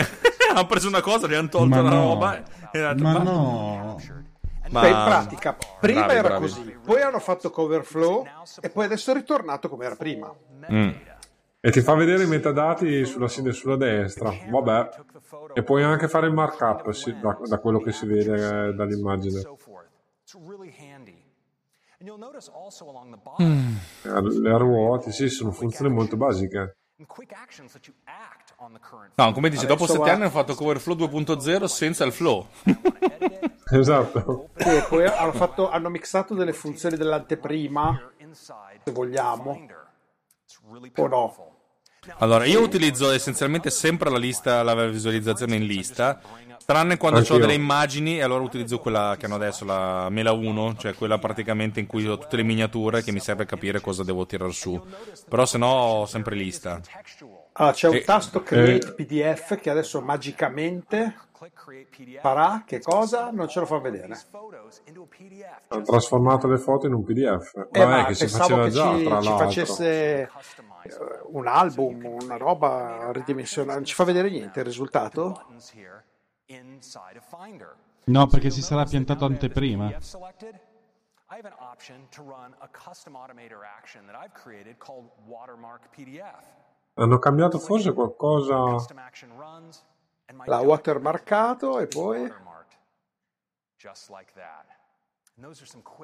hanno preso una cosa, gli hanno tolto la roba. Beh, in pratica, prima era così, poi hanno fatto Coverflow e poi adesso è ritornato come era prima. E ti fa vedere i metadati sulla destra, vabbè. E puoi anche fare il markup da quello che si vede dall'immagine. Le ruote, sì, sono funzioni molto basiche. No, come dici, dopo 7 anni hanno fatto Coverflow 2.0 senza il flow. Esatto. E poi hanno mixato delle funzioni dell'anteprima, se vogliamo, o no. Allora, io utilizzo essenzialmente sempre la visualizzazione in lista, tranne quando ho delle immagini, e allora utilizzo quella che hanno adesso, la Mela 1, cioè quella praticamente in cui ho tutte le miniature che mi serve a capire cosa devo tirar su. Però se no ho sempre lista. Allora, c'è un tasto Create PDF che adesso magicamente farà che cosa? Non ce lo fa vedere. Ha trasformato le foto in un PDF. Ma che si faceva già, tra l'altro. Ci facesse un album, una roba ridimensionata. Non ci fa vedere niente il risultato? No, perché si sarà piantato anteprima. Hanno cambiato forse qualcosa. La watermarcato e poi.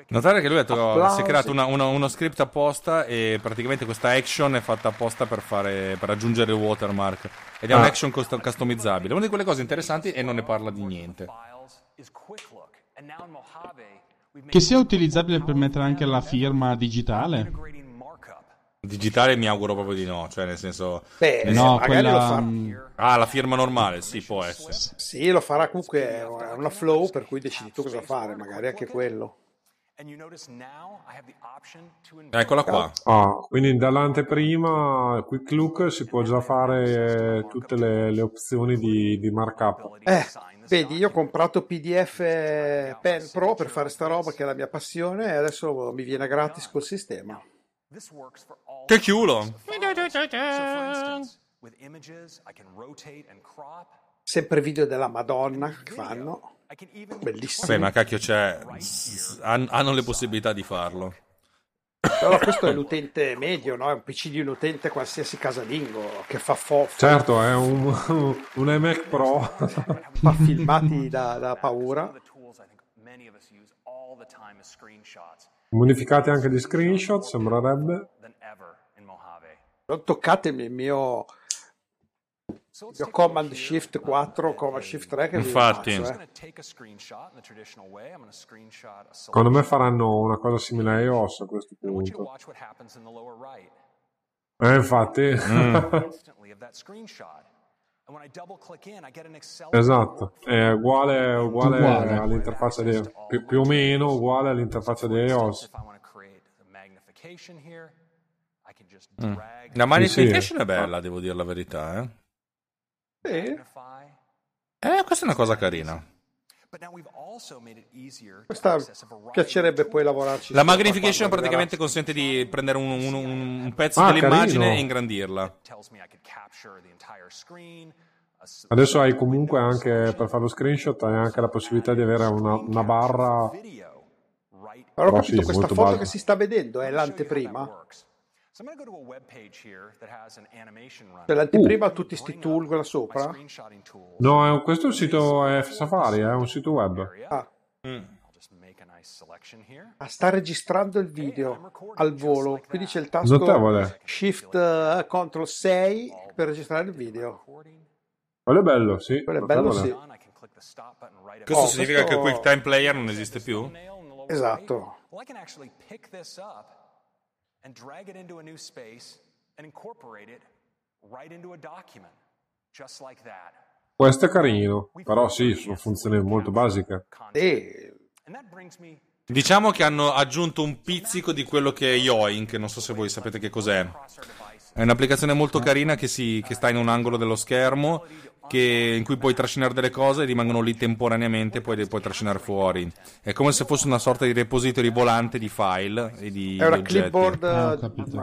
Notare che lui ha detto, si è creato uno script apposta e praticamente questa action è fatta apposta per aggiungere il watermark ed è un'action customizzabile. Una di quelle cose interessanti e non ne parla di niente. Che sia utilizzabile per mettere anche la firma digitale? Digitale mi auguro proprio di no, cioè nel senso... no, quella... la firma normale, sì, può essere. Sì, lo farà comunque, è una flow per cui decidi tu cosa fare, magari anche quello. Eccola qua. Quindi dall'anteprima, quick look, si può già fare tutte le opzioni di markup. Vedi, io ho comprato PDF Pen Pro per fare sta roba che è la mia passione e adesso mi viene gratis col sistema. Che culo! Sempre video della Madonna che fanno. Bellissimo. Beh, ma cacchio, hanno le possibilità di farlo. Però questo è l'utente medio, no? È un PC di un utente qualsiasi casalingo che fa fofo. Certo, è un iMac Pro. Fa filmati da paura. Modificate anche gli screenshot, sembrerebbe. Non toccatemi il mio Command Shift 4, Command Shift 3 che infatti secondo me faranno una cosa simile a iOS a questo punto. Infatti esatto, è uguale all'interfaccia di più o meno uguale all'interfaccia di iOS. La magnification è bella, devo dire la verità. Questa è una cosa carina. Questa piacerebbe poi lavorarci. La magnification praticamente consente di prendere un pezzo dell'immagine carino. E ingrandirla. Adesso hai comunque anche, per fare lo screenshot, hai anche la possibilità di avere una barra. Allora ho capito, sì, questa foto che si sta vedendo è l'anteprima. C'è l'anteprima a tutti sti tool qua sopra? No, questo è un sito Safari, è un sito web. Sta registrando il video al volo, quindi c'è il tasto Shift Ctrl 6 per registrare il video. Quello è bello, sì. Quello è bello, sì. Questo significa che Quick Time Player non esiste più? Esatto. And drag it into a new space and incorporate it right into a document, just like that. Questo è carino, però sì, sono funzioni molto basiche. Diciamo che hanno aggiunto un pizzico di quello che è Yoink, non so se voi sapete che cos'è. È un'applicazione molto carina che sta in un angolo dello schermo, in cui puoi trascinare delle cose e rimangono lì temporaneamente e poi le puoi trascinare fuori. È come se fosse una sorta di repository volante di file e di oggetti. È una clipboard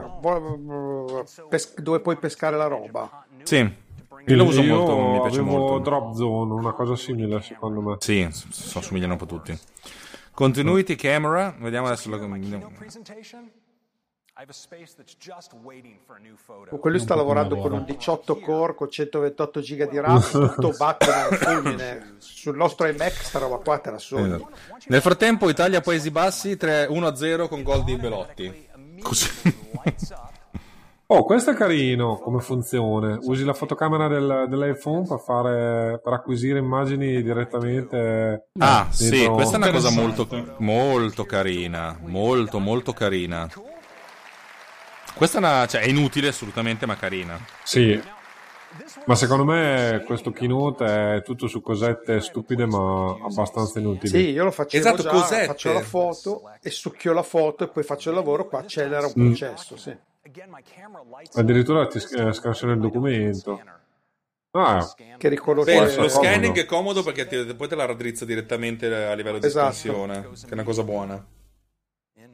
dove puoi pescare la roba. Sì. Io lo uso molto, mi piace molto. Drop Zone, una cosa simile secondo me. Sì, somigliano un po' tutti. Continuity camera, vediamo adesso quello sta lavorando con un 18 core con 128 giga di RAM, tutto batte fulmine. Sul nostro iMac sta roba qua te la sogno. Esatto. Nel frattempo Italia Paesi Bassi 3-1-0 con gol di Belotti. Così. Oh, questo è carino come funzione. Usi la fotocamera dell'iPhone per acquisire immagini direttamente. Sì, questa è una cosa molto molto carina, molto molto carina. Questa è è inutile assolutamente, ma carina. Sì, ma secondo me questo keynote è tutto su cosette stupide ma abbastanza inutili. Sì, io lo facevo già, cosette. Faccio la foto e succhio la foto e poi faccio il lavoro, qua c'era un processo, sì. Addirittura ti scansiona il documento. Che riconosce lo scanning è comodo perché poi te la raddrizza direttamente a livello di scansione, che è una cosa buona.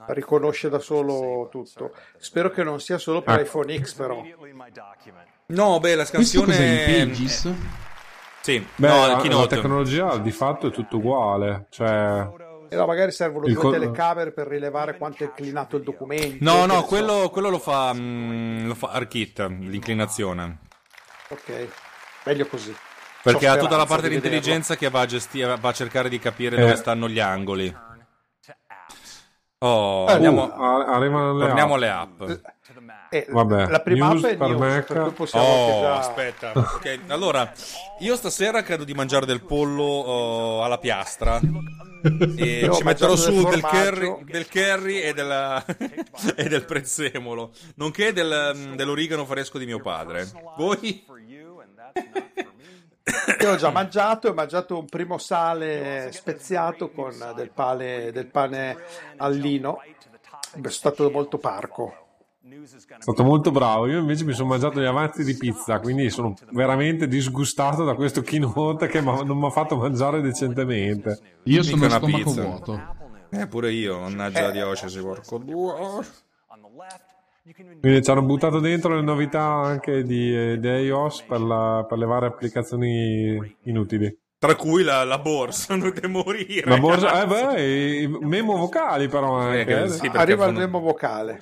Riconosce da solo tutto. Spero che non sia solo per iPhone X, però. No, beh, la scansione. Sì, la tecnologia di fatto è tutto uguale. Cioè. Magari servono due telecamere per rilevare quanto è inclinato il documento. No, quello lo fa ARKit, l'inclinazione. Ok, meglio così. Perché ha tutta la parte di intelligenza che va a cercare di capire dove stanno gli angoli. Torniamo alle app. Vabbè, la prima app è News, per cui possiamo aspetta. Okay. Allora, io stasera credo di mangiare del pollo alla piastra e ci metterò su del curry e del prezzemolo, nonché dell'origano fresco di mio padre. Voi? Io ho mangiato un primo sale speziato con del pane allino. È stato molto parco. È stato molto bravo. Io invece mi sono mangiato gli avanzi di pizza, quindi sono veramente disgustato da questo keynote che non mi ha fatto mangiare decentemente. Io sono una pizza vuoto. Pure io, mannaggia diocesi, porco due. Quindi ci hanno buttato dentro le novità anche di iOS per le varie applicazioni inutili. Tra cui la borsa, non devo morire. La borsa, i memo vocali però anche. Sì, arriva il memo vocale.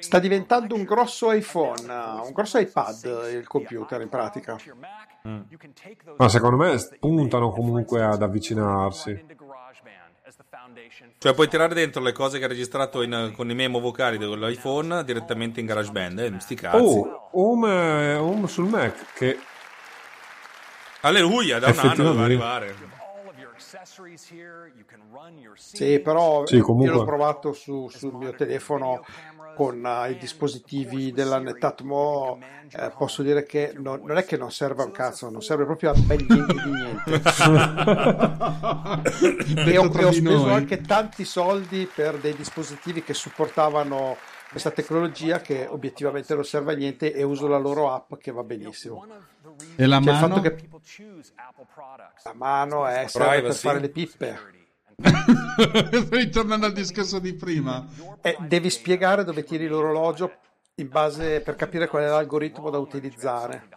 Sta diventando un grosso iPhone, un grosso iPad il computer in pratica. Ma secondo me puntano comunque ad avvicinarsi. Cioè puoi tirare dentro le cose che ha registrato con i memo vocali dell'iPhone direttamente in GarageBand, sti cazzi. Home sul Mac che alleluia, da un anno doveva arrivare. Sì, però comunque. Io l'ho provato sul mio telefono con i dispositivi della Netatmo, posso dire che non è che non serve un cazzo, non serve proprio a ben niente di niente. E ho speso anche tanti soldi per dei dispositivi che supportavano questa tecnologia che obiettivamente non serve a niente, e uso la loro app che va benissimo. E la mano? Il fatto che la mano è serve per fare le pippe. Ritornando al discorso di prima, devi spiegare dove tiri l'orologio in base, per capire qual è l'algoritmo da utilizzare.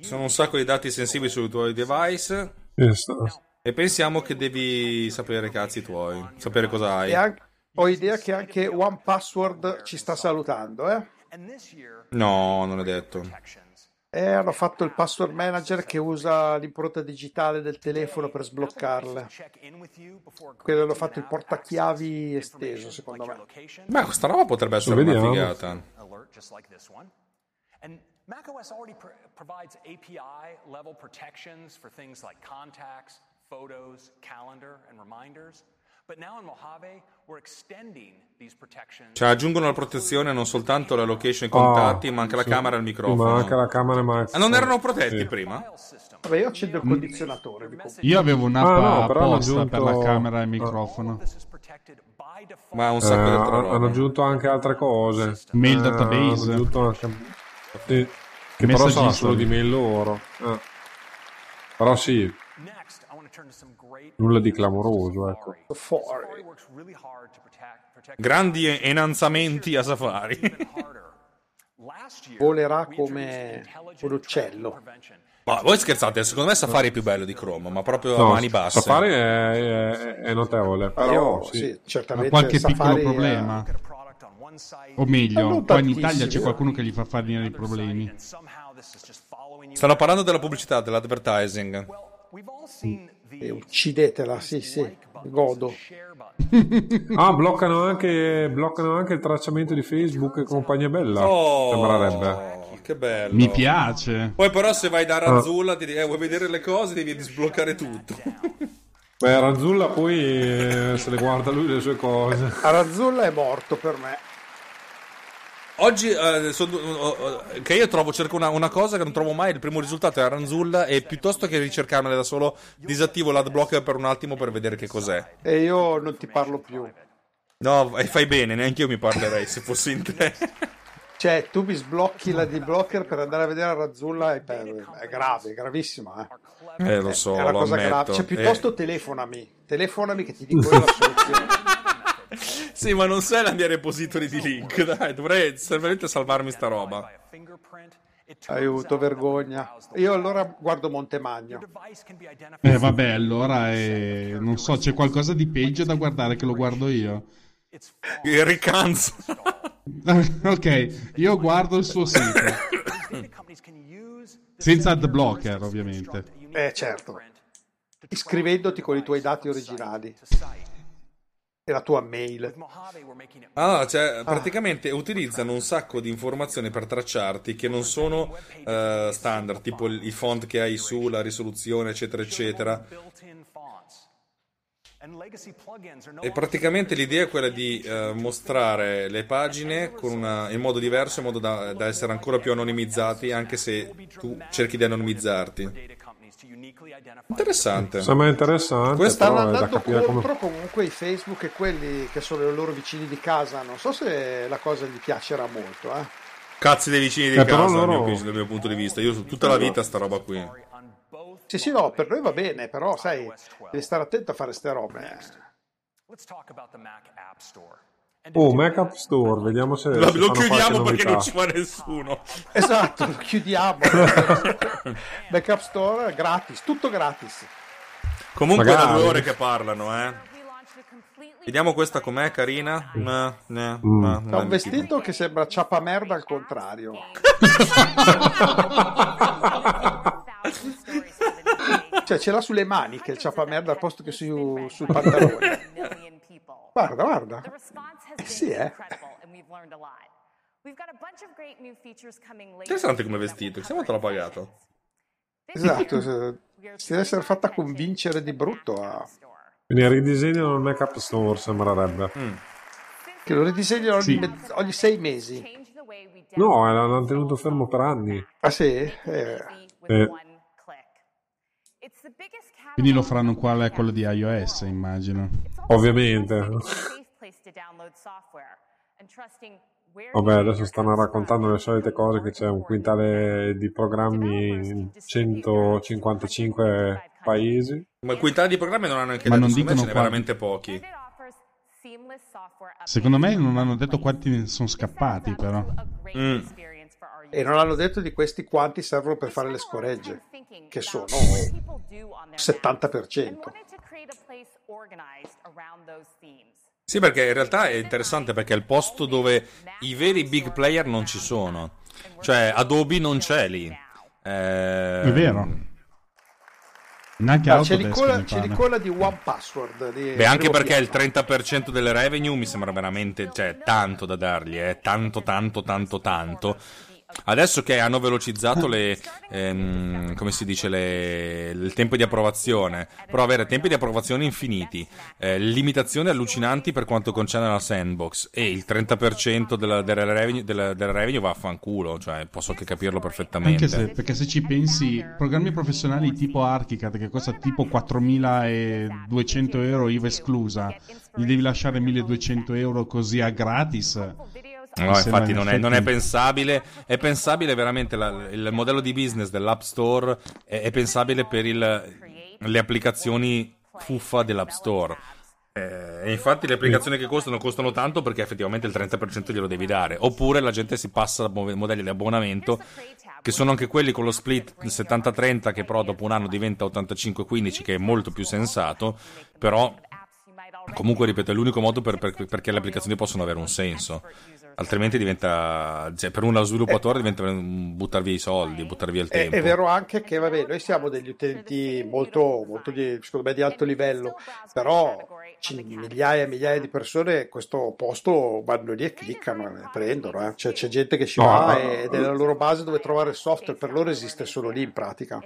Sono un sacco di dati sensibili sui tuoi device, e pensiamo che devi sapere cazzi tuoi, sapere cosa hai. Ho idea che anche 1Password ci sta salutando, eh? No, non è detto. Hanno fatto il password manager che usa l'impronta digitale del telefono per sbloccarle. Quello hanno fatto il portachiavi esteso, secondo me. Ma questa roba potrebbe essere una figata. Cioè aggiungono la protezione non soltanto la location e i contatti, ma anche la camera e il microfono. Manca la camera, non erano protetti prima? Vabbè, io accendo il condizionatore. Io avevo un'app apposta per la camera e il microfono. Ma un sacco di altre robe. Hanno aggiunto anche altre cose. Mail database. Sì. Che però sono solo di mail loro. Però sì. Nulla di clamoroso, ecco. Grandi enanzamenti a Safari. Volerà come un uccello. Ma voi scherzate, secondo me Safari è più bello di Chrome, ma proprio a mani basse. Safari è notevole, però sì, certamente qualche Safari piccolo problema. O meglio, poi in Italia c'è qualcuno che gli fa fare dei problemi. Stanno parlando della pubblicità, dell'advertising. E uccidetela, sì, godo. Bloccano anche il tracciamento di Facebook e compagnia bella. Sembrerebbe. Che bello. Mi piace. Poi però se vai da Razzulla vuoi vedere le cose, devi sbloccare tutto. Beh, Razzulla poi se le guarda lui le sue cose. Razzulla è morto per me. Oggi che io cerco una cosa che non trovo mai. Il primo risultato è a Ranzulla, e piuttosto che ricercarmela da solo disattivo l'ad blocker per un attimo per vedere che cos'è. E io non ti parlo più. No, e fai bene, neanche io mi parlerei se fossi in te. Cioè, tu mi sblocchi la D-blocker per andare a vedere a Razzulla, è grave, è gravissima. Lo so, è una cosa grave. Cioè, piuttosto telefonami che ti dico io la soluzione. Sì, ma non sei la mia repository di link, dai, dovrei veramente salvarmi sta roba. Aiuto, vergogna. Io allora guardo Montemagno. Vabbè, allora non so, c'è qualcosa di peggio da guardare che lo guardo io. Eric Hans. Ok, io guardo il suo sito. Senza ad blocker, ovviamente. Certo. Iscrivendoti con i tuoi dati originali. E la tua mail. Praticamente utilizzano un sacco di informazioni per tracciarti che non sono standard, tipo i font che hai su, la risoluzione, eccetera, eccetera. E praticamente l'idea è quella di mostrare le pagine con in modo diverso, in modo da essere ancora più anonimizzati, anche se tu cerchi di anonimizzarti. Interessante. Sembra interessante. Stanno andando contro comunque i Facebook e quelli che sono i loro vicini di casa. Non so se la cosa gli piacerà molto. Cazzi dei vicini di casa dal mio punto di vista. Io tutta la vita sta roba qui. Sì, no, per noi va bene, però sai, devi stare attento a fare ste robe. Mac App Store, vediamo se lo chiudiamo perché non ci va nessuno. Esatto, lo chiudiamo. Mac App Store gratis, tutto gratis. Comunque magari. Da 2 ore che parlano, Vediamo questa com'è, carina. Ha un vestito che sembra ciapa merda al contrario. Cioè ce l'ha sulle maniche il ciapa merda al posto che sul pantalone. Guarda. Sì, Interessante come vestito, chissà quanto l'ha pagato. Esatto, si deve essere fatta convincere di brutto. Quindi ridisegnano il Mac App Store, sembrerebbe. Che lo ridisegnano ogni 6 mesi. No, l'hanno tenuto fermo per anni. Ah sì? Quindi lo faranno uguale a quello di iOS, immagino. Ovviamente. Vabbè, adesso stanno raccontando le solite cose, che c'è un quintale di programmi in 155 paesi. Ma il quintale di programmi non hanno anche detto, secondo me ce ne veramente pochi. Secondo me non hanno detto quanti ne sono scappati, però. E non hanno detto di questi quanti servono per fare le scoregge, che sono 70%. Sì, perché in realtà è interessante, perché è il posto dove i veri big player non ci sono. Cioè Adobe non c'è lì. È vero. Neanche c'è di cola di One Password. Beh, anche perché il 30% delle revenue mi sembra veramente, cioè, tanto da dargli, tanto. Adesso che hanno velocizzato le come si dice, il tempo di approvazione, però avere tempi di approvazione infiniti, limitazioni allucinanti per quanto concerne la sandbox, e il 30% della revenue va a fanculo, cioè posso anche capirlo perfettamente. Anche se, perché se ci pensi, programmi professionali tipo Archicad, che costa tipo 4.200 euro IVA esclusa, gli devi lasciare 1.200 euro così a gratis. No, infatti non è pensabile. È pensabile veramente il modello di business dell'App Store è pensabile per le applicazioni fuffa dell'App Store, e infatti le applicazioni che costano tanto perché effettivamente il 30% glielo devi dare, oppure la gente si passa da modelli di abbonamento, che sono anche quelli con lo split 70-30, che però dopo un anno diventa 85-15, che è molto più sensato. Però comunque, ripeto, è l'unico modo perché le applicazioni possono avere un senso, altrimenti diventa, cioè, per uno sviluppatore diventa buttar via i soldi, buttar via il tempo. È vero anche che, vabbè, noi siamo degli utenti molto, molto secondo me di alto livello, però migliaia e migliaia di persone questo posto vanno lì e cliccano e prendono, eh. Cioè, c'è gente che ci va ed è la loro base dove trovare il software, per loro esiste solo lì in pratica.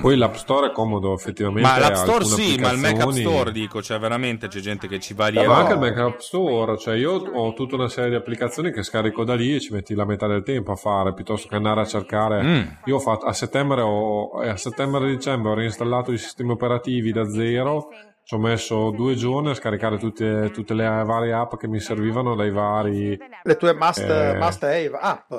Poi l'App Store è comodo effettivamente, ma l'App Store sì, ma il Mac App Store, dico, cioè veramente c'è gente che ci va lì, ma anche il Mac App Store, cioè io ho tutta una serie di applicazioni che scarico da lì e ci metti la metà del tempo a fare, piuttosto che andare a cercare. Io ho fatto a settembre e dicembre ho reinstallato i sistemi operativi da zero. Ci ho messo 2 giorni a scaricare tutte le varie app che mi servivano dai vari... Le tue must have app.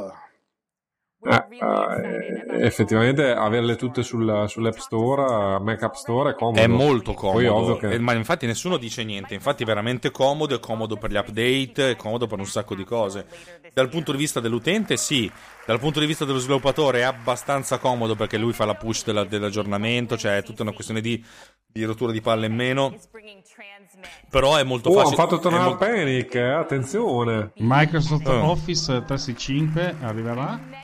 Effettivamente averle tutte sull'App Store, Mac App Store è comodo. È molto comodo. Poi, ovvio che... ma infatti nessuno dice niente. Infatti è veramente comodo, è comodo per gli update, è comodo per un sacco di cose. Dal punto di vista dell'utente sì, dal punto di vista dello sviluppatore è abbastanza comodo perché lui fa la push dell'aggiornamento, cioè è tutta una questione di rottura di palle in meno, però è molto facile. Hanno fatto tornare Panic, attenzione. Microsoft Office 365 arriverà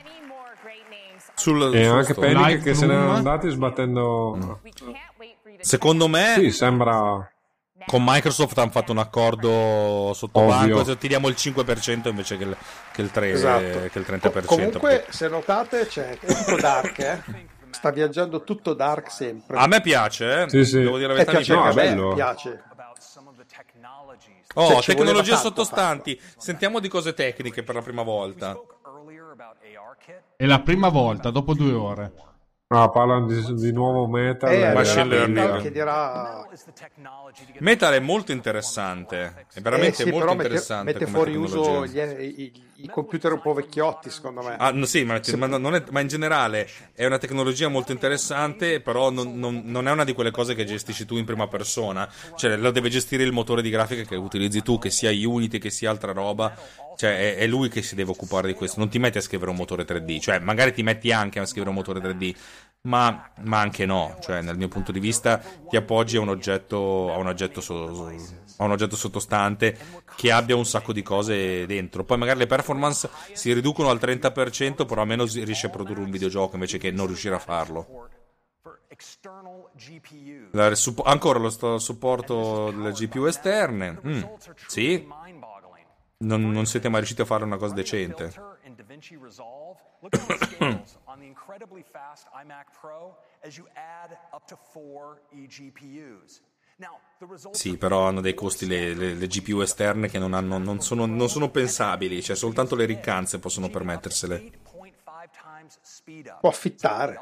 e anche Panic, che se ne erano andati sbattendo. Secondo me sì, sembra con Microsoft hanno fatto un accordo sottobanco, cioè tiriamo il 5% invece che il 30%. Comunque perché... se notate c'è tutto dark, sta viaggiando tutto dark sempre. A me piace, sì. Devo dire la verità, mi piace. Oh, tecnologie sottostanti. Sentiamo di cose tecniche per la prima volta. È la prima volta dopo 2 ore. No, parlano di nuovo Metal e Machine Learning. Che dirà... Metal è molto interessante, è veramente molto interessante. Mette fuori uso i computer un po' vecchiotti, secondo me. Ma in generale è una tecnologia molto interessante, però non è una di quelle cose che gestisci tu in prima persona. Cioè, lo deve gestire il motore di grafica che utilizzi tu, che sia Unity, che sia altra roba. Cioè, è lui che si deve occupare di questo. Non ti metti a scrivere un motore 3D, cioè magari ti metti anche a scrivere un motore 3D, ma anche no. Cioè, dal mio punto di vista, ti appoggi a un oggetto sottostante che abbia un sacco di cose dentro. Poi magari le performance si riducono al 30%, però almeno riesci a produrre un videogioco invece che non riuscire a farlo. Ancora lo supporto delle GPU esterne. Sì. Non siete mai riusciti a fare una cosa decente. Sì, però hanno dei costi le GPU esterne che non sono pensabili, cioè soltanto le riccanze possono permettersele. Può affittare.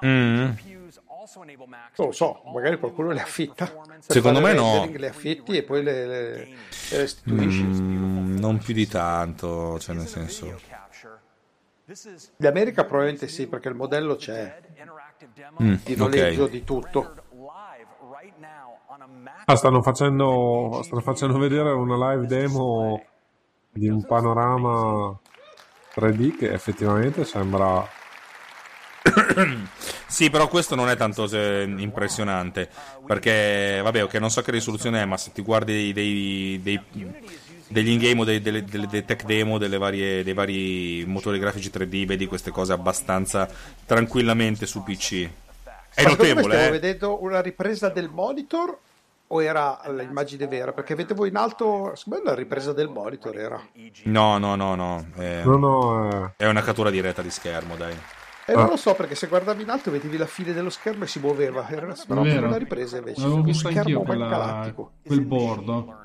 Non lo so, magari qualcuno le affitta. Secondo me no. Le affitti e poi le restituisci. Non più di tanto, cioè nel senso. In America probabilmente sì, perché il modello c'è di noleggio di tutto. Ah, stanno facendo vedere una live demo di un panorama 3D che effettivamente sembra. Sì, però questo non è tanto impressionante, perché vabbè, ok, non so che risoluzione è, ma se ti guardi degli in-game o delle tech demo dei vari motori grafici 3D, vedi queste cose abbastanza tranquillamente su PC. È notevole. Stavo vedendo una ripresa del monitor o era l'immagine vera? Perché vedevo in alto, secondo me la ripresa del monitor era. No. È una cattura diretta di schermo, dai. Non lo so, perché se guardavi in alto vedevi la fine dello schermo e si muoveva. Era una ripresa invece. L'avevo visto anch'io quel bordo.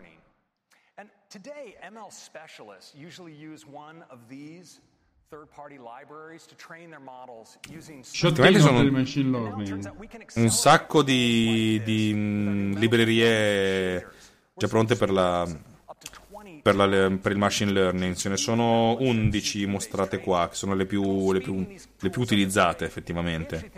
Un sacco di librerie già pronte per il machine learning. Ce ne sono 11 mostrate qua, che sono le più utilizzate effettivamente.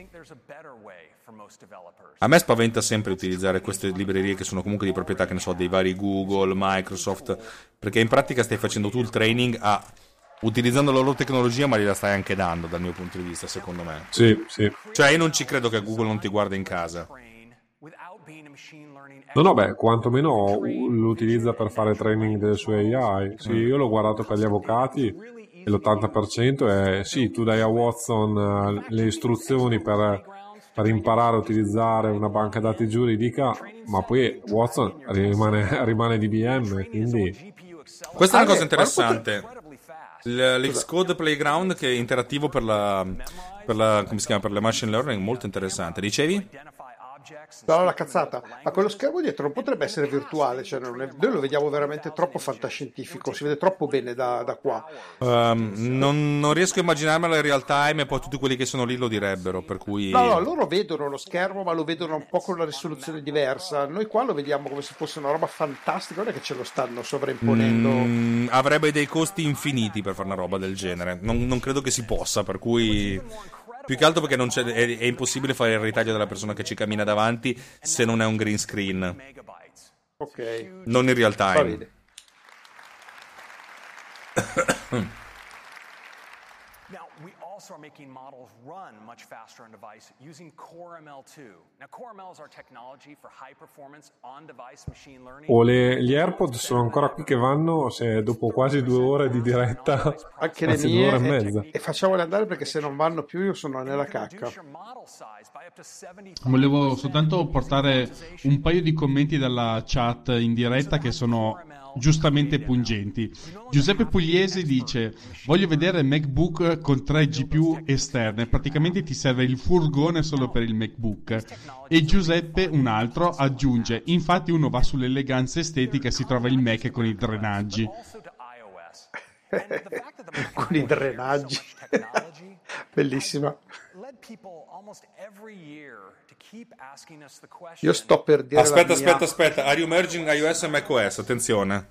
A me spaventa sempre utilizzare queste librerie che sono comunque di proprietà, che ne so, dei vari Google, Microsoft, perché in pratica stai facendo tu il training utilizzando la loro tecnologia, ma gliela stai anche dando, dal mio punto di vista, secondo me. Sì. Cioè, io non ci credo che Google non ti guarda in casa. No, quantomeno lo utilizza per fare training delle sue AI. Sì, io l'ho guardato per gli avvocati e l'80% è sì, tu dai a Watson le istruzioni per imparare a utilizzare una banca dati giuridica, ma poi Watson rimane DBM, quindi... Questa è una cosa interessante. L'Xcode Playground, che è interattivo per la come si chiama, per le machine learning, molto interessante. Dicevi? No, la cazzata, ma quello schermo dietro non potrebbe essere virtuale, cioè noi lo vediamo veramente troppo fantascientifico, si vede troppo bene da qua. Non riesco a immaginarmelo in real time, e poi tutti quelli che sono lì lo direbbero, per cui... No, loro vedono lo schermo, ma lo vedono un po' con una risoluzione diversa, noi qua lo vediamo come se fosse una roba fantastica, non è che ce lo stanno sovraimponendo. Avrebbe dei costi infiniti per fare una roba del genere, non credo che si possa, per cui... Più che altro perché non c'è, è impossibile fare il ritaglio della persona che ci cammina davanti se non è un green screen. Ok. Non in real time. Gli AirPod sono ancora qui che vanno, se dopo quasi 2 ore di diretta, anche le mie, 2 ore e mezza. E facciamole andare, perché se non vanno più io sono nella cacca. Volevo soltanto portare un paio di commenti dalla chat in diretta che sono giustamente pungenti. Giuseppe Pugliese dice: voglio vedere MacBook con 3 GPU esterne, praticamente ti serve il furgone solo per il MacBook. E Giuseppe, un altro, aggiunge: infatti uno va sull'eleganza estetica e si trova il Mac con i drenaggi. Con i drenaggi. Bellissima. Io sto per dire aspetta, are you merging iOS e macOS? Attenzione.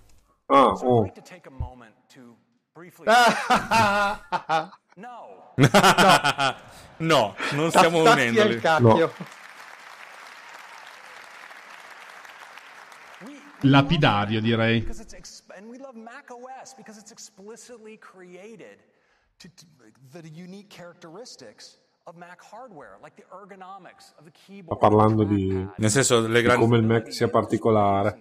No, non stiamo unendoli. No. Lapidario, direi. Sta parlando di, nel senso, come il Mac sia particolare.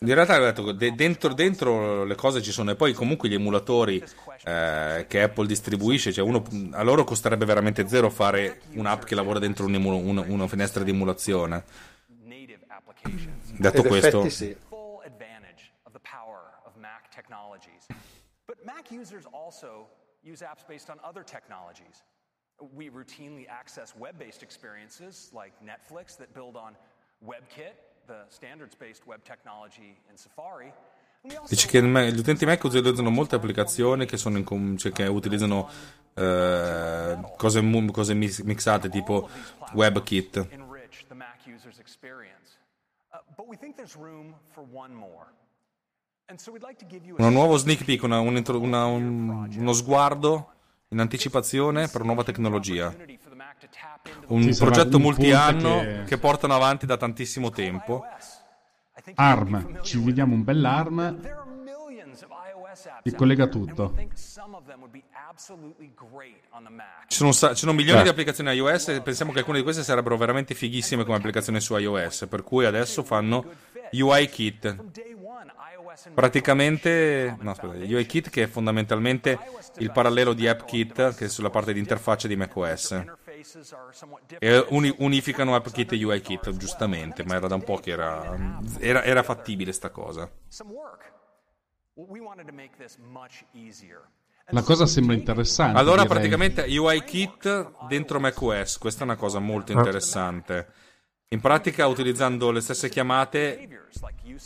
In realtà, detto, dentro le cose ci sono, e poi comunque gli emulatori che Apple distribuisce, cioè uno, a loro costerebbe veramente zero fare un'app che lavora dentro una finestra di emulazione. Detto questo, sì. WebKit, the standards-based web technology in Safari, Dice che gli utenti Mac utilizzano molte applicazioni che sono che utilizzano cose mixate, tipo WebKit. Un nuovo sneak peek, uno sguardo in anticipazione per nuova tecnologia. Un progetto multianno che portano avanti da tantissimo tempo. ARM, ci vediamo un bel ARM e collega tutto. Ci sono milioni di applicazioni iOS e pensiamo che alcune di queste sarebbero veramente fighissime come applicazione su iOS, per cui adesso fanno UIKit. UIKit, che è fondamentalmente il parallelo di AppKit, che è sulla parte di interfaccia di macOS, e unificano AppKit e UIKit, giustamente, ma era da un po' che era fattibile sta cosa. La cosa sembra interessante. Allora praticamente UIKit dentro macOS, questa è una cosa molto interessante. In pratica, utilizzando le stesse chiamate,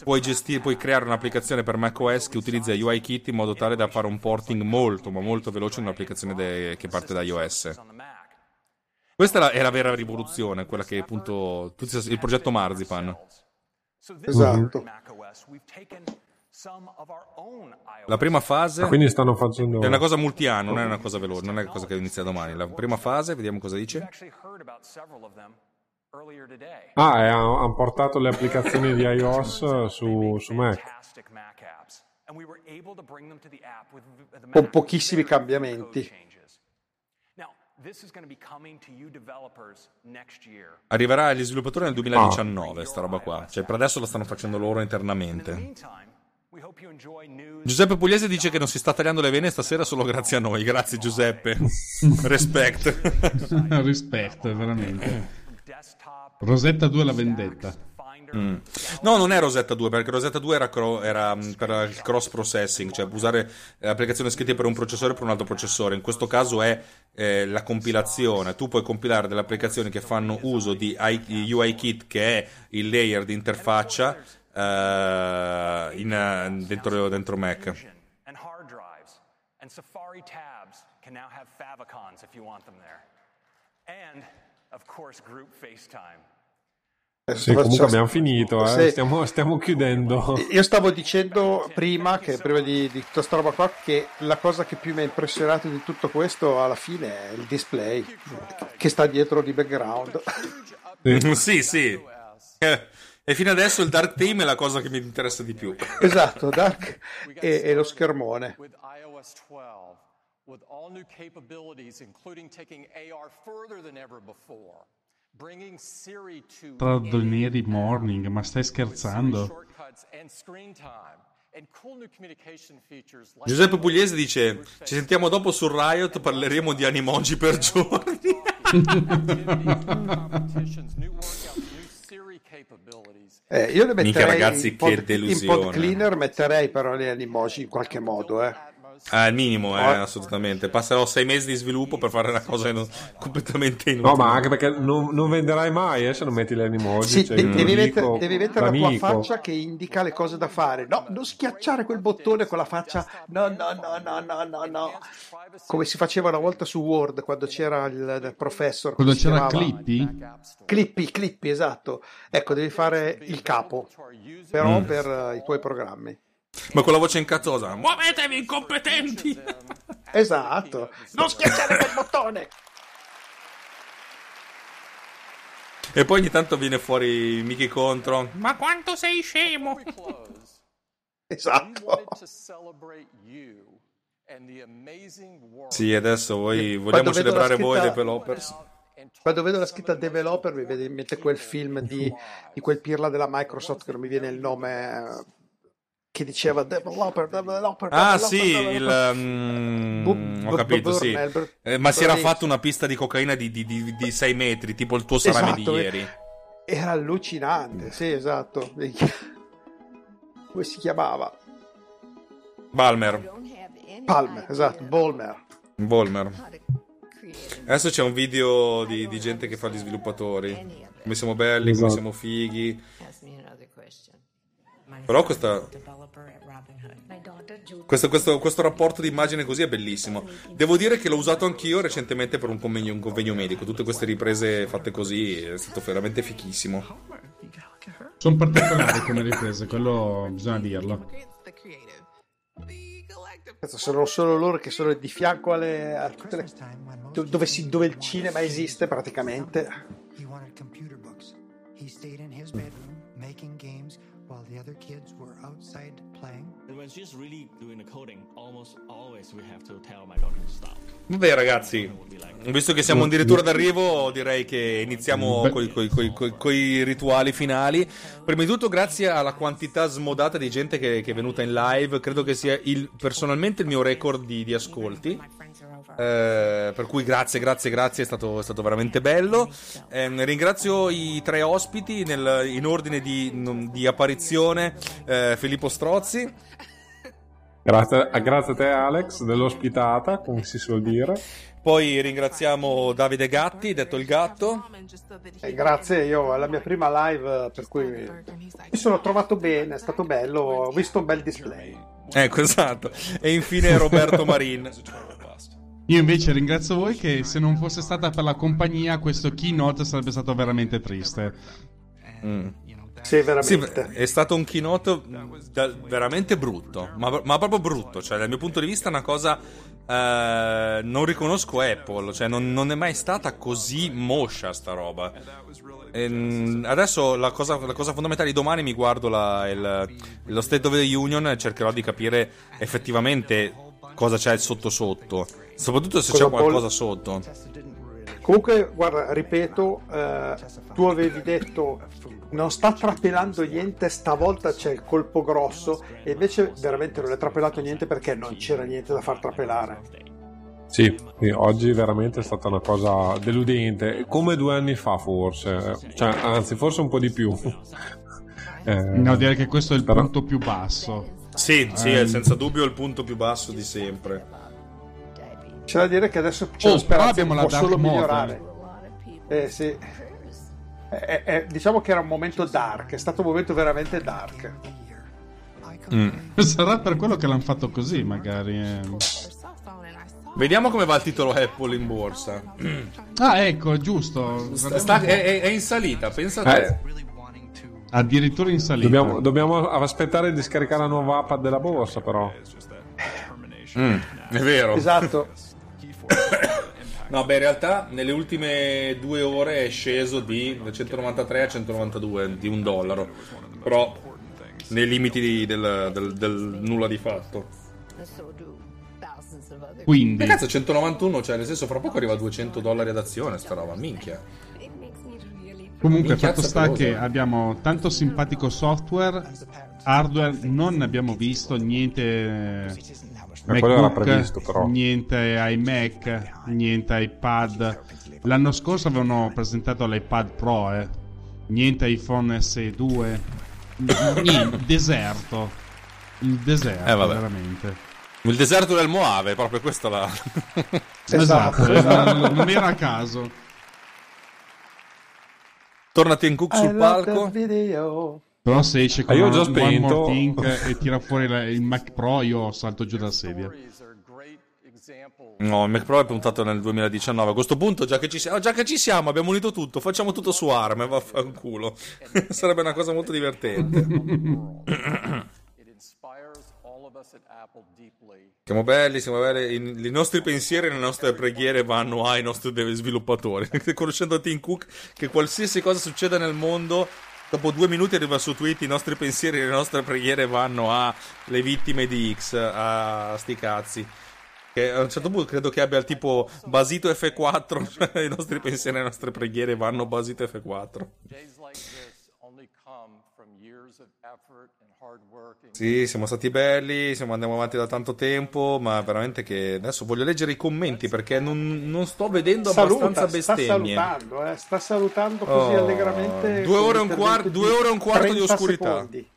puoi creare un'applicazione per macOS che utilizza UIKit in modo tale da fare un porting molto, ma molto veloce in un'applicazione che parte da iOS. Questa è la vera rivoluzione, quella che appunto il progetto Marzipan. Esatto. La prima fase, quindi stanno facendo, è una cosa multianno, non è una cosa veloce, non è una cosa che inizia domani. La prima fase, vediamo cosa dice. Hanno portato le applicazioni di iOS su Mac. Con pochissimi cambiamenti. Arriverà agli sviluppatori nel 2019, sta roba qua. Cioè, per adesso la stanno facendo loro internamente. Giuseppe Pugliese dice che non si sta tagliando le vene stasera solo grazie a noi. Grazie, Giuseppe. Rispetto, veramente. Rosetta 2 la vendetta. No, non è Rosetta 2, perché Rosetta 2 era per il cross processing, cioè usare applicazioni scritte per un processore e per un altro processore. In questo caso è la compilazione. Tu puoi compilare delle applicazioni che fanno uso di UIKit, che è il layer di interfaccia dentro Mac. Sì, comunque abbiamo finito, stiamo chiudendo. Io stavo dicendo prima di tutta questa roba qua, che la cosa che più mi ha impressionato di tutto questo alla fine è il display che sta dietro di background. Sì. E fino adesso il dark theme è la cosa che mi interessa di più. Esatto, dark e lo schermone. With all new capabilities, including taking AR further than ever before, bringing Siri to Neri Morning, ma stai scherzando? Giuseppe Pugliese dice: ci sentiamo dopo sul Riot, parleremo di Animoji per giorni. Io le metterei, mica ragazzi, che delusione. In pod cleaner metterei però le Animoji in qualche modo, al minimo, assolutamente. Passerò 6 mesi di sviluppo per fare una cosa completamente inutile. No, ma anche perché non venderai mai se non metti le emoji. Sì, cioè, devi mettere la tua faccia che indica le cose da fare. No, non schiacciare quel bottone con la faccia. No. Come si faceva una volta su Word, quando c'era il professor. Quando c'era Clippy, esatto. Ecco, devi fare il capo, però per i tuoi programmi. Ma con la voce incazzosa: muovetevi, incompetenti! Esatto, non schiacciare quel bottone! E poi ogni tanto viene fuori Mickey contro: ma quanto sei scemo! Esatto. Sì, adesso vogliamo celebrare voi developers. Quando vedo la scritta developer mi viene in mente quel film di quel pirla della Microsoft, che non mi viene il nome, che diceva developer. Developer. Ho capito, sì. Ma si era fatto una pista di cocaina di 6 metri, tipo il tuo salame di ieri. Era allucinante, sì, esatto. Come si chiamava? Palmer, esatto, Ballmer. Adesso c'è un video di gente che fa gli sviluppatori. Come siamo belli, come siamo fighi. Però questo rapporto di immagine così è bellissimo. Devo dire che l'ho usato anch'io recentemente per un convegno medico. Tutte queste riprese fatte così è stato veramente fichissimo. Sono particolari come riprese, quello bisogna dirlo. Sono solo loro che sono di fianco a tutte le, dove il cinema esiste praticamente. While the other kids were outside playing. And when she's really doing the coding, almost always we have to tell my daughter to stop. Vabbè ragazzi, visto che siamo addirittura d'arrivo, direi che iniziamo coi rituali finali. Prima di tutto, grazie alla quantità smodata di gente che è venuta in live, credo che sia personalmente il mio record di ascolti. Per cui grazie, è stato veramente bello. Ringrazio i tre ospiti in ordine di apparizione. Filippo Strozzi, grazie a te Alex dell'ospitata, come si suol dire. Poi ringraziamo Davide Gatti, detto il gatto. Grazie, io alla mia prima live, per cui mi sono trovato bene, è stato bello, ho visto un bel display, ecco, esatto. E infine Roberto Marin. Io invece ringrazio voi, che se non fosse stata per la compagnia questo keynote sarebbe stato veramente triste. Sì, veramente. Sì, è stato un keynote veramente brutto, ma proprio brutto, cioè dal mio punto di vista è una cosa, non riconosco Apple, cioè non è mai stata così moscia sta roba. Adesso la cosa fondamentale di domani, mi guardo lo State of the Union e cercherò di capire effettivamente cosa c'è sotto, soprattutto se c'è qualcosa sotto. Comunque guarda, ripeto, tu avevi detto non sta trapelando niente, stavolta c'è il colpo grosso, e invece veramente non è trapelato niente, perché non c'era niente da far trapelare. Sì, oggi veramente è stata una cosa deludente, come 2 anni fa forse, cioè, anzi forse un po' di più. No, direi che questo è il punto più basso. Sì, è senza dubbio il punto più basso di sempre. C'è da dire che adesso c'è la speranza che può solo migliorare. Sì. Diciamo che era un momento dark, è stato un momento veramente dark. Sarà per quello che l'hanno fatto così, magari. Vediamo come va il titolo Apple in borsa. Ecco, giusto. È in salita, pensa a te. Addirittura in salita. Dobbiamo aspettare di scaricare la nuova app della borsa, però. È vero. Esatto. No, beh, in realtà nelle ultime 2 ore è sceso di 193 a 192 di $1, però nei limiti del nulla di fatto. Quindi. Che cazzo, 191, cioè nel senso fra poco arriva a $200 ad azione sta roba, minchia. Comunque, fatto sta che abbiamo tanto simpatico software, hardware non abbiamo visto niente, MacBook, previsto, però. Niente iMac, niente iPad. L'anno scorso avevano presentato l'iPad Pro, niente iPhone SE2, deserto. Il deserto, veramente. Il deserto del Mojave, proprio questa la... Esatto. Non era a caso. Tornati in cook sul palco. Però se esce con un One More Thing e tira fuori il Mac Pro, io salto giù dalla sedia. No, il Mac Pro è puntato nel 2019. A questo punto, già che ci siamo, abbiamo unito tutto. Facciamo tutto su ARM, vaffanculo. Sarebbe una cosa molto divertente. Siamo belli, i nostri pensieri e le nostre preghiere vanno ai nostri sviluppatori. Conoscendo Tim Cook, che qualsiasi cosa succeda nel mondo, dopo 2 minuti arriva su tweet: i nostri pensieri e le nostre preghiere vanno alle vittime di X, a sti cazzi. Che a un certo punto credo che abbia il tipo Basito F4, i nostri pensieri e le nostre preghiere vanno Basito F4. Sì, siamo stati belli, andiamo avanti da tanto tempo, ma veramente che adesso voglio leggere i commenti, perché non sto vedendo abbastanza bestemmie. Sta salutando così allegramente. 2 ore e un quarto di oscurità. Secondi.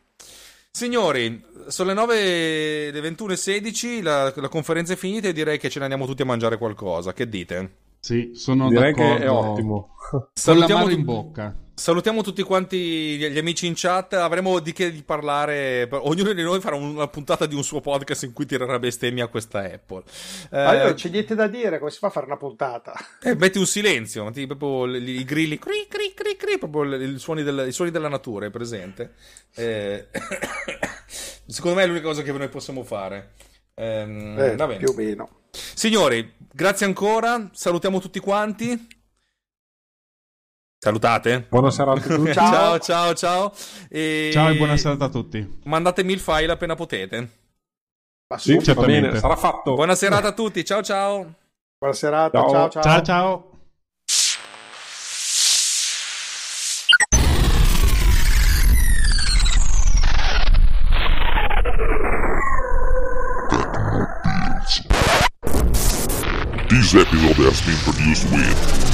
Signori, sono le 9:21:16, la conferenza è finita e direi che ce ne andiamo tutti a mangiare qualcosa. Che dite? Sì, sono d'accordo. Direi che è ottimo. Salutiamo in bocca. Salutiamo tutti quanti gli amici in chat. Avremo di che di parlare. Ognuno di noi farà una puntata di un suo podcast in cui tirerà bestemmia a questa Apple. Allora, c'è niente da dire, come si fa a fare una puntata? Metti un silenzio, tipo i grilli, cri, cri, cri, cri, proprio i suoni della natura è presente. Secondo me è l'unica cosa che noi possiamo fare. Va bene. Più o meno. Signori, grazie ancora. Salutiamo tutti quanti. Salutate. Buonasera a tutti. Ciao, ciao, ciao. Ciao e buonasera a tutti. Mandatemi il file appena potete. Sì, certamente. Sarà fatto. Buona serata a tutti. Ciao, ciao. Buona serata. Ciao, ciao. Ciao, ciao. Ciao. This episode has been produced with